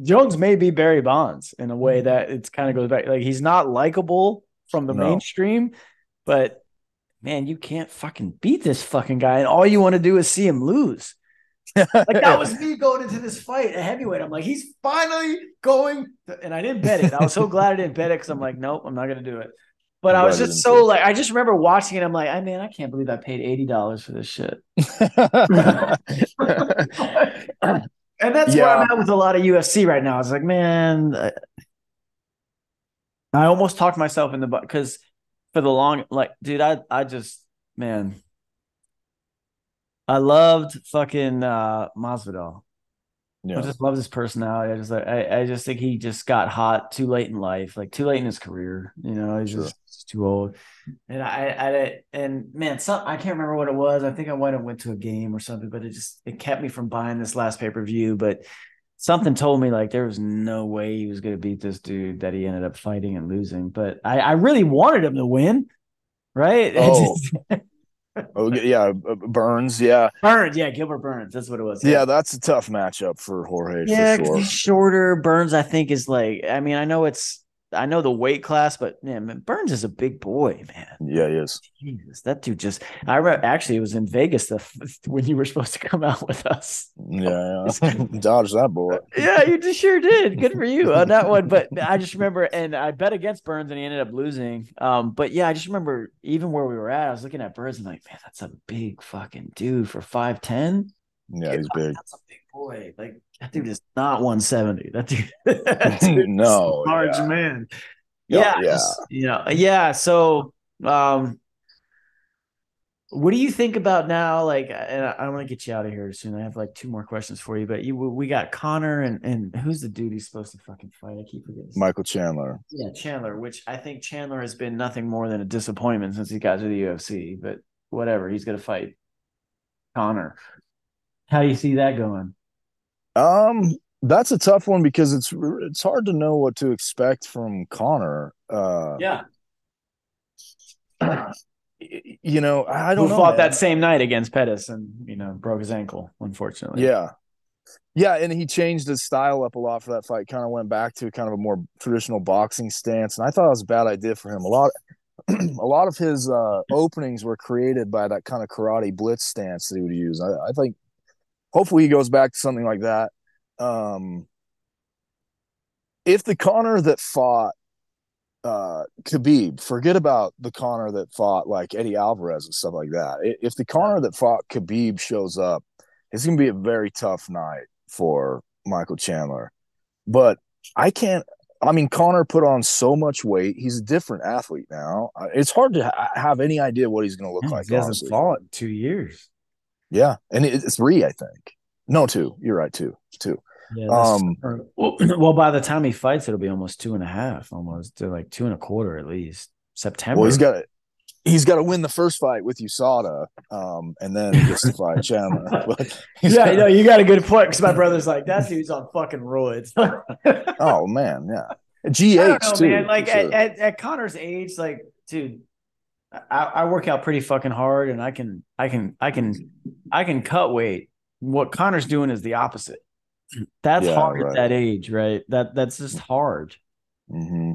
Jones may be Barry Bonds in a way that it's kind of goes back. Like he's not likable from the no. mainstream, but man, you can't fucking beat this fucking guy, and all you want to do is see him lose. Like that was me going into this fight at heavyweight. I'm like, he's finally going, to, and I didn't bet it. I was so glad I didn't bet it because I'm like, nope, I'm not gonna do it. But I was just so like, I just remember watching it. I'm like, I man, I can't believe I paid eighty dollars for this shit. And that's yeah. where I'm at with a lot of U F C right now. I was like, man, I, I almost talked myself in the butt because for the long, like, dude, I I just man. I loved fucking uh, Masvidal. Yeah. I just love his personality. I just like I, I just think he just got hot too late in life, like too late in his career. You know, he's sure. just, just too old. And I, I and man, some I can't remember what it was. I think I went and went to a game or something, but it just it kept me from buying this last pay per view. But something told me like there was no way he was going to beat this dude that he ended up fighting and losing. But I, I really wanted him to win, right? Oh. Oh yeah, Burns, yeah, Burns, yeah, Gilbert Burns. That's what it was. Yeah, yeah that's a tough matchup for Jorge. Yeah, for sure. He's shorter. Burns, I think, is like. I mean, I know it's I know the weight class, but man, man, Burns is a big boy, man. Yeah, he is. Jesus, that dude just. I remember, actually, it was in Vegas the, when you were supposed to come out with us. Yeah, yeah. Dodge that bullet. Yeah, you just sure did. Good for you on that one. But I just remember, and I bet against Burns, and he ended up losing. Um, but yeah, I just remember even where we were at, I was looking at Burns and like, man, that's a big fucking dude for five ten. Yeah, he's big. That's a big boy. Like, that dude is not one seventy. That dude, that dude no, is a large yeah. man. Yep, yeah, yeah. You know, yeah. So, um, what do you think about now? Like, and I, I want to get you out of here soon. I have like two more questions for you, but you, we got Connor and and who's the dude he's supposed to fucking fight? I keep forgetting. Michael Chandler. Yeah, Chandler. Which I think Chandler has been nothing more than a disappointment since he got to the U F C. But whatever, he's gonna fight Connor. How do you see that going? Um, that's a tough one because it's it's hard to know what to expect from Connor. Uh, yeah. You know, I don't Who know. Who fought man. that same night against Pettis and, you know, broke his ankle, unfortunately. Yeah. Yeah, and he changed his style up a lot for that fight. Kind of went back to kind of a more traditional boxing stance, and I thought it was a bad idea for him. A lot a lot of his uh, openings were created by that kind of karate blitz stance that he would use. I, I think hopefully he goes back to something like that. Um, if the Connor that fought uh, Khabib, forget about the Connor that fought like Eddie Alvarez and stuff like that. If the Connor that fought Khabib shows up, it's going to be a very tough night for Michael Chandler. But I can't – I mean, Connor put on so much weight. He's a different athlete now. It's hard to ha- have any idea what he's going to look yeah, like. He hasn't fought in two years. Yeah, and it's three, I think. No, two. You're right, two. Two. Yeah, um, well, well, by the time he fights, it'll be almost two and a half, almost to like two and a quarter at least. September. Well, he's got to he's got to win the first fight with USADA, um, and then he gets to fight Chandler. Yeah, gotta, you know, you got a good point because my brother's like, that dude's on fucking roids. Oh man, yeah. G H I don't know, too. Man. Like at, sure. at, at Connor's age, like, dude. I, I work out pretty fucking hard, and I can, I can, I can, I can cut weight. What Connor's doing is the opposite. That's yeah, hard right. at that age, right? That that's just hard. Mm-hmm.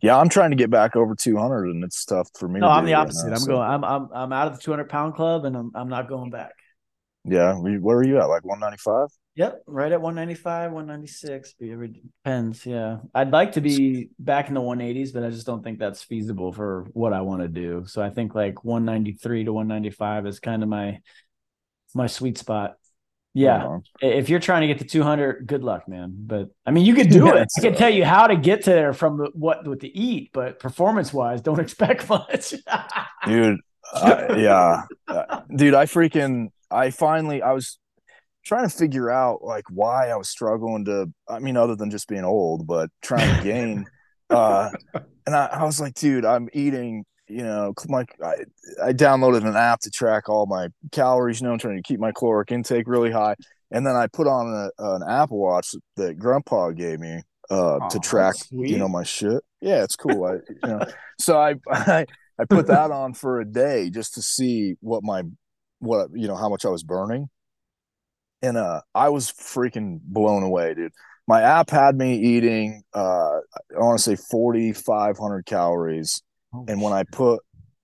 Yeah, I'm trying to get back over two hundred, and it's tough for me. No, to I'm the opposite. Right now, I'm so. going. I'm I'm I'm out of the two hundred pound club, and I'm I'm not going back. Yeah, where are you at? Like one ninety-five? Yep, right at one ninety-five, one ninety-six. It depends, yeah. I'd like to be back in the one eighties, but I just don't think that's feasible for what I want to do. So I think like one ninety-three to one ninety-five is kind of my my sweet spot. Yeah, uh-huh. If you're trying to get to two hundred, good luck, man. But, I mean, you could do yeah, it. I can tell you how to get to there from the, what, what to eat, but performance-wise, don't expect much. Dude, uh, yeah. Uh, dude, I freaking – I finally – I was – trying to figure out like why I was struggling to, I mean, other than just being old, but trying to gain. uh, and I, I was like, dude, I'm eating, you know, my, I, I downloaded an app to track all my calories, you know, I'm trying to keep my caloric intake really high. And then I put on a, an Apple Watch that Grandpa gave me uh, oh, to track, you know, my shit. Yeah, it's cool. I, you know, so I, I, I put that on for a day just to see what my, what, you know, how much I was burning. And uh, I was freaking blown away, dude. My app had me eating, uh, I want to say forty-five hundred calories. Oh, and when shit. I put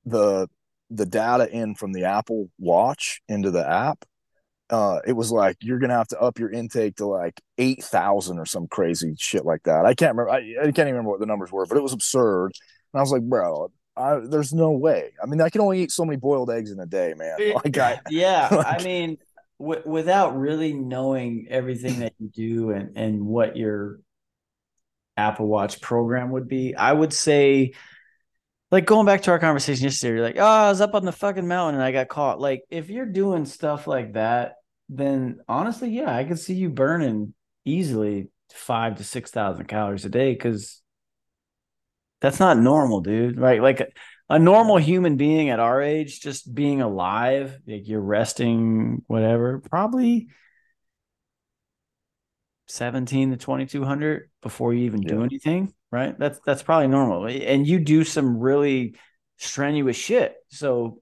the the data in from the Apple Watch into the app, uh, it was like, you're going to have to up your intake to like eight thousand or some crazy shit like that. I can't remember. I, I can't even remember what the numbers were, but it was absurd. And I was like, bro, I, there's no way. I mean, I can only eat so many boiled eggs in a day, man. Like I, yeah, like, I mean... without really knowing everything that you do and, and what your Apple Watch program would be, I would say, like going back to our conversation yesterday, you're like, oh, I was up on the fucking mountain and I got caught. Like if you're doing stuff like that, then honestly, yeah, I could see you burning easily five to six thousand calories a day because that's not normal, dude. Right? Like a normal human being at our age, just being alive, like you're resting, whatever, probably seventeen to twenty-two hundred before you even yeah. do anything, right? That's that's probably normal. And you do some really strenuous shit. So,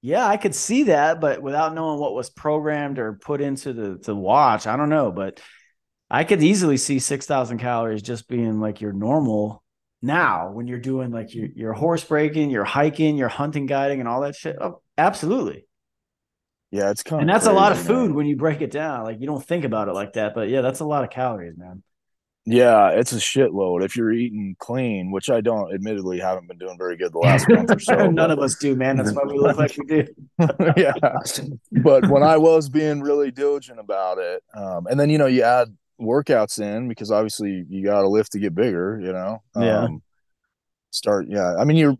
yeah, I could see that, but without knowing what was programmed or put into the, the watch, I don't know. But I could easily see six thousand calories just being like your normal now when you're doing like your, your horse breaking, your hiking, your hunting, guiding, and all that shit. Oh, absolutely. Yeah, it's kind and of that's crazy, a lot of food, man. When you break it down. Like, you don't think about it like that, but yeah, that's a lot of calories, man. Yeah, it's a shitload if you're eating clean, which I don't, admittedly, haven't been doing very good the last month or so. None but... of us do, man. That's why we look like we do. Yeah. But when I was being really diligent about it, um, and then, you know, you add workouts in because obviously you got to lift to get bigger, you know? Um, yeah. Start, yeah. I mean, your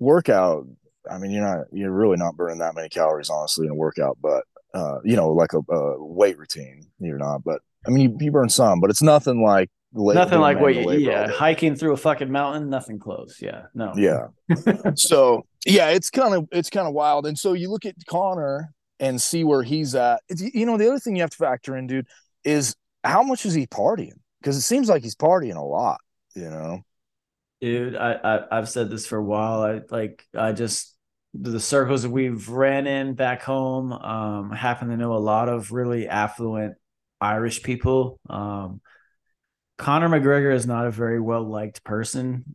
workout, I mean, you're not, you're really not burning that many calories, honestly, in a workout, but, uh, you know, like a, a weight routine, you're not, but. I mean, you, you burn some, but it's nothing like late, nothing like what you yeah hiking through a fucking mountain, nothing close. Yeah, no, yeah. So yeah, it's kind of it's kind of wild. And so you look at Connor and see where he's at. It's, you know, the other thing you have to factor in, dude, is how much is he partying? Because it seems like he's partying a lot. You know, dude, I, I I've said this for a while. I like I just the circles that we've ran in back home. Um, I happen to know a lot of really affluent Irish people. um Conor McGregor is not a very well liked person.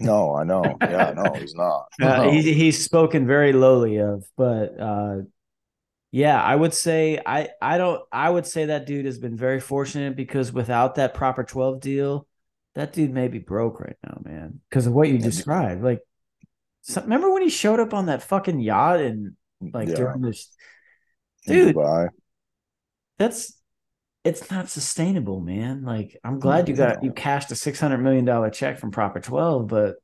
No, I know. Yeah, no, he's not. Uh, no. He, he's spoken very lowly of, but uh yeah, I would say I I don't I would say that dude has been very fortunate because without that proper twelve deal, that dude may be broke right now, man. Because of what you described, like, so, remember when he showed up on that fucking yacht and like yeah. during this, dude, Dubai. that's. It's not sustainable, man. Like, I'm glad you got you cashed a six hundred million dollars check from Proper twelve, but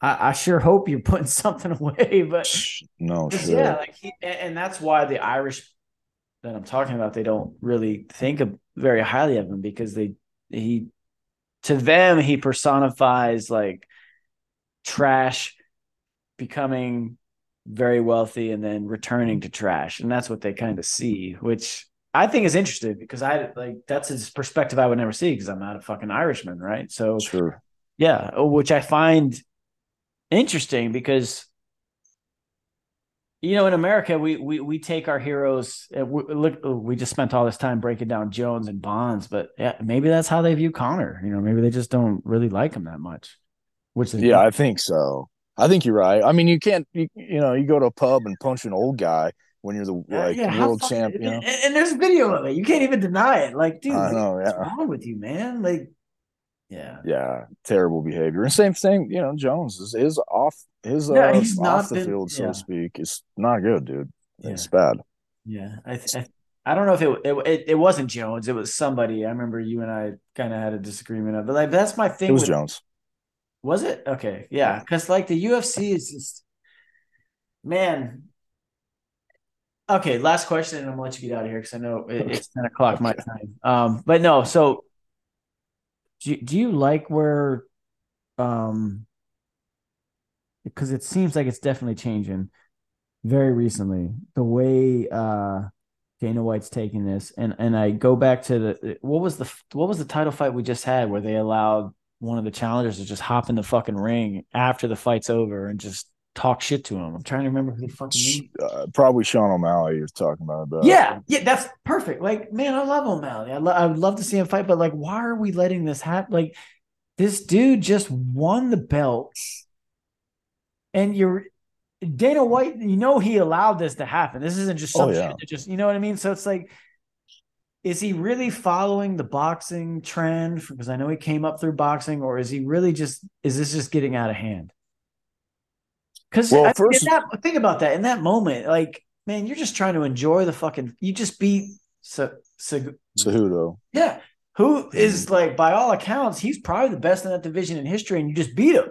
I, I sure hope you're putting something away. But no, sure. yeah, like he, and that's why the Irish that I'm talking about, they don't really think of, very highly of him because they he to them he personifies like trash becoming very wealthy and then returning to trash, and that's what they kind of see, which. I think is interesting because I like that's his perspective I would never see because I'm not a fucking Irishman, right? So sure. yeah, which I find interesting because you know in America we we we take our heroes and we, look we just spent all this time breaking down Jones and Bonds, but yeah, maybe that's how they view Connor. You know, maybe they just don't really like him that much. Which is yeah, good. I think so. I think you're right. I mean, you can't you, you know you go to a pub and punch an old guy. When you're the like yeah, world champion, you know? and, and there's video of it. You can't even deny it. Like, dude, I know, what's yeah. wrong with you, man? Like, yeah, yeah, terrible behavior. And same thing, you know. Jones is, is off his yeah, uh, off the been, field, so yeah. to speak. It's not good, dude. Yeah. It's bad. Yeah, I, th- I I don't know if it it, it it wasn't Jones. It was somebody. I remember you and I kind of had a disagreement of, but like that's my thing. It was with, Jones. Was it okay? Yeah, because like the U F C is just man. Okay, last question, and I'm going to let you get out of here because I know it's ten o'clock my time. Um, but no, so do, do you like where um, – because it seems like it's definitely changing very recently, the way uh, Dana White's taking this. And and I go back to the – what was the what was the title fight we just had where they allowed one of the challengers to just hop in the fucking ring after the fight's over and just – talk shit to him. I'm trying to remember who the fucking uh, probably Sean O'Malley you're talking about. That. Yeah, yeah, that's perfect. Like, man, I love O'Malley. I, lo- I would love to see him fight, but like, why are we letting this happen? Like, this dude just won the belt, and you're Dana White. You know he allowed this to happen. This isn't just some oh, yeah. shit that just you know what I mean. So it's like, is he really following the boxing trend? Because I know he came up through boxing, or is he really just is this just getting out of hand? Because well, think about that in that moment, like, man, you're just trying to enjoy the fucking. You just beat Cejudo. So, so, yeah, who is like by all accounts, he's probably the best in that division in history, and you just beat him.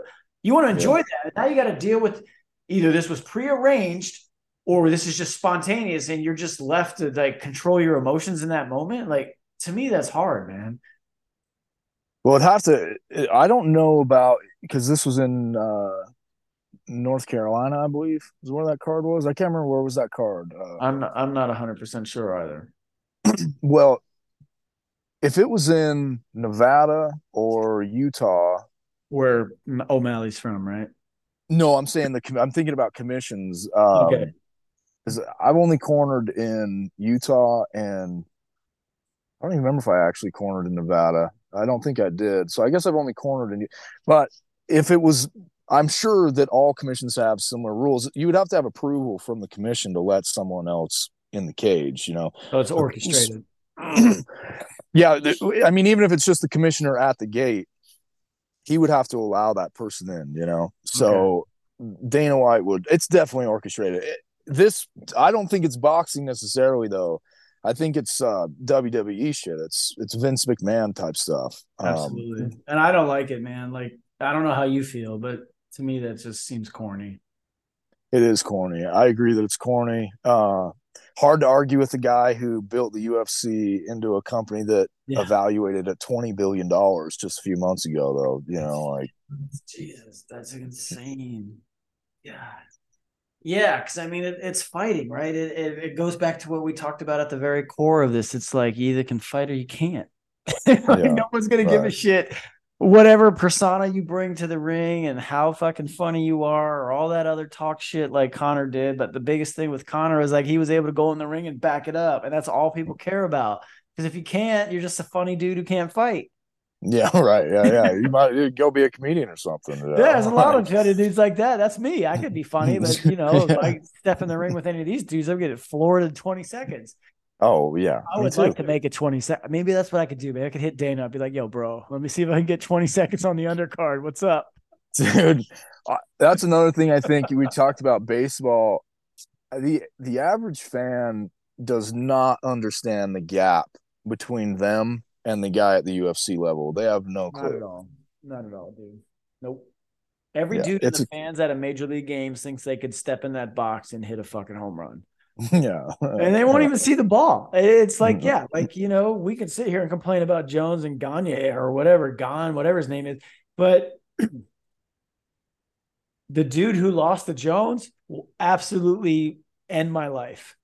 You want to enjoy yeah. that. Now you got to deal with either this was prearranged or this is just spontaneous, and you're just left to like control your emotions in that moment. Like to me, that's hard, man. Well, it'd have to. I don't know about because this was in. Uh... North Carolina, I believe, is where that card was. I can't remember where was that card. Uh, I'm not, I'm not one hundred percent sure either. Well, if it was in Nevada or Utah, where O'Malley's from, right? No, I'm saying the I'm thinking about commissions. Um, okay, because I've only cornered in Utah, and I don't even remember if I actually cornered in Nevada. I don't think I did. So I guess I've only cornered in, but. if it was, I'm sure that all commissions have similar rules. You would have to have approval from the commission to let someone else in the cage, you know. Oh, it's orchestrated. Yeah. I mean, even if it's just the commissioner at the gate, he would have to allow that person in, you know? So okay. Dana White would, it's definitely orchestrated. It, this, I don't think it's boxing necessarily though. I think it's uh, W W E shit. It's, it's Vince McMahon type stuff. Absolutely. Um, and I don't like it, man. Like, I don't know how you feel, but to me, that just seems corny. It is corny. I agree that it's corny. Uh, hard to argue with the guy who built the U F C into a company that yeah. evaluated at twenty billion dollars just a few months ago, though. You know, like Jesus, that's insane. Yeah. Yeah, because I mean, it, it's fighting, right? It, it it goes back to what we talked about at the very core of this. It's like you either can fight or you can't. Like, yeah, no one's gonna right. give a shit. Whatever persona you bring to the ring and how fucking funny you are or all that other talk shit like Connor did. But the biggest thing with Connor is like he was able to go in the ring and back it up. And that's all people care about. Because if you can't, you're just a funny dude who can't fight. Yeah, right. Yeah, yeah. You might go be a comedian or something. Yeah, there's a lot of funny dudes like that. That's me. I could be funny, but, you know, yeah. if I step in the ring with any of these dudes, I'm getting floored in twenty seconds. Oh, yeah. I would like to make it twenty seconds. Maybe that's what I could do, man. I could hit Dana. I'd be like, yo, bro, let me see if I can get twenty seconds on the undercard. What's up? Dude, that's another thing I think we talked about baseball. The the average fan does not understand the gap between them and the guy at the U F C level. They have no clue. Not at all. Not at all, dude. Nope. Every yeah, dude in the a- fans at a major league game thinks they could step in that box and hit a fucking home run. Yeah. And they won't yeah. even see the ball. It's like, yeah, like, you know, we can sit here and complain about Jones and Gagne or whatever, Gon, whatever his name is. But the dude who lost to Jones will absolutely end my life.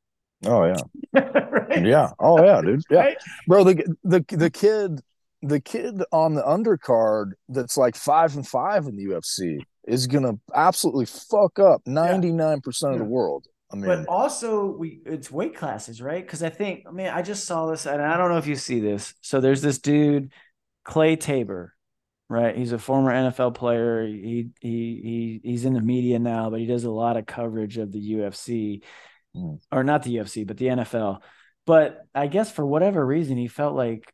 Oh, yeah. Right? Yeah. Oh, yeah, dude. Yeah. Right? Bro, the, the, the kid, the kid on the undercard that's like five and five in the U F C is going to absolutely fuck up ninety-nine percent yeah. of the world. I mean, but also we it's weight classes, right? Because I think, I mean, I just saw this, and I don't know if you see this. So there's this dude, Clay Tabor, right? He's a former N F L player. He he he he's in the media now, but he does a lot of coverage of the U F C, mm. or not the U F C, but the N F L. But I guess for whatever reason, he felt like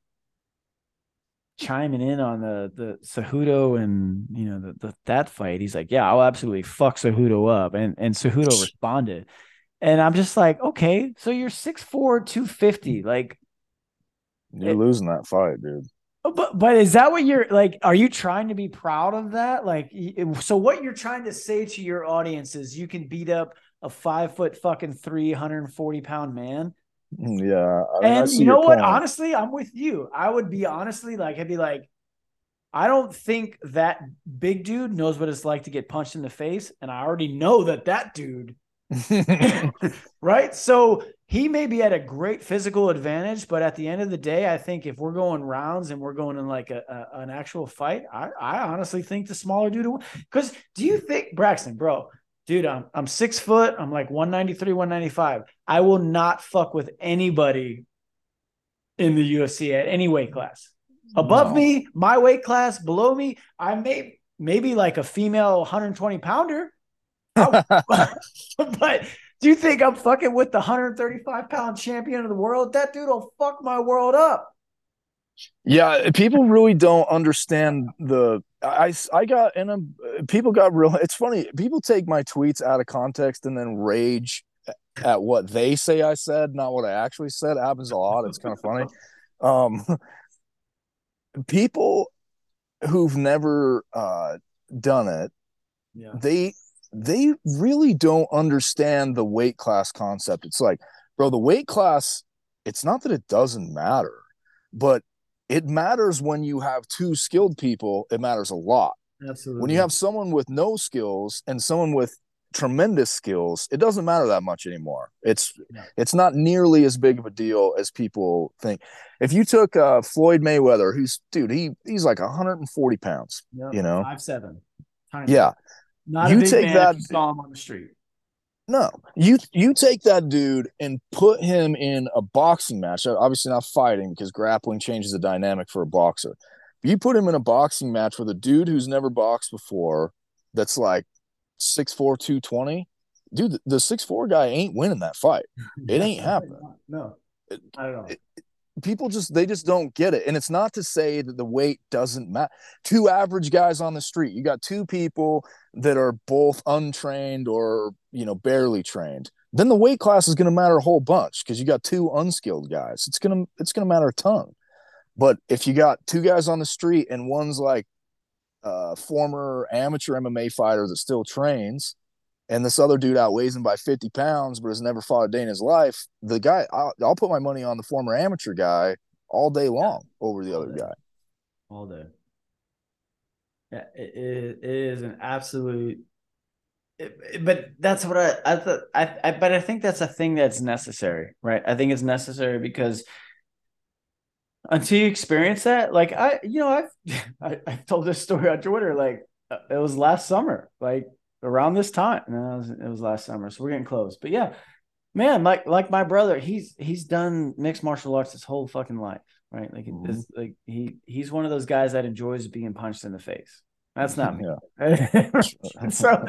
chiming in on the the Cejudo and you know the, the that fight. He's like, yeah, I'll absolutely fuck Cejudo up, and and Cejudo responded, and I'm just like, okay, so you're six four, two fifty, like you're it, losing that fight, dude. But but is that what you're like? Are you trying to be proud of that? Like, so what you're trying to say to your audience is you can beat up a five foot fucking three hundred forty pound man. Yeah. I mean, and you know what? Point. Honestly, I'm with you. I would be honestly like, I'd be like, I don't think that big dude knows what it's like to get punched in the face. And I already know that that dude, right? So he may be at a great physical advantage, but at the end of the day, I think if we're going rounds and we're going in like a, a an actual fight, I, I honestly think the smaller dude, because do you think Braxton, bro, dude, I'm, I'm six foot. I'm like one ninety-three, one ninety-five. I will not fuck with anybody in the U F C at any weight class. Above no. me, my weight class, below me, I may maybe like a female one hundred twenty pounder. But do you think I'm fucking with the one thirty-five pound champion of the world? That dude will fuck my world up. Yeah, people really don't understand the I, I got in a people got real. It's funny. People take my tweets out of context and then rage at what they say I said, not what I actually said. It happens a lot. It's kind of funny. Um, people who've never uh, done it, yeah. they they really don't understand the weight class concept. It's like, bro, the weight class. It's not that it doesn't matter, but it matters when you have two skilled people. It matters a lot. Absolutely. When you have someone with no skills and someone with tremendous skills, it doesn't matter that much anymore. It's yeah. it's not nearly as big of a deal as people think. If you took uh, Floyd Mayweather, who's dude, he he's like one forty pounds. Yep. You know, five seven. Tiny. Yeah, not you a big take man that. If you saw him on the street. No, you you take that dude and put him in a boxing match. Obviously not fighting because grappling changes the dynamic for a boxer. You put him in a boxing match with a dude who's never boxed before that's like six four, two twenty. Dude, the six four guy ain't winning that fight. It ain't happening. No. I don't know. It, it, people just, they just don't get it. And it's not to say that the weight doesn't matter. Two average guys on the street. You got two people that are both untrained or, you know, barely trained. Then the weight class is going to matter a whole bunch because you got two unskilled guys. It's going to, it's going to matter a ton. But if you got two guys on the street and one's like a former amateur M M A fighter that still trains, and this other dude outweighs him by fifty pounds but has never fought a day in his life, the guy, I'll, I'll put my money on the former amateur guy all day long over the all other day. guy. All day. Yeah, it, it is an absolute it, it, but that's what I I thought I, I but I think that's a thing that's necessary, right? I think it's necessary because until you experience that, like I, you know, I've I, I've told this story on Twitter. Like it was last summer, like around this time. No, it was, it was last summer, so we're getting close. But yeah, man, like like my brother, he's he's done mixed martial arts his whole fucking life, right? Like, mm-hmm. this, like he he's one of those guys that enjoys being punched in the face. That's not me. Yeah. so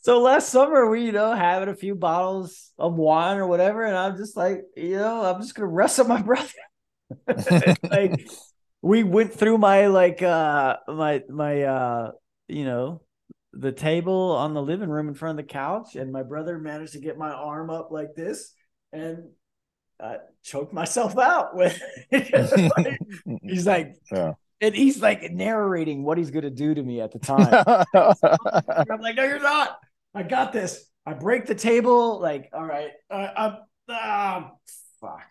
so last summer we, you know, having a few bottles of wine or whatever, and I'm just like, you know, I'm just gonna wrestle my brother. Like we went through my like uh my my uh you know the table on the living room in front of the couch, and my brother managed to get my arm up like this, and I choked myself out with like, he's like yeah. and he's like narrating what he's gonna do to me at the time. I'm like, no, you're not. I got this. I break the table. Like, all right, uh, I'm ah, fuck.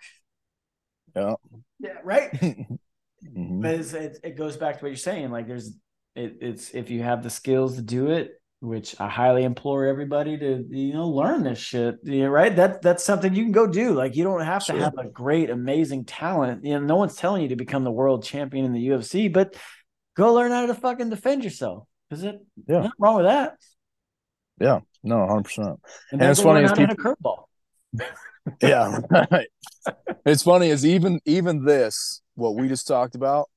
Yeah. Yeah. Right. Mm-hmm. But it's, it, it goes back to what you're saying. Like, there's, it, it's if you have the skills to do it, which I highly implore everybody to, you know, learn this shit. You know, right. That that's something you can go do. Like, you don't have sure. to have a great, amazing talent. You know, no one's telling you to become the world champion in the U F C, but go learn how to fucking defend yourself. Is it? Yeah. Nothing wrong with that. Yeah. No, one hundred percent. And, and it's funny if people curveball. Yeah, right. It's funny is even even this, what we just talked about,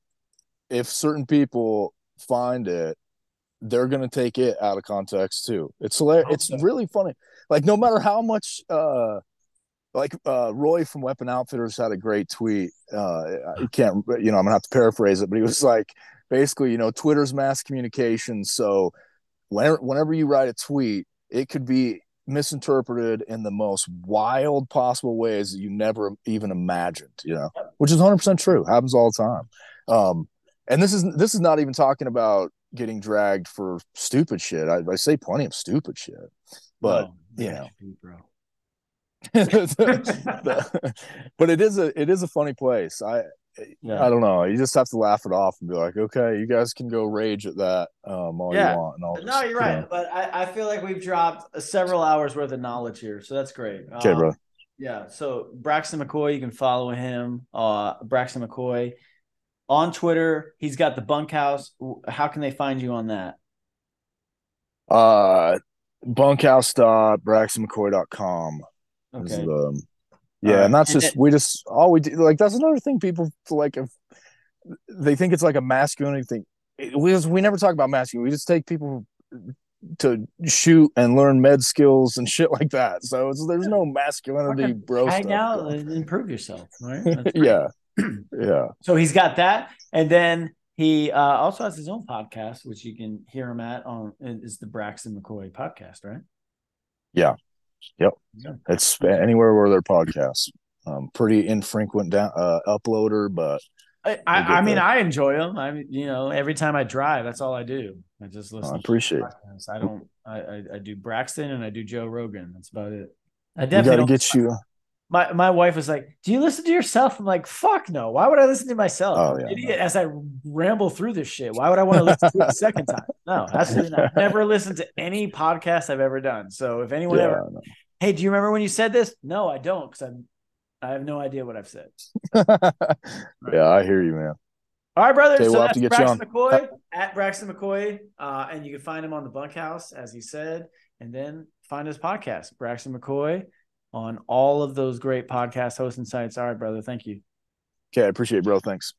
if certain people find it, they're going to take it out of context too. It's hilarious. It's really funny. Like, no matter how much uh like uh Roy from Weapon Outfitters had a great tweet. Uh I can't, you know, I'm going to have to paraphrase it, but he was like, basically, you know, Twitter's mass communication, so whenever whenever you write a tweet, it could be misinterpreted in the most wild possible ways that you never even imagined, you know, which is one hundred percent true. Happens all the time. Um, and this is, this is not even talking about getting dragged for stupid shit. I, I say plenty of stupid shit, but oh, you know, you, bro. the, the, but it is a, it is a funny place. I, yeah. I don't know. You just have to laugh it off and be like, okay, you guys can go rage at that um, all yeah. you want. And all this, no, you're right. You know. But I, I feel like we've dropped several hours worth of knowledge here, so that's great. Okay, um, bro. Yeah. So Braxton McCoy, you can follow him. Uh, Braxton McCoy on Twitter. He's got the Bunkhouse. How can they find you on that? Uh, bunkhouse dot braxton mccoy dot com. Okay. The, yeah, right. And that's just, and it, we just, all we do, like, that's another thing people, like, if they think it's like a masculinity thing. It, we, just, we never talk about masculinity. We just take people to shoot and learn med skills and shit like that. So it's, there's no masculinity, bro. Hang out though. And improve yourself, right? That's yeah. Yeah. So he's got that. And then he uh, also has his own podcast, which you can hear him at on, is the Braxton McCoy podcast, right? Yeah. Yep. Yeah. It's anywhere where their podcasts. Um, pretty infrequent down, uh, uploader, but I, I, I mean, I enjoy them. I mean, you know, every time I drive, that's all I do. I just listen. Oh, I appreciate it. I don't. I, I I do Braxton and I do Joe Rogan. That's about it. I definitely gotta get you. My my wife was like, "Do you listen to yourself?" I'm like, "Fuck no! Why would I listen to myself?" Oh, yeah, idiot! No. As I ramble through this shit, why would I want to listen to it a second time? No, absolutely not. I've never listened to any podcast I've ever done. So if anyone yeah, ever, no. Hey, do you remember when you said this? No, I don't, because I'm, I have no idea what I've said. So, right. Yeah, I hear you, man. All right, brother. Okay, so we'll that's Braxton McCoy at Braxton McCoy, uh, and you can find him on the Bunkhouse, as he said, and then find his podcast, Braxton McCoy, on all of those great podcast hosting sites. All right, brother. Thank you. Okay. I appreciate it, bro. Thanks.